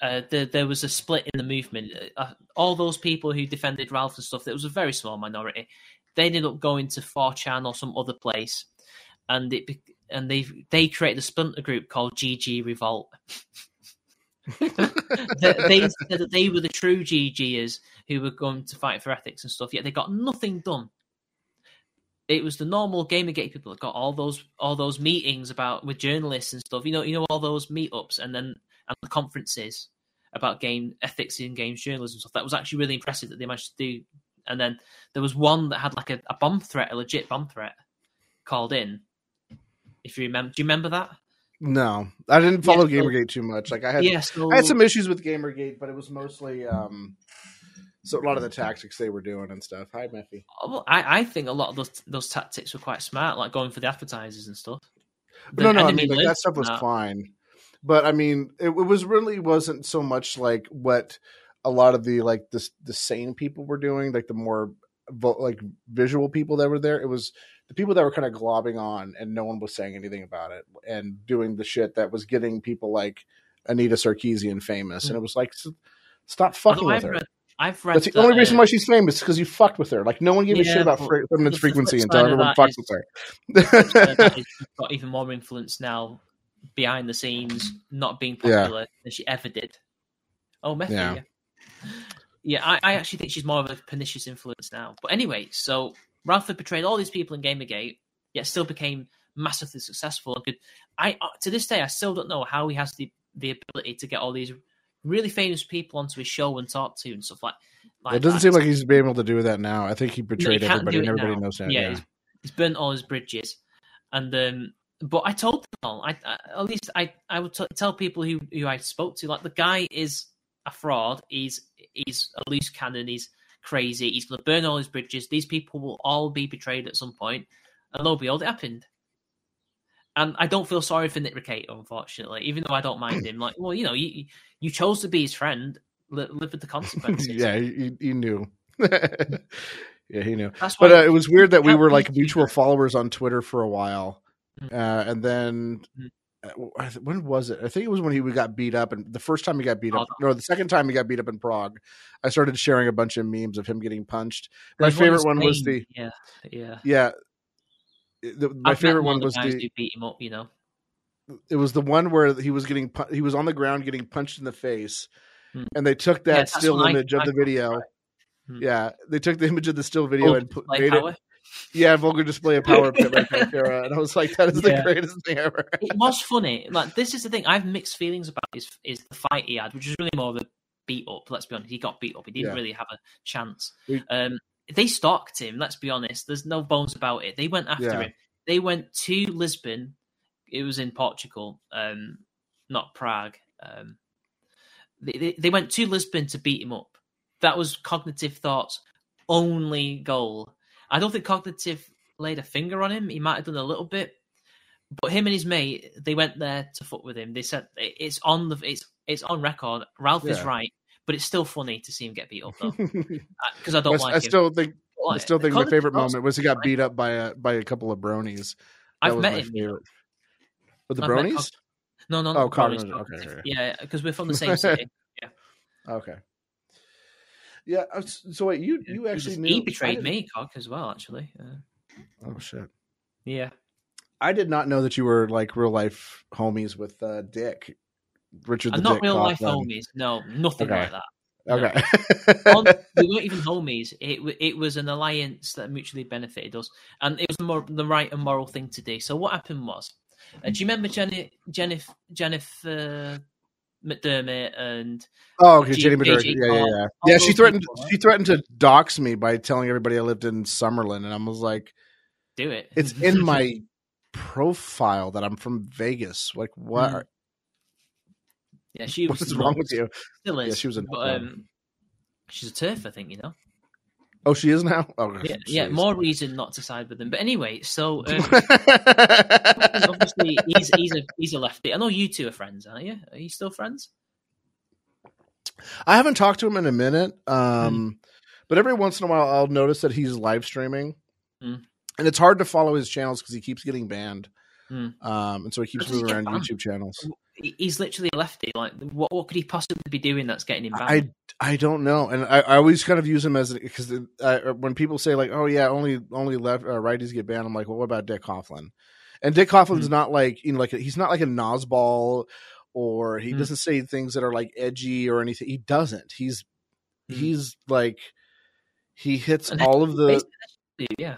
uh, there, there was a split in the movement. Uh, all those people who defended Ralph and stuff, it was a very small minority. They ended up going to four chan or some other place. And it and they they created a splinter group called G G Revolt. they, they said that they were the true G Gers who were going to fight for ethics and stuff. Yet they got nothing done. It was the normal Gamergate people that got all those all those meetings about with journalists and stuff. You know, you know all those meetups and then and the conferences about game ethics and games journalism and stuff. That was actually really impressive that they managed to do. And then there was one that had like a, a bomb threat, a legit bomb threat called in. If you remember, do you remember that? No, I didn't follow yeah, so, Gamergate too much. Like I had, yeah, so, I had some issues with Gamergate, but it was mostly um, so a lot of the tactics they were doing and stuff. Hi, Meffy. Well, I, I think a lot of those those tactics were quite smart, like going for the advertisers and stuff. But no, no, I mean like, that stuff was that. fine, but I mean it, it was really wasn't so much like what a lot of the like the the sane people were doing, like the more like visual people that were there. It was the people that were kind of globbing on and no one was saying anything about it and doing the shit that was getting people like Anita Sarkeesian famous. And it was like, stop fucking Although with I've her. Read, I've read that's the that, only reason why she's famous is because you fucked with her. Like no one gave yeah, a shit about feminine frequency until everyone fucks with her. She's got even more influence now behind the scenes, not being popular yeah. than she ever did. Oh, Matthew. Yeah. yeah. Yeah, I, I actually think she's more of a pernicious influence now. But anyway, so Ralph had betrayed all these people in Gamergate, yet still became massively successful. And could, I to this day, I still don't know how he has the, the ability to get all these really famous people onto his show and talk to and stuff like, like it doesn't that. seem like he's been able to do that now. I think he betrayed no, he everybody, and everybody now. knows that. Yeah, yeah. He's, he's burnt all his bridges. And um, but I told them all. I, I at least I I would t- tell people who who I spoke to, like the guy is a fraud. He's he's a loose cannon. He's crazy. He's going to burn all his bridges. These people will all be betrayed at some point, and lo and behold, it happened. And I don't feel sorry for Nick Rekieta, unfortunately, even though I don't mind him. Like, well, you know, you you chose to be his friend. Live with the consequences. yeah, he, he knew. yeah, he knew. That's but uh, it was weird that we were like mutual followers on Twitter for a while, mm-hmm. uh, and then. Mm-hmm. When was it? I think it was when he got beat up, and the first time he got beat up, oh, no, the second time he got beat up in Prague, I started sharing a bunch of memes of him getting punched. My favorite one was the yeah, yeah, yeah. The, my I've favorite one was the beat him up. You know, it was the one where he was getting he was on the ground getting punched in the face, hmm. and they took that yeah, still image I, of I, the video. Hmm. Yeah, they took the image of the still video oh, and put, made power. it. Yeah, vulgar display of power pit by Pantera, and I was like, that is yeah. the greatest thing ever. It was funny. Like this is the thing. I have mixed feelings about is is the fight he had, which is really more of a beat up. Let's be honest, he got beat up. He didn't yeah. really have a chance. We, um, they stalked him. Let's be honest. There's no bones about it. They went after yeah. him. They went to Lisbon. It was in Portugal, um, not Prague. Um, they, they they went to Lisbon to beat him up. That was Cognitive Thought's only goal. I don't think Cognitive laid a finger on him. He might have done a little bit, but him and his mate, they went there to fuck with him. They said it's on the it's it's on record. Ralph yeah. is right, but it's still funny to see him get beat up though, because I don't I, like. I him. still think I still think my favorite moment was he got beat up by a by a couple of bronies. That I've was met my him. Favorite. With the I've bronies? Cog- no, no, no. Oh, Cognitive. Cognitive. Okay, right. Yeah, because we're from the same city. Yeah. Okay. Yeah, so wait, you, you actually knew... He betrayed me, Cog, as well, actually. Uh, oh, shit. Yeah. I did not know that you were, like, real-life homies with uh, Dick. Richard the Dick Coughlin. Not real-life homies. No, nothing okay. like that. Okay. No. We weren't even homies. It it was an alliance that mutually benefited us, and it was the, more, the right and moral thing to do. So what happened was... Uh, do you remember Jenny, Jennifer... Jennifer... McDermott and oh, okay, Jenny McDermott. Yeah, yeah, yeah. Yeah, she threatened. People, right? She threatened to dox me by telling everybody I lived in Summerlin, and I was like, do it. It's in my profile that I'm from Vegas. Like, what? Mm. Are, yeah, she was. What's wrong with you? Still is. Yeah, she was a. But, um, she's a TERF, I think. You know. Oh, she is now? Oh, yeah, yeah, more reason not to side with him. But anyway, so... Um, obviously, he's, he's, a, he's a lefty. I know you two are friends, aren't you? Are you still friends? I haven't talked to him in a minute. Um, mm. But every once in a while, I'll notice that he's live streaming. Mm. And it's hard to follow his channels because he keeps getting banned. Mm. Um, and so he keeps moving around banned? YouTube channels. He's literally a lefty. Like, what, what could he possibly be doing that's getting him banned? I, I don't know, and I, I always kind of use him as because uh, when people say like, "Oh yeah, only only left uh, righties get banned," I'm like, "Well, what about Dick Coughlin?" And Dick Coughlin's mm. not like you know, like a, he's not like a noseball, or he mm. doesn't say things that are like edgy or anything. He doesn't. He's mm. he's like he hits and all of the yeah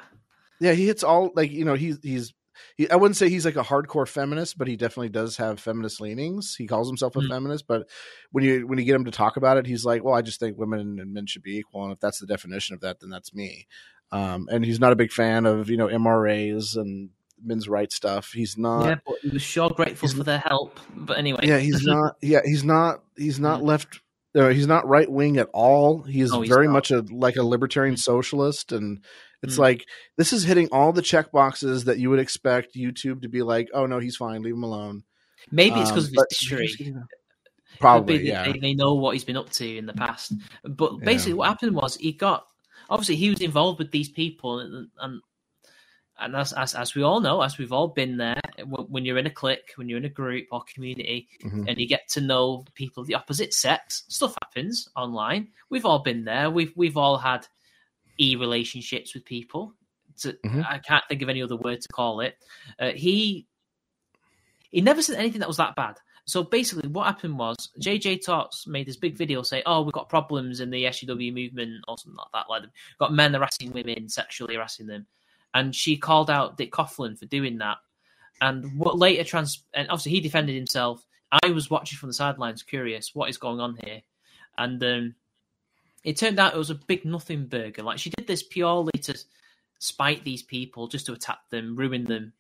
yeah he hits all like you know he's he's he, I wouldn't say he's like a hardcore feminist, but he definitely does have feminist leanings. He calls himself a mm. feminist, but when you when you get him to talk about it, he's like, well, I just think women and men should be equal. And if that's the definition of that, then that's me. Um, and he's not a big fan of, you know, M R As and men's rights stuff. He's not. Yeah, but he was sure grateful for their help. But anyway. Yeah, he's not. Yeah, he's not. He's not mm. left. Uh, he's not right wing at all. He is no, very not. much a like a libertarian socialist. And it's mm. like, this is hitting all the check boxes that you would expect YouTube to be like, oh no, he's fine. Leave him alone. Maybe it's because um, of his history. Probably. Maybe yeah. They, they know what he's been up to in the past. But basically yeah. what happened was he got, obviously he was involved with these people. And, and, and as, as, as we all know, as we've all been there, when you're in a clique, when you're in a group or community mm-hmm. and you get to know people of the opposite sex, stuff happens online. We've all been there. We've, we've all had e-relationships with people. To, mm-hmm. I can't think of any other word to call it. Uh, he he never said anything that was that bad. So basically what happened was J J Tots made this big video saying, oh, we've got problems in the S U W movement or something like that. Like, got men harassing women, sexually harassing them. And she called out Dick Coughlin for doing that. And what later trans... And obviously he defended himself. I was watching from the sidelines curious, what is going on here? And... um It turned out it was a big nothing burger. Like, she did this purely to spite these people, just to attack them, ruin them.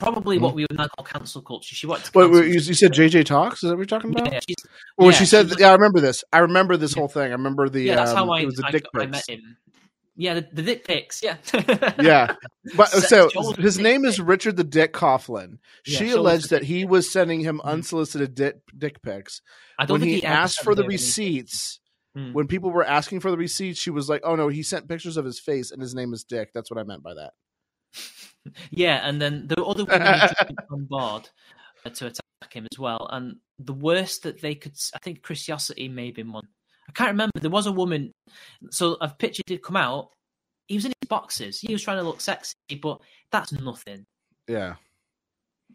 Probably mm-hmm. what we would now call cancel culture. She wanted to cancel wait, wait, you said J J Talks? Is that what you're talking about? Yeah, she's, well, yeah, she said, like, yeah, I remember this. I remember this yeah. whole thing. I remember the. Yeah, that's um, how I, it was the I, dick I, I met him. Yeah, the, the dick pics. Yeah. yeah. But so, so his name is Richard the Dick Coughlin. Yeah, she alleged that he was sending him unsolicited dick, dick pics. I don't when think he, he asked for the receipts. Anything. When people were asking for the receipt, she was like, oh, no, he sent pictures of his face and his name is Dick. That's what I meant by that. Yeah, and then the other women on board to attack him as well. And the worst that they could... I think Christiosity may have been one. I can't remember. There was a woman... So a picture did come out. He was in his boxers. He was trying to look sexy, but that's nothing. Yeah.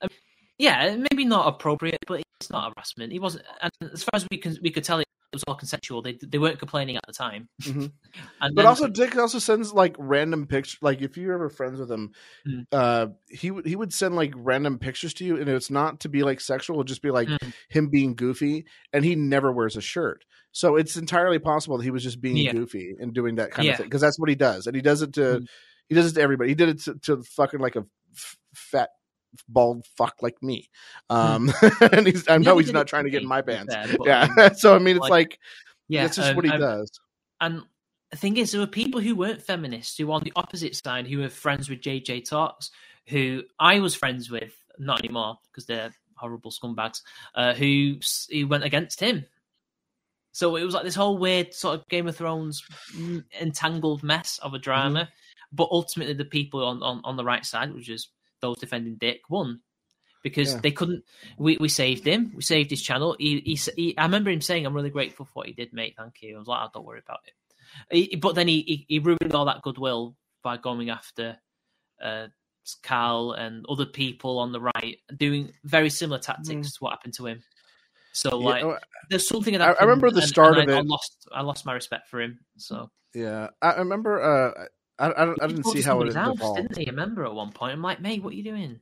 I mean, yeah, maybe not appropriate, but it's not harassment. He wasn't... And as far as we can, we could tell... It, It was all consensual. They they weren't complaining at the time. Mm-hmm. And but then, also, Dick also sends like random pictures. Like if you're ever friends with him, mm-hmm. uh, he would he would send like random pictures to you, and it's not to be like sexual. It'll just be like mm-hmm. him being goofy, and he never wears a shirt. So it's entirely possible that he was just being yeah. goofy and doing that kind yeah. of thing because that's what he does, and he does it to mm-hmm. he does it to everybody. He did it to, to fucking like a f- fat. bald fuck like me um hmm. and he's I know he's not trying to get in my pants there, but, yeah um, so I mean it's like, like yeah that's just um, what he um, does. And the thing is, there were people who weren't feminists who were on the opposite side who were friends with J J Talks, who I was friends with, not anymore because they're horrible scumbags, uh who who went against him. So it was like this whole weird sort of Game of Thrones entangled mess of a drama. Mm-hmm. But ultimately the people on, on on the right side, which is those defending Dick, won because yeah. they couldn't. We, we saved him. We saved his channel. He, he, he, I remember him saying, "I'm really grateful for what he did, mate. Thank you." I was like, oh, "Don't worry about it." He, but then he, he he ruined all that goodwill by going after uh, Carl and other people on the right, doing very similar tactics mm. to what happened to him. So like, yeah, there's something that I, I remember the and, start and of I, it. I lost, I lost my respect for him. So yeah, I remember. Uh... I, I, I didn't see how it house, evolved. Didn't he? I remember at one point, I'm like, mate, what are you doing?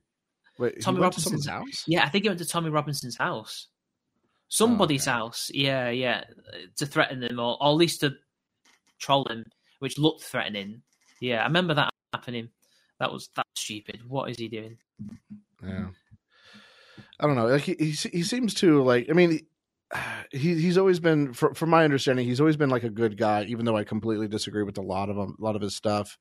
Wait, Tommy Robinson's to house? Yeah, I think he went to Tommy Robinson's house. Somebody's oh, okay. house. Yeah, yeah. To threaten him, or, or at least to troll him, which looked threatening. Yeah, I remember that happening. That was that stupid. What is he doing? Yeah, I don't know. Like he, he, he seems to like. I mean, he he's always been, for, from my understanding, he's always been like a good guy. Even though I completely disagree with a lot of him, a lot of his stuff.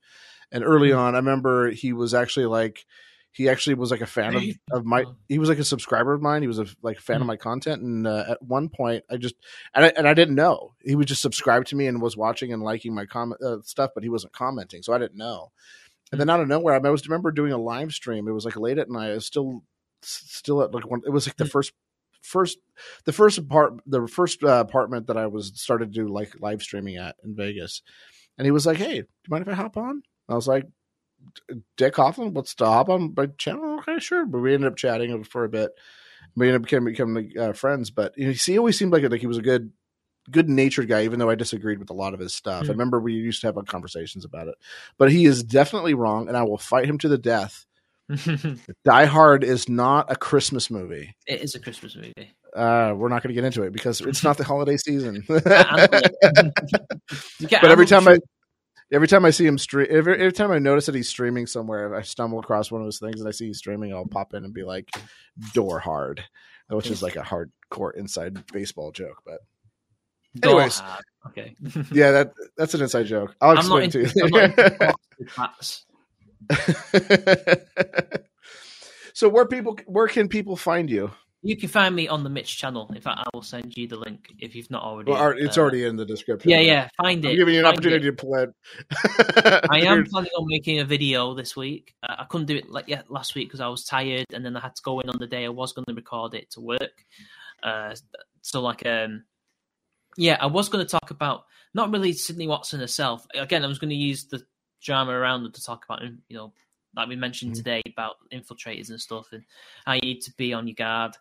And early on, I remember he was actually like, he actually was like a fan of, of my. He was like a subscriber of mine. He was a, like a fan mm-hmm. of my content. And uh, at one point, I just and I, and I didn't know he was just subscribed to me and was watching and liking my comment uh, stuff, but he wasn't commenting, so I didn't know. And then out of nowhere, I was remember doing a live stream. It was like late at night. I was still, still at like one. It was like the first, first, the first apart, the first uh, apartment that I was started to do like live streaming at in Vegas. And he was like, "Hey, do you mind if I hop on?" And I was like, "Dick Coughlin, what's to hop on my channel?" Okay, sure. But we ended up chatting for a bit. We ended up becoming, becoming uh, friends. But you know, he always seemed like like he was a good. good-natured guy, even though I disagreed with a lot of his stuff. Mm-hmm. I remember we used to have conversations about it, but he is definitely wrong, and I will fight him to the death. Die Hard is not a Christmas movie. It is a Christmas movie. Uh, we're not going to get into it because it's not the holiday season. But every time I, every time I see him stream, every, every time I notice that he's streaming somewhere, I stumble across one of those things, and I see he's streaming, I'll pop in and be like, "Door Hard," which is like a hardcore inside baseball joke, but. Anyways, uh, okay. yeah, that that's an inside joke. I'll explain into, to you. So where people where can people find you? You can find me on the Mitch channel. In fact, I will send you the link if you've not already. Well, it's uh, already in the description. Yeah, right? yeah. Find I'm it. I'm giving you an find opportunity it. to play. I am planning on making a video this week. Uh, I couldn't do it like yeah, last week because I was tired, and then I had to go in on the day I was going to record it to work. Uh, so like um. Yeah, I was going to talk about not really Sydney Watson herself. Again, I was going to use the drama around her to talk about, you know, like we mentioned mm-hmm. today about infiltrators and stuff and how you need to be on your guard.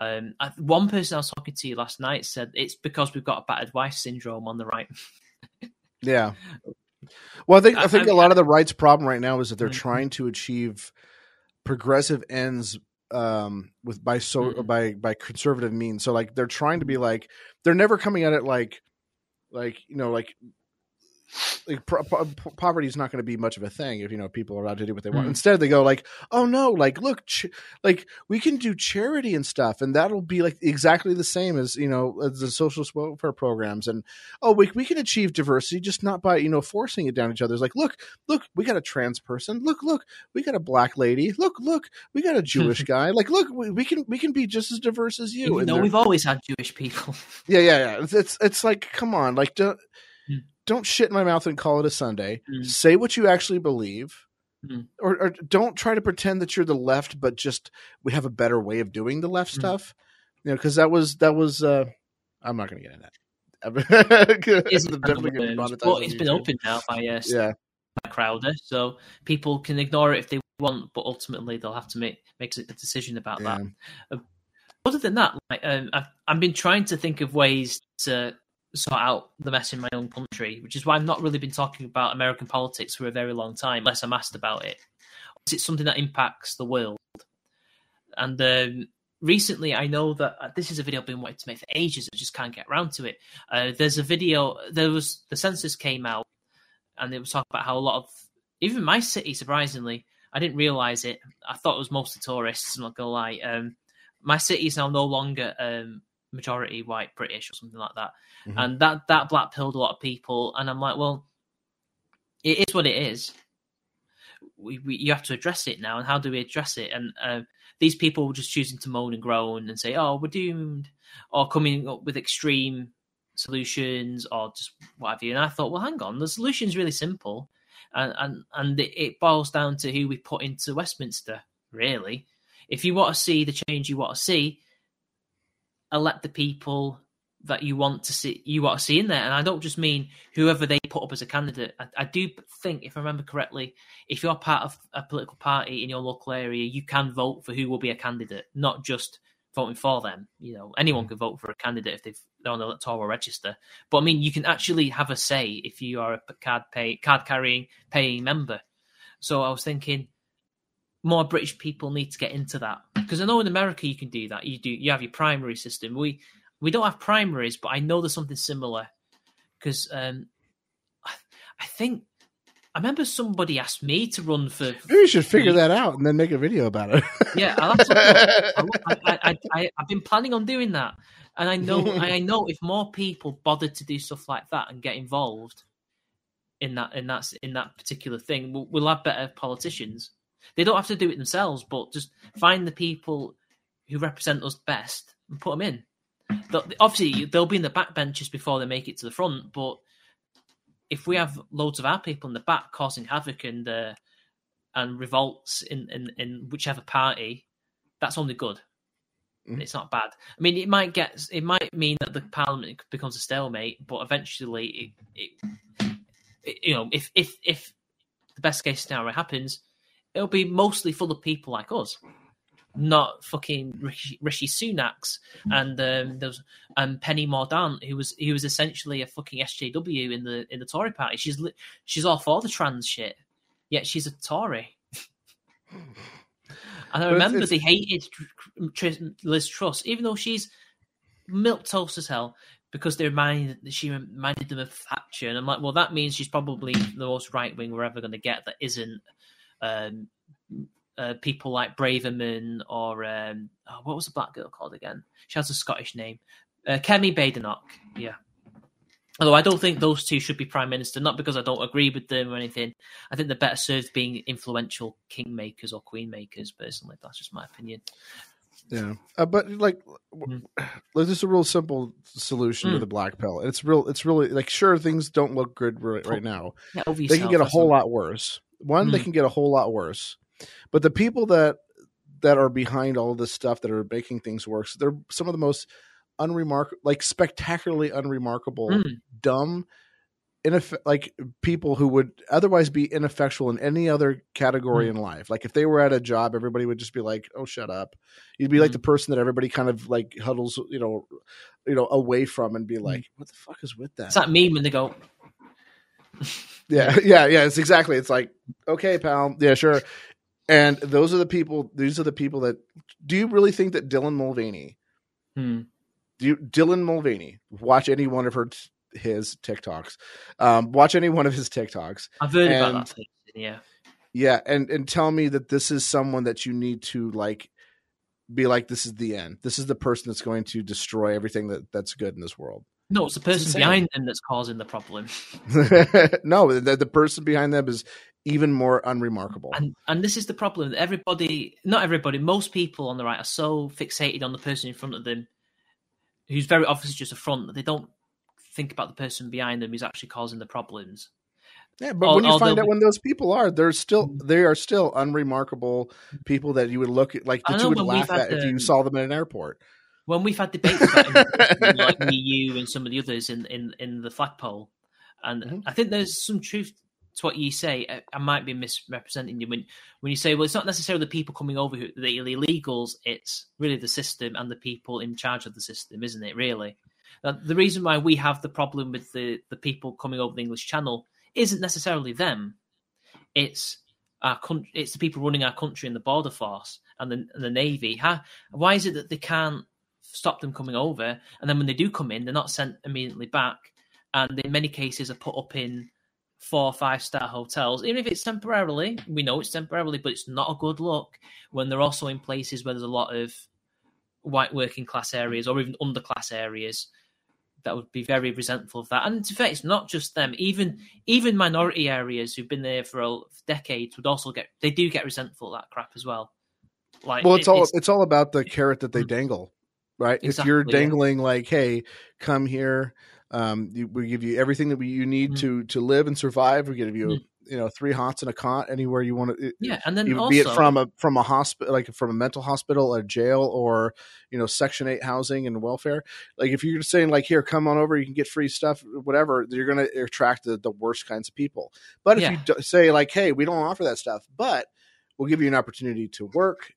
Um, I, one person I was talking to last night said it's because we've got a battered wife syndrome on the right. yeah. Well, I think I, I think I, a lot I, of the right's problem right now is that they're mm-hmm. trying to achieve progressive ends um with by so mm-hmm. by by conservative means. So like they're trying to be like they're never coming at it like like you know like like pro- po- poverty is not going to be much of a thing if you know people are allowed to do what they want. Mm-hmm. Instead they go like, oh no, like look ch- like we can do charity and stuff and that'll be like exactly the same as you know as the social welfare programs and oh we we can achieve diversity just not by you know forcing it down each other's like look look we got a trans person look look we got a black lady look look we got a Jewish guy like look we, we can we can be just as diverse as you. No, we've always had Jewish people. yeah yeah yeah it's it's, it's like come on like don't Don't shit in my mouth and call it a Sunday. Mm. Say what you actually believe, mm. or, or don't try to pretend that you're the left, but just we have a better way of doing the left mm. stuff. You know, because that was that was. Uh, I'm not going to get into that. It's, well, it's been opened now by uh, yeah. Crowder, so people can ignore it if they want, but ultimately they'll have to make make a decision about yeah. that. Uh, other than that, like um, I've, I've been trying to think of ways to. Sort out the mess in my own country, which is why I've not really been talking about American politics for a very long time, unless I'm asked about it. It's something that impacts the world. And um, recently, I know that uh, this is a video I've been wanting to make for ages. I just can't get around to it. Uh, there's a video. There was the census came out, and it was talking about how a lot of even my city, surprisingly, I didn't realize it. I thought it was mostly tourists. I'm not gonna lie. Um, my city is now no longer. Um, majority white British or something like that. Mm-hmm. And that, that black-pilled a lot of people. And I'm like, well, it is what it is. We, we you have to address it now. And how do we address it? And uh, these people were just choosing to moan and groan and say, oh, we're doomed, or coming up with extreme solutions or just what have you. And I thought, well, hang on, the solution's really simple. And, and, and it, it boils down to who we put into Westminster, really. If you want to see the change you want to see, elect the people that you want to see you want to see in there. And I don't just mean whoever they put up as a candidate. I, I do think, if I remember correctly, if you're part of a political party in your local area, you can vote for who will be a candidate, not just voting for them. You know, anyone can vote for a candidate if they've, they're on the electoral register. But, I mean, you can actually have a say if you are a card pay, card-carrying, paying member. So I was thinking, more British people need to get into that, because I know in America you can do that. You do, you have your primary system. We we don't have primaries, but I know there's something similar because um, I, I think I remember somebody asked me to run for... Maybe you should figure that out and then make a video about it. Yeah, I'll have to, I, I, I, I've been planning on doing that. And I know I know if more people bothered to do stuff like that and get involved in that in that, in that particular thing, we'll, we'll have better politicians. They don't have to do it themselves, but just find the people who represent us best and put them in. They'll, obviously, they'll be in the back benches before they make it to the front, but if we have loads of our people in the back causing havoc and uh, and revolts in, in, in whichever party, that's only good. Mm. It's not bad. I mean, it might get it might mean that the parliament becomes a stalemate, but eventually, it, it, it you know, if if if the best case scenario happens, it'll be mostly full of people like us, not fucking Rishi, Rishi Sunak's and um, there was, and Penny Mordaunt, who was who was essentially a fucking S J W in the in the Tory party. She's li- she's all for the trans shit, yet she's a Tory. And I but remember it's, it's... they hated Tr- Tr- Liz Truss, even though she's milquetoast as hell, because they reminded she reminded them of Thatcher. And I'm like, well, that means she's probably the most right wing we're ever going to get that isn't. Um, uh, people like Braverman or um, oh, what was the black girl called again? She has a Scottish name, uh, Kemi Badenoch. Yeah. Although I don't think those two should be prime minister, not because I don't agree with them or anything. I think they're better served being influential kingmakers or queenmakers. Personally, that's just my opinion. Yeah, uh, but like, mm. like, there's a real simple solution mm. to the black pill. It's real. It's really like sure things don't look good right, right now. Yeah, over yourself, they can get a whole something. lot worse. One, mm. they can get a whole lot worse, but the people that that are behind all this stuff that are making things worse, they're some of the most unremarkable, like spectacularly unremarkable, mm. dumb, ineff- like people who would otherwise be ineffectual in any other category mm. in life. Like if they were at a job, everybody would just be like, "Oh, shut up." You'd be mm. like the person that everybody kind of like huddles, you know, you know, away from and be like, mm. "What the fuck is with that?" It's that meme when they go. Yeah, yeah, yeah. It's exactly. It's like, okay, pal. Yeah, sure. And those are the people. These are the people that. Do you really think that Dylan Mulvaney? Hmm. Do you, Dylan Mulvaney watch any one of her his TikToks? Um, watch any one of his TikToks? I've heard and, about that. Yeah, yeah, and and tell me that this is someone that you need to like. Be like, this is the end. This is the person that's going to destroy everything that, that's good in this world. No, it's the person it's behind them that's causing the problem. No, the, the person behind them is even more unremarkable. And, and this is the problem. Everybody, not everybody, most people on the right are so fixated on the person in front of them, who's very obviously just a front, that they don't think about the person behind them who's actually causing the problems. Yeah, but all, when you find out when those people are, they're still they are still unremarkable people that you would look at, like that you would laugh at if um, you saw them in an airport. When we've had debates about like me, you, and some of the others in in, in the flagpole, and mm-hmm. I think there's some truth to what you say. I, I might be misrepresenting you when when you say, well, it's not necessarily the people coming over who the illegals; it's really the system and the people in charge of the system, isn't it? Really, now, the reason why we have the problem with the the people coming over the English Channel. Isn't necessarily them; it's our country. It's the people running our country and the border force and the, and the navy. How, why is it that they can't stop them coming over? And then when they do come in, they're not sent immediately back, and in many cases are put up in four or five star hotels. Even if it's temporarily, we know it's temporarily, but it's not a good look when they're also in places where there's a lot of white working class areas or even underclass areas. That would be very resentful of that. And in fact, it's not just them. Even even minority areas who've been there for, a, for decades would also get they do get resentful of that crap as well. Like, well, it's it, all it's, it's all about the carrot that they dangle, right? Exactly, if you're dangling yeah. like, "Hey, come here, um, you, we give you everything that we, you need mm. to to live and survive. We give you mm. you know three hots and a cot anywhere you want to. Yeah, and then you, also, be it from a from a hospital, like from a mental hospital, a jail, or you know Section eight housing and welfare. Like if you're saying like here, come on over, you can get free stuff, whatever. You're going to attract the, the worst kinds of people. But if yeah. you do, say like, hey, we don't offer that stuff, but we'll give you an opportunity to work,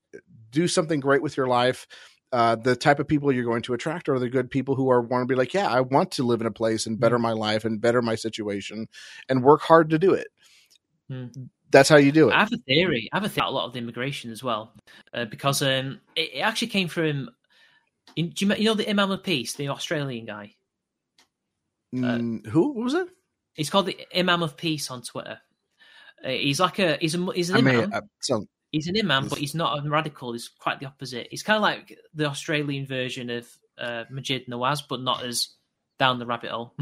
do something great with your life. Uh, the type of people you're going to attract are the good people who are want to be like, yeah, I want to live in a place and better my life and better my situation and work hard to do it. Mm. That's how you do it. I have a theory. I have a theory about a lot of the immigration as well, uh, because um, it, it actually came from. In, do you, you know the Imam of Peace, the Australian guy? Mm, uh, who what was it? He's called the Imam of Peace on Twitter. He's like a he's a he's an I imam. Mean, uh, so, he's an imam, but he's not a radical. He's quite the opposite. He's kind of like the Australian version of uh, Majid Nawaz, but not as down the rabbit hole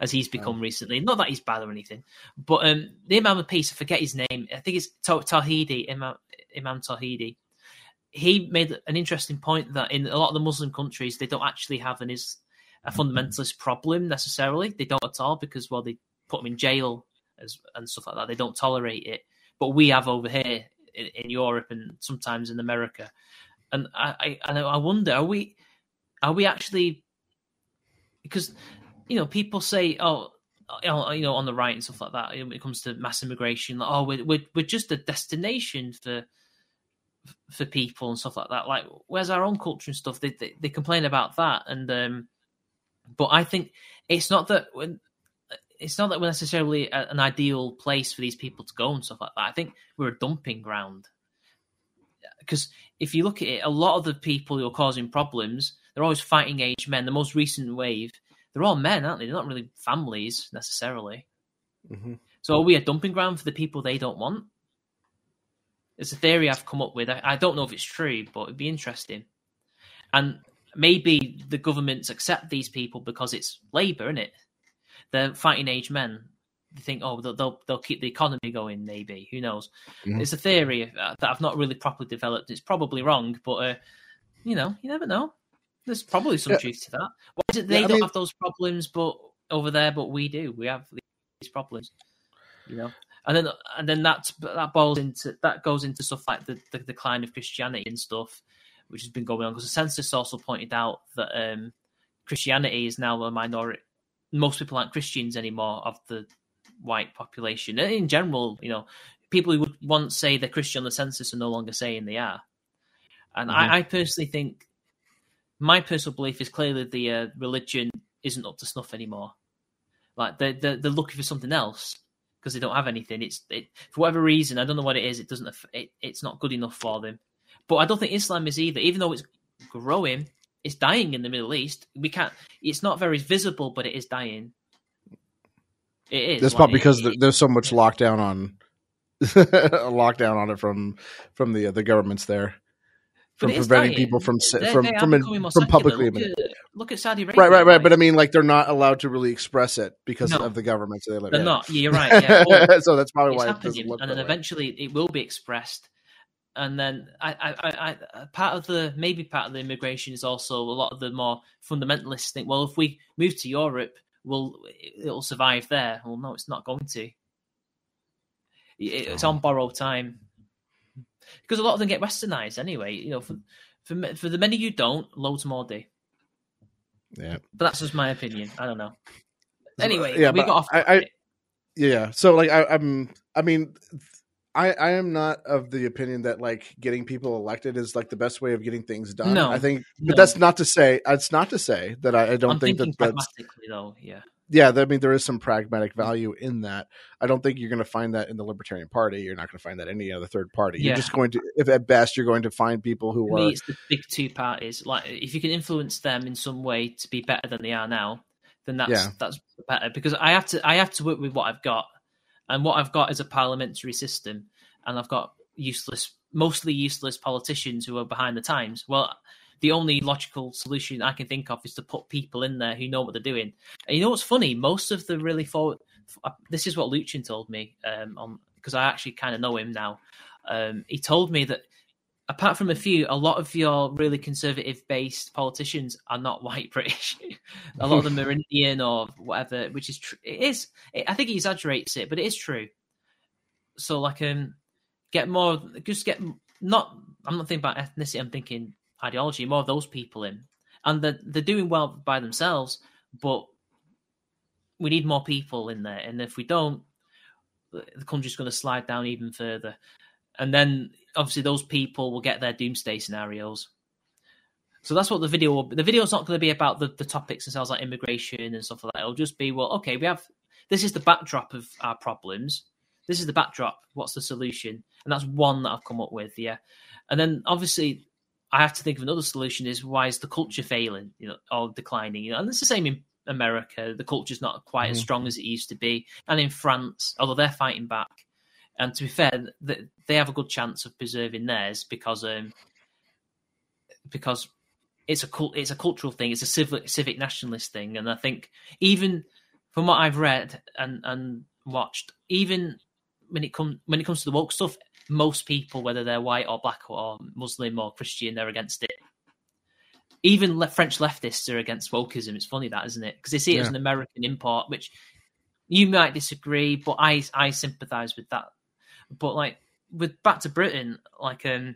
as he's become um, recently. Not that he's bad or anything, but um, the Imam of Peace, I forget his name. I think it's Tawhidi, Imam, Imam Tawhidi. He made an interesting point that in a lot of the Muslim countries, they don't actually have an is a fundamentalist problem necessarily. They don't at all because, well, they put them in jail as, and stuff like that. They don't tolerate it. But we have over here in, in Europe and sometimes in America. And I, I, I wonder, are we, are we actually... Because, you know, people say, oh, you know, on the right and stuff like that, when it comes to mass immigration, like, oh, we're, we're, we're just a destination for... for people and stuff like that. Like, where's our own culture and stuff? They they, they complain about that, and um, but I think it's not that when, it's not that we're necessarily a, an ideal place for these people to go and stuff like that. I think we're a dumping ground, because if you look at it, a lot of the people who are causing problems, they're always fighting age men. The most recent wave, they're all men, aren't they? They're not really families necessarily. Mm-hmm. So are we a dumping ground for the people they don't want? It's a theory I've come up with. I, I don't know if it's true, but it'd be interesting. And maybe the governments accept these people because it's Labour, isn't it? They're fighting age men. They think, oh, they'll they'll, they'll keep the economy going, maybe. Who knows? Yeah. It's a theory that I've not really properly developed. It's probably wrong, but, uh, you know, you never know. There's probably some yeah. truth to that. Why is it they yeah, I don't mean... have those problems but over there, but we do? We have these problems, you know? And then, and then that that boils into that goes into stuff like the, the decline of Christianity and stuff, which has been going on. Because the census also pointed out that um, Christianity is now a minority. Most people aren't Christians anymore of the white population. In general, you know, people who would once say they're Christian on the census are no longer saying they are. And mm-hmm. I, I personally think my personal belief is clearly the uh, religion isn't up to snuff anymore. Like they they're, they're looking for something else. Because they don't have anything, it's it, for whatever reason. I don't know what it is. It doesn't. It, it's not good enough for them. But I don't think Islam is either. Even though it's growing, it's dying in the Middle East. We can't. It's not very visible, but it is dying. It is. That's probably because it, there's so much lockdown on, lockdown on it from from the uh, the governments there, from preventing dying. people from they're, from from, in, from secular. publicly. Look at, look at Saudi Arabia. Right, right, right. But I mean, like, they're not allowed to really express it because no. of the government. So they live they're in. not. Yeah, you're right. Yeah. Well, so that's probably why happening. It doesn't look And then way. eventually it will be expressed. And then I, I, I, part of the, maybe part of the immigration is also a lot of the more fundamentalists think, well, if we move to Europe, we'll, it'll survive there. Well, no, it's not going to. It's on borrowed time. Because a lot of them get westernized anyway. You know, for, for, for the many you don't, loads more do. Yeah, but that's just my opinion. I don't know. Anyway, yeah, we got off. I, I, yeah, so like I, I'm. I mean, I I am not of the opinion that like getting people elected is like the best way of getting things done. No, I think, but no. that's not to say. It's not to say that I, I don't I'm think that pragmatically that's, though. Yeah. Yeah, I mean, there is some pragmatic value in that. I don't think you're going to find that in the Libertarian Party. You're not going to find that in any other third party. Yeah. You're just going to, if at best, you're going to find people who are. It's the big two parties. Like, if you can influence them in some way to be better than they are now, then that's yeah. that's better. Because I have to, I have to work with what I've got, and what I've got is a parliamentary system, and I've got useless, mostly useless politicians who are behind the times. Well. The only logical solution I can think of is to put people in there who know what they're doing. And you know what's funny? Most of the really forward... This is what Luchin told me, um, on because I actually kind of know him now. Um, he told me that, apart from a few, a lot of your really conservative-based politicians are not white British. A lot of them are Indian or whatever, which is... Tr- it is. It, I think he exaggerates it, but it is true. So, like, um, get more... Just get... Not... I'm not thinking about ethnicity, I'm thinking... ideology, more of those people in, and they're, they're doing well by themselves, but we need more people in there, and if we don't, the country's going to slide down even further, and then obviously those people will get their doomsday scenarios. So that's what the video will be. The video's not going to be about the, the topics themselves, like immigration and stuff like that. It'll just be, well, okay, we have, this is the backdrop of our problems, this is the backdrop, what's the solution? And that's one that I've come up with. Yeah. And then obviously I have to think of another solution is, why is the culture failing, you know, or declining? You know, and it's the same in America. The culture's not quite mm-hmm. as strong as it used to be. And in France, although they're fighting back, And to be fair, they have a good chance of preserving theirs because um, because it's a cult, it's a cultural thing, it's a civic, civic nationalist thing. And I think even from what I've read and, and watched, even when it comes when it comes to the woke stuff, most people, whether they're white or black or Muslim or Christian, they're against it. Even le- French leftists are against wokeism. It's funny that, isn't it? Because they see it yeah. as an American import, which you might disagree, but I I sympathise with that. But like with back to Britain, like um,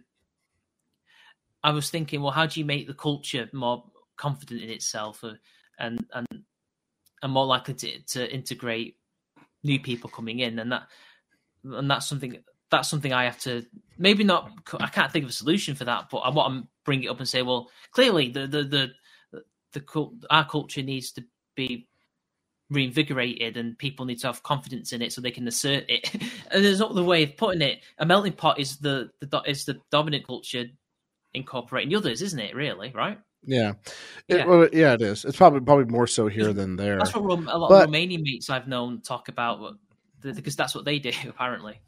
I was thinking, well, how do you make the culture more confident in itself and and and more likely to, to integrate new people coming in? And that and that's something that's something I have to maybe not. I can't think of a solution for that, but I want to bring it up and say, well, clearly the the the, the, the our culture needs to be reinvigorated and people need to have confidence in it so they can assert it. And there's not the way of putting it. A melting pot is the, the is the dominant culture incorporating the others, isn't it, really, right? Yeah. It, yeah. Well, yeah, it is. It's probably probably more so here it's, than there. That's what Rom- a lot but, of Romanian mates I've known talk about, because that's what they do, apparently.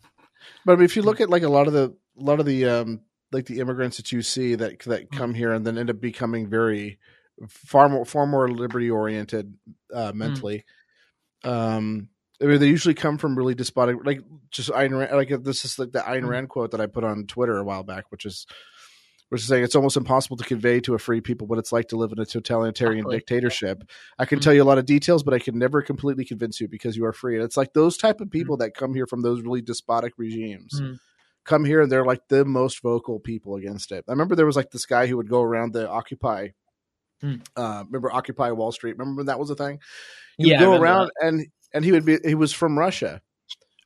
But I mean, if you look at like a lot of the a lot of the um, like the immigrants that you see that that come here and then end up becoming very far more far more liberty oriented uh, mentally. Mm. Um, I mean, they usually come from really despotic, like just Ayn Rand, like this is like the Ayn Rand quote that I put on Twitter a while back, which is which is saying it's almost impossible to convey to a free people what it's like to live in a totalitarian exactly. dictatorship. I can mm. tell you a lot of details, but I can never completely convince you because you are free. And it's like those type of people mm. that come here from those really despotic regimes mm. come here and they're like the most vocal people against it. I remember there was like this guy who would go around the Occupy. Hmm. Uh, remember Occupy Wall Street? Remember when that was a thing? He yeah, would go around that. and and he would be he was from Russia,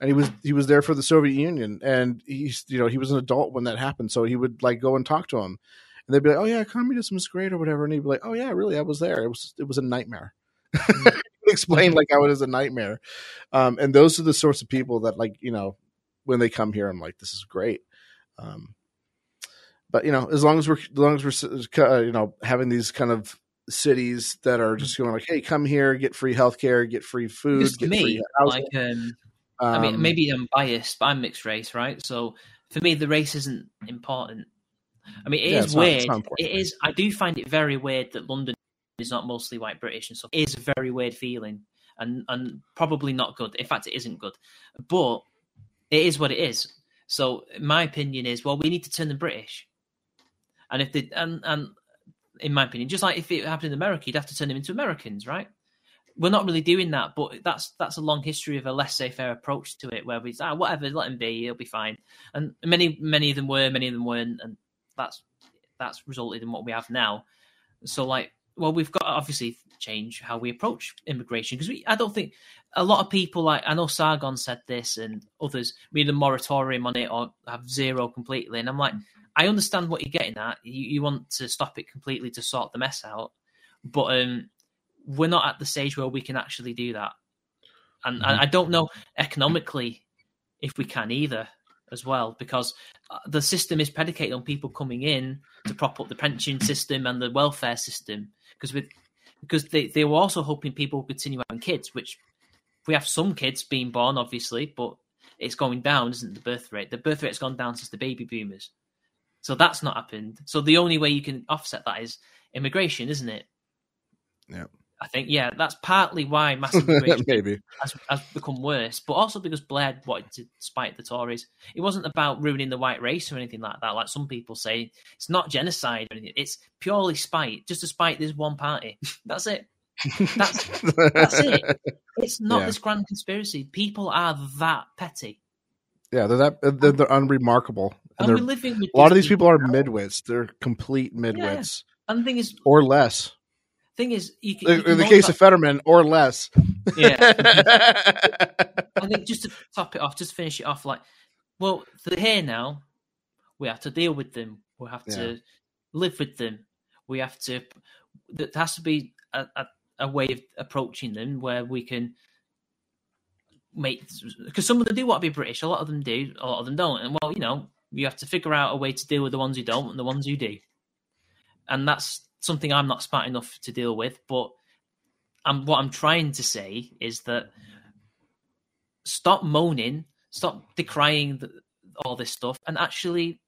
and he was he was there for the Soviet Union, and he's you know he was an adult when that happened, so he would like go and talk to him, and they'd be like, "Oh yeah, communism is great" or whatever, and he'd be like, "Oh yeah, really, I was there. It was it was a nightmare." Hmm. He explained like how it is a nightmare, um, and those are the sorts of people that like you know when they come here, I'm like, this is great. Um, But you know, as long as we're as long as we're uh, you know having these kind of cities that are just going like, hey, come here, get free healthcare, get free food, because get me, free housing. Like, um, um, I mean, maybe I'm biased, but I'm mixed race, right? So for me, the race isn't important. I mean, it yeah, is weird. Not, not it is. I do find it very weird that London is not mostly white British and stuff. It is a very weird feeling, and and probably not good. In fact, it isn't good. But it is what it is. So my opinion is, well, we need to turn the British. And if they, and, and in my opinion, just like if it happened in America, you'd have to turn them into Americans, right? We're not really doing that, but that's that's a long history of a laissez-faire approach to it, where we ah whatever, let him be, he'll be fine. And many many of them were, many of them weren't, and that's that's resulted in what we have now. So like, well, we've got to obviously change how we approach immigration because we I don't think a lot of people like I know Sargon said this and others we need a moratorium on it or have zero completely, and I'm like. I understand what you're getting at. You, you want to stop it completely to sort the mess out, but um, we're not at the stage where we can actually do that. And, mm-hmm. and I don't know economically if we can either as well, because the system is predicated on people coming in to prop up the pension system and the welfare system, because with because they, they were also hoping people would continue having kids, which we have some kids being born, obviously, but it's going down, isn't it, the birth rate? The birth rate's gone down since the baby boomers. So that's not happened. So the only way you can offset that is immigration, isn't it? Yeah. I think, yeah, that's partly why mass immigration Maybe. Has, has become worse, but also because Blair wanted to spite the Tories. It wasn't about ruining the white race or anything like that, like some people say. It's not genocide or anything. It's purely spite, just to spite this one party. That's it. That's, that's it. It's not yeah. this grand conspiracy. People are that petty. Yeah, they're that they're, they're unremarkable. And they're, living with a lot of these people now. Are midwits. They're complete midwits. Yeah. And the thing is, or less. Thing is, you can, you can in the case about... of Fetterman, or less. Yeah. I think just to top it off, just finish it off. Like, well, they're here now. We have to deal with them. We have yeah. to live with them. We have to. There has to be a, a, a way of approaching them where we can. Make because some of them do want to be British, a lot of them do, a lot of them don't, and well, you know, you have to figure out a way to deal with the ones who don't and the ones who do, and that's something I'm not smart enough to deal with. But I'm what I'm trying to say is that stop moaning, stop decrying the, all this stuff and actually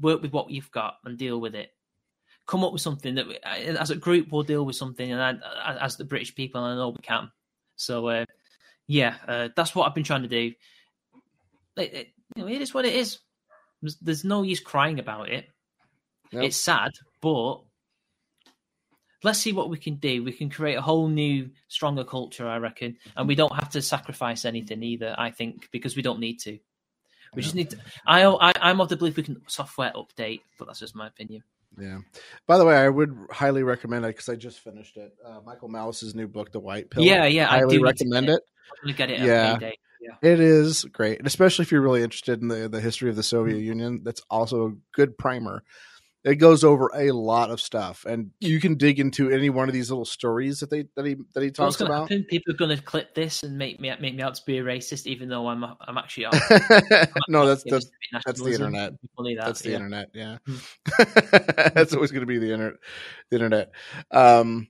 work with what you've got and deal with it. Come up with something that, we, as a group, we'll deal with something, and I, as the British people, I know we can. So, uh, yeah, uh, that's what I've been trying to do. It, it, you know, it is what it is. There's, there's no use crying about it. Nope. It's sad, but let's see what we can do. We can create a whole new, stronger culture, I reckon, and we don't have to sacrifice anything either, I think, because we don't need to. We yeah. just need to. I, I, I'm of the belief we can software update, but that's just my opinion. Yeah. By the way, I would highly recommend it because I just finished it. Uh, Michael Malice's new book, The White Pill. Yeah, yeah. I highly I do recommend it. I'm going to get it yeah. every day. Yeah. It is great, and especially if you're really interested in the, the history of the Soviet mm-hmm. Union. That's also a good primer. It goes over a lot of stuff, and you can dig into any one of these little stories that they that he that he talks gonna about. Happen? People are going to clip this and make me make me out to be a racist, even though I'm I'm actually out. no, that's that's, that's the internet. That, that's the yeah. internet. Yeah, that's always going to be the internet. The internet. Um,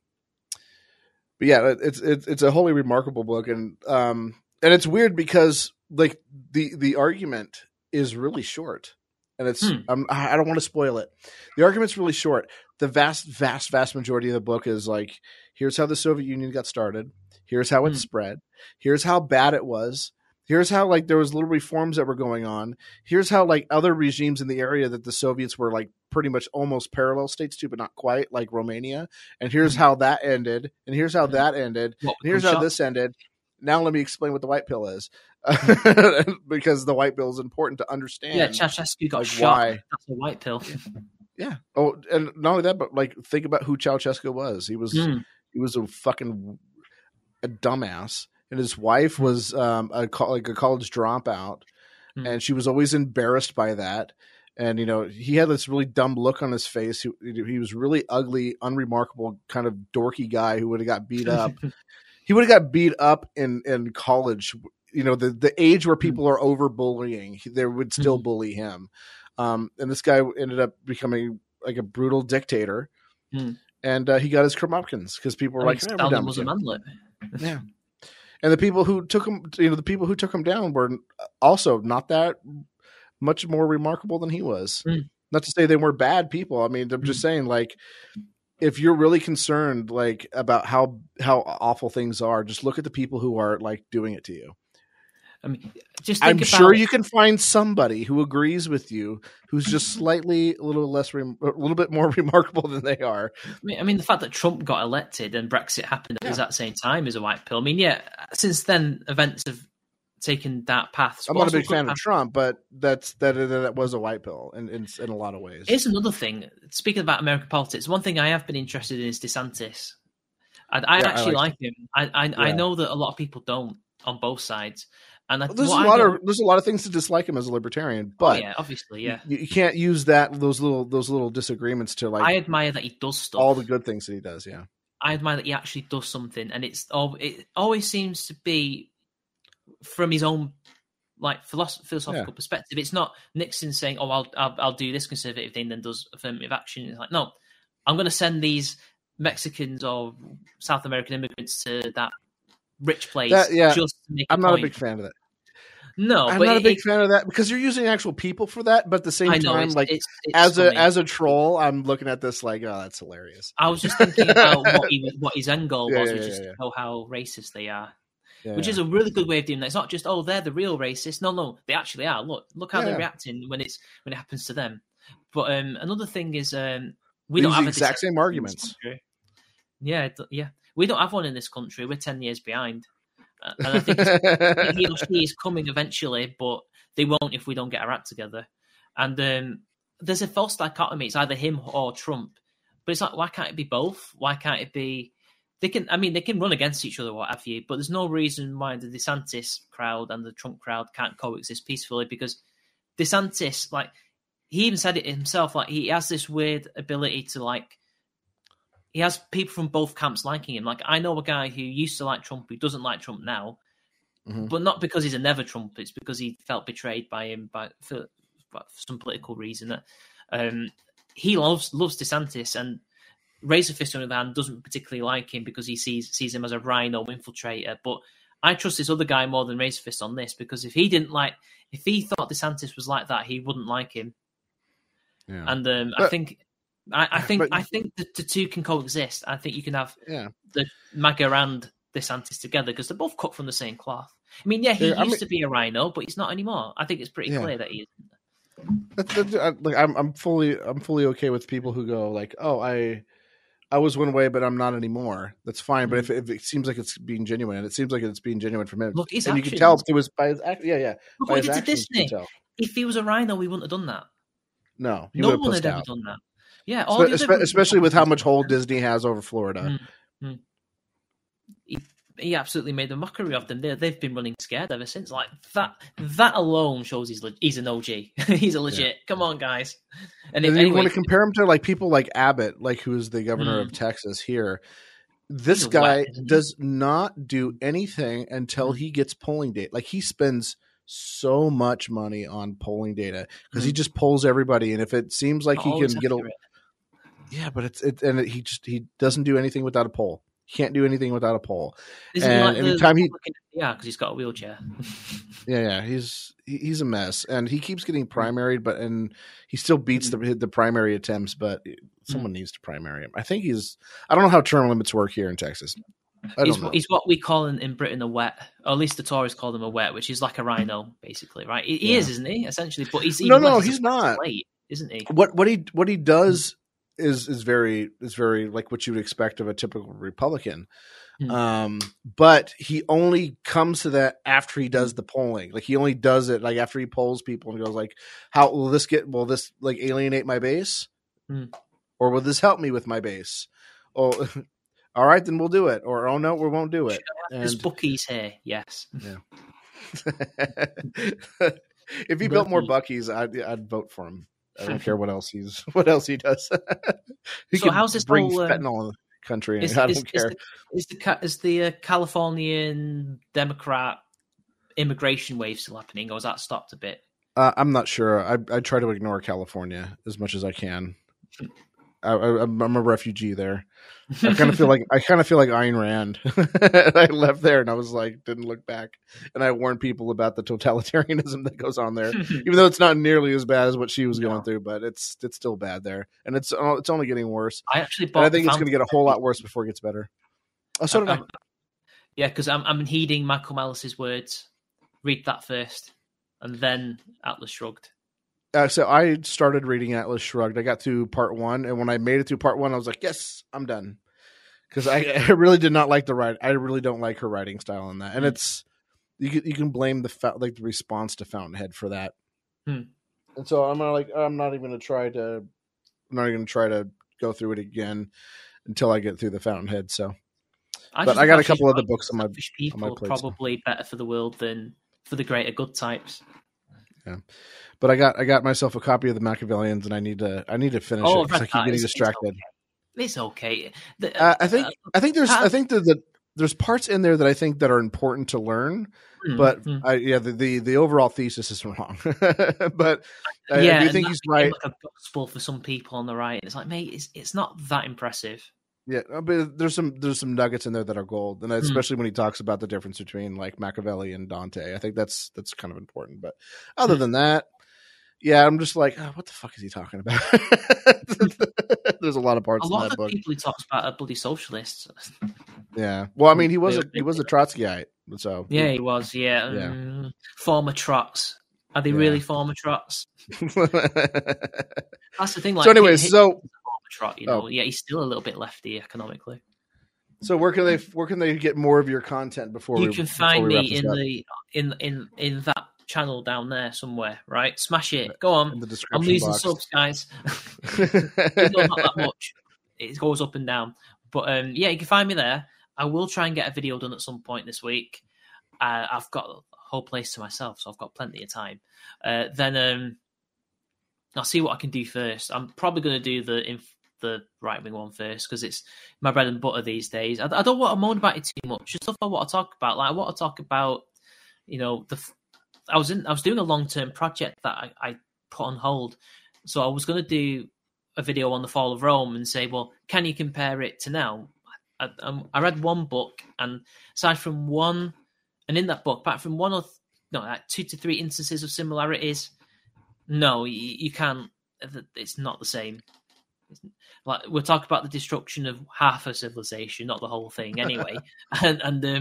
but yeah, it's it's it's a wholly remarkable book, and um, and it's weird because like the the argument is really short. And it's hmm. um, I don't want to spoil it. The argument's really short. The vast, vast, vast majority of the book is like, here's how the Soviet Union got started. Here's how it hmm. spread. Here's how bad it was. Here's how like there was little reforms that were going on. Here's how like other regimes in the area that the Soviets were like pretty much almost parallel states to, but not quite, like Romania. And here's hmm. how that ended. And here's how that ended. Well, and here's how shot. this ended. Now let me explain what the white pill is, because the white pill is important to understand. Yeah, Ceausescu got like shot. Why. That's a white pill. Yeah. Oh, and not only that, but like think about who Ceausescu was. He was mm. he was a fucking a dumbass, and his wife was um, a like a college dropout, mm. and she was always embarrassed by that. And you know, he had this really dumb look on his face. He, he was really ugly, unremarkable, kind of dorky guy who would have got beat up. He would have got beat up in, in college, you know, the, the age where people are over bullying. They would still mm-hmm. bully him. Um, and this guy ended up becoming like a brutal dictator. Mm. And uh, he got his comeuppance because people were I like, we're down was a yeah. And the people who took him, you know, the people who took him down were also not that much more remarkable than he was. Mm. Not to say they were bad people. I mean, I'm mm. just saying, like, if you're really concerned like about how how awful things are, just look at the people who are like doing it to you. I mean, just think I'm about sure it. You can find somebody who agrees with you, who's just slightly a little less, re- a little bit more remarkable than they are. I mean, I mean, the fact that Trump got elected and Brexit happened at yeah. that same time is a white pill. I mean, yeah, since then events have taken that path. I'm not a big fan path. of Trump, but that's that that was a white pill in, in, in a lot of ways. Here's another thing. Speaking about American politics, one thing I have been interested in is DeSantis. I, I yeah, actually I like, like him. I I, yeah. I know that a lot of people don't on both sides. And well, there's a lot of there's a lot of things to dislike him as a libertarian, but oh, yeah, obviously, yeah, you, you can't use that those little those little disagreements to like. I admire that he does stuff. All the good things that he does, yeah. I admire that he actually does something, and it's it always seems to be from his own like philosophical yeah. perspective. It's not Nixon saying, oh, I'll, I'll I'll do this conservative thing, then does affirmative action. It's like, no, I'm going to send these Mexicans or South American immigrants to that rich place. That, yeah. just to make I'm a not point. a big fan of that. No, I'm but not it, a big it, fan of that because you're using actual people for that. But at the same know, time, it's, like it's, it's as funny. a as a troll, I'm looking at this like, oh, that's hilarious. I was just thinking about what, he, what his end goal yeah, was, yeah, which yeah, is yeah. to know how racist they are. Yeah. Which is a really good way of doing that. It's not just, oh, they're the real racists. No, no, they actually are. Look, look how yeah. they're reacting when it's when it happens to them. But um, another thing is, um, we These don't have the exact same arguments. Yeah, yeah, we don't have one in this country. We're ten years behind, uh, and I think it's, he or she is coming eventually, but they won't if we don't get our act together. And um, there's a false dichotomy. It's either him or Trump, but it's like, why can't it be both? Why can't it be? They can, I mean, they can run against each other, what have you, but there's no reason why the DeSantis crowd and the Trump crowd can't coexist peacefully, because DeSantis, like, he even said it himself, like, he has this weird ability to, like, he has people from both camps liking him. Like, I know a guy who used to like Trump, who doesn't like Trump now, mm-hmm. but not because he's a never Trump, it's because he felt betrayed by him by, for, for some political reason. Um, he loves, loves DeSantis, and Razorfist, on the other hand, doesn't particularly like him because he sees sees him as a rhino infiltrator. But I trust this other guy more than Razorfist on this, because if he didn't like, if he thought DeSantis was like that, he wouldn't like him. Yeah. And um, but, I think, I, I think, but, I think the, the two can coexist. I think you can have yeah. the MAGA and DeSantis together because they're both cut from the same cloth. I mean, yeah, he yeah, used I mean, to be a rhino, but he's not anymore. I think it's pretty yeah. clear that he isn't. Like, I'm, I'm fully, I'm fully okay with people who go like, "Oh, I." I was one way, but I'm not anymore. That's fine. But if, if it seems like it's being genuine, and it seems like it's being genuine from him, look, his and actions. You can tell it was by his act. Yeah, yeah. Look by what his actions, you can tell. If he was a rhino, we wouldn't have done that. No, he no one had out. ever done that. Yeah, all Spe- espe- especially with how much hold Disney has over Florida. Mm-hmm. He, he absolutely made a mockery of them. They, they've been running scared ever since. Like that. That alone shows he's le- he's an O G. He's a legit. Yeah. Come on, guys. And, and if then anyway, you want to compare him to like people like Abbott, like who's the governor mm. of Texas here. This guy wet, does not do anything until he gets polling data. Like he spends so much money on polling data because mm. he just polls everybody, and if it seems like he can get a, yeah, but it's it, and it, he just he doesn't do anything without a poll. He can't do anything without a poll. Isn't and like anytime the, he yeah, because he's got a wheelchair. yeah, yeah, he's. He's a mess, and he keeps getting primaried, but and he still beats the the primary attempts. But someone needs to primary him. I think he's. I don't know how term limits work here in Texas. I he's, he's what we call in, in Britain a wet, or at least the Tories call him a wet, which is like a rhino, basically, right? He, he yeah. is, isn't he? Essentially, but he's even no, no, he's not. Late, isn't he? What what he what he does is is very is very like what you would expect of a typical Republican. Um, but he only comes to that after he does the polling. Like he only does it like after he polls people and goes like, how will this get, will this like alienate my base mm. or will this help me with my base? Oh, all right, then we'll do it. Or, oh no, we won't do it. There's bookies here. Yes. Yeah. If he built more Buc-ee's, I'd, I'd vote for him. I don't care what else he's, what else he does. he so how's this bring whole, uh... fentanyl country and is, I don't is, care. Is the, is the, is the uh, Californian Democrat immigration wave still happening, or has that stopped a bit? Uh, I'm not sure. I, I try to ignore California as much as I can. I, I, I'm a refugee there. I kind of feel like I kind of feel like Ayn Rand. I left there and I was like, didn't look back. And I warned people about the totalitarianism that goes on there, even though it's not nearly as bad as what she was yeah. going through. But it's it's still bad there, and it's it's only getting worse. I actually, bought and I think it's going to get a whole lot worse before it gets better. Oh, so did I, I. Yeah, because I'm I'm heeding Malcolm Ellis's words. Read that first, and then Atlas Shrugged. Uh, so I started reading Atlas Shrugged. I got through part one, and when I made it through part one, I was like, yes, I'm done. Because I, I really did not like the write. I really don't like her writing style in that. And it's you can, you can blame the fa- like the response to Fountainhead for that. Hmm. And so I'm like, I'm not even going to try to I'm not even going to try to go through it again until I get through the Fountainhead. So, I but I got a couple other books on my on my plate. Probably better for the world than for the greater good types. Yeah, but I got I got myself a copy of the Machiavellians, and I need to I need to finish oh, it because I keep getting distracted. It's okay. It's okay. The, uh, uh, I think uh, I think there's I think that the, there's parts in there that I think that are important to learn, mm, but mm. I, yeah, the, the the overall thesis is wrong. But I, yeah, I do think he's right. Like a gospel for some people on the right, it's like, mate, it's it's not that impressive. Yeah, but there's some there's some nuggets in there that are gold, and especially mm. when he talks about the difference between like Machiavelli and Dante, I think that's that's kind of important. But other than that, yeah, I'm just like, oh, what the fuck is he talking about? There's a lot of parts. A lot in that of book. People he talks about are bloody socialists. Yeah, well, I mean, he was a he was a Trotskyite, so yeah, he was. Yeah, yeah. Um, former Trots. Are they yeah. really former Trots? That's the thing. Like, so, anyway, so. Trot, you know, oh. yeah, he's still a little bit lefty economically. So where can they where can they get more of your content before you we, can find me in up? the in in in that channel down there somewhere, right? Smash it, go on. In the description I'm losing box. Subs, guys. No, not that much. It goes up and down, but um, yeah, you can find me there. I will try and get a video done at some point this week. Uh, I've got a whole place to myself, so I've got plenty of time. Uh, then um, I'll see what I can do first. I'm probably going to do the. Inf- the right-wing one first, because it's my bread and butter these days. I, I don't want to moan about it too much. Just stuff I want to talk about. Like I want to talk about, you know, the. I was in. I was doing a long-term project that I, I put on hold. So I was going to do a video on the fall of Rome and say, well, can you compare it to now? I, I, I read one book, and aside from one And in that book, apart from one or th- no, like two to three instances of similarities, no, you, you can't. It's not the same. Like, we'll talk about the destruction of half a civilization, not the whole thing, anyway. and and, uh,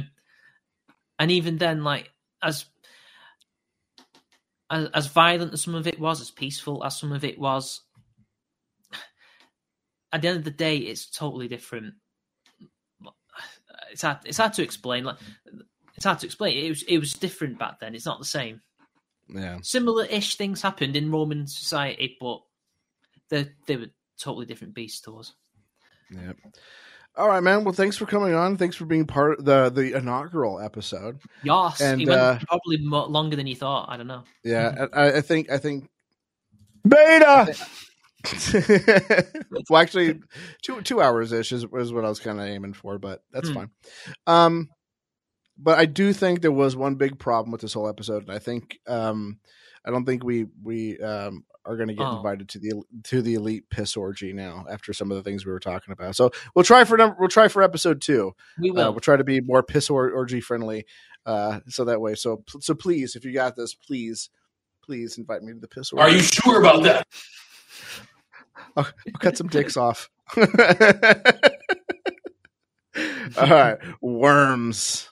and even then, like as, as as violent as some of it was, as peaceful as some of it was, at the end of the day, it's totally different. It's hard. It's hard to explain. Like, it's hard to explain. It was. It was different back then. It's not the same. Yeah. Similar-ish things happened in Roman society, but they they were totally different beasts to us. Yeah. All right, man. Well, thanks for coming on. Thanks for being part of the, the inaugural episode. Yes, and, it went uh, probably more, longer than you thought. I don't know. Yeah, I, I think I think beta. I think, well, actually, two two hours ish is, is what I was kind of aiming for, but that's mm. fine. Um, but I do think there was one big problem with this whole episode, and I think um, I don't think we we um, are going to get oh. invited to the to the elite piss orgy now after some of the things we were talking about. So we'll try for we'll try for episode two. We will. Uh, we'll try to be more piss or, orgy friendly, uh, so that way. So so please, if you got this, please please invite me to the piss orgy. Are you sure about that? I'll, I'll cut some dicks off. All right. Worms.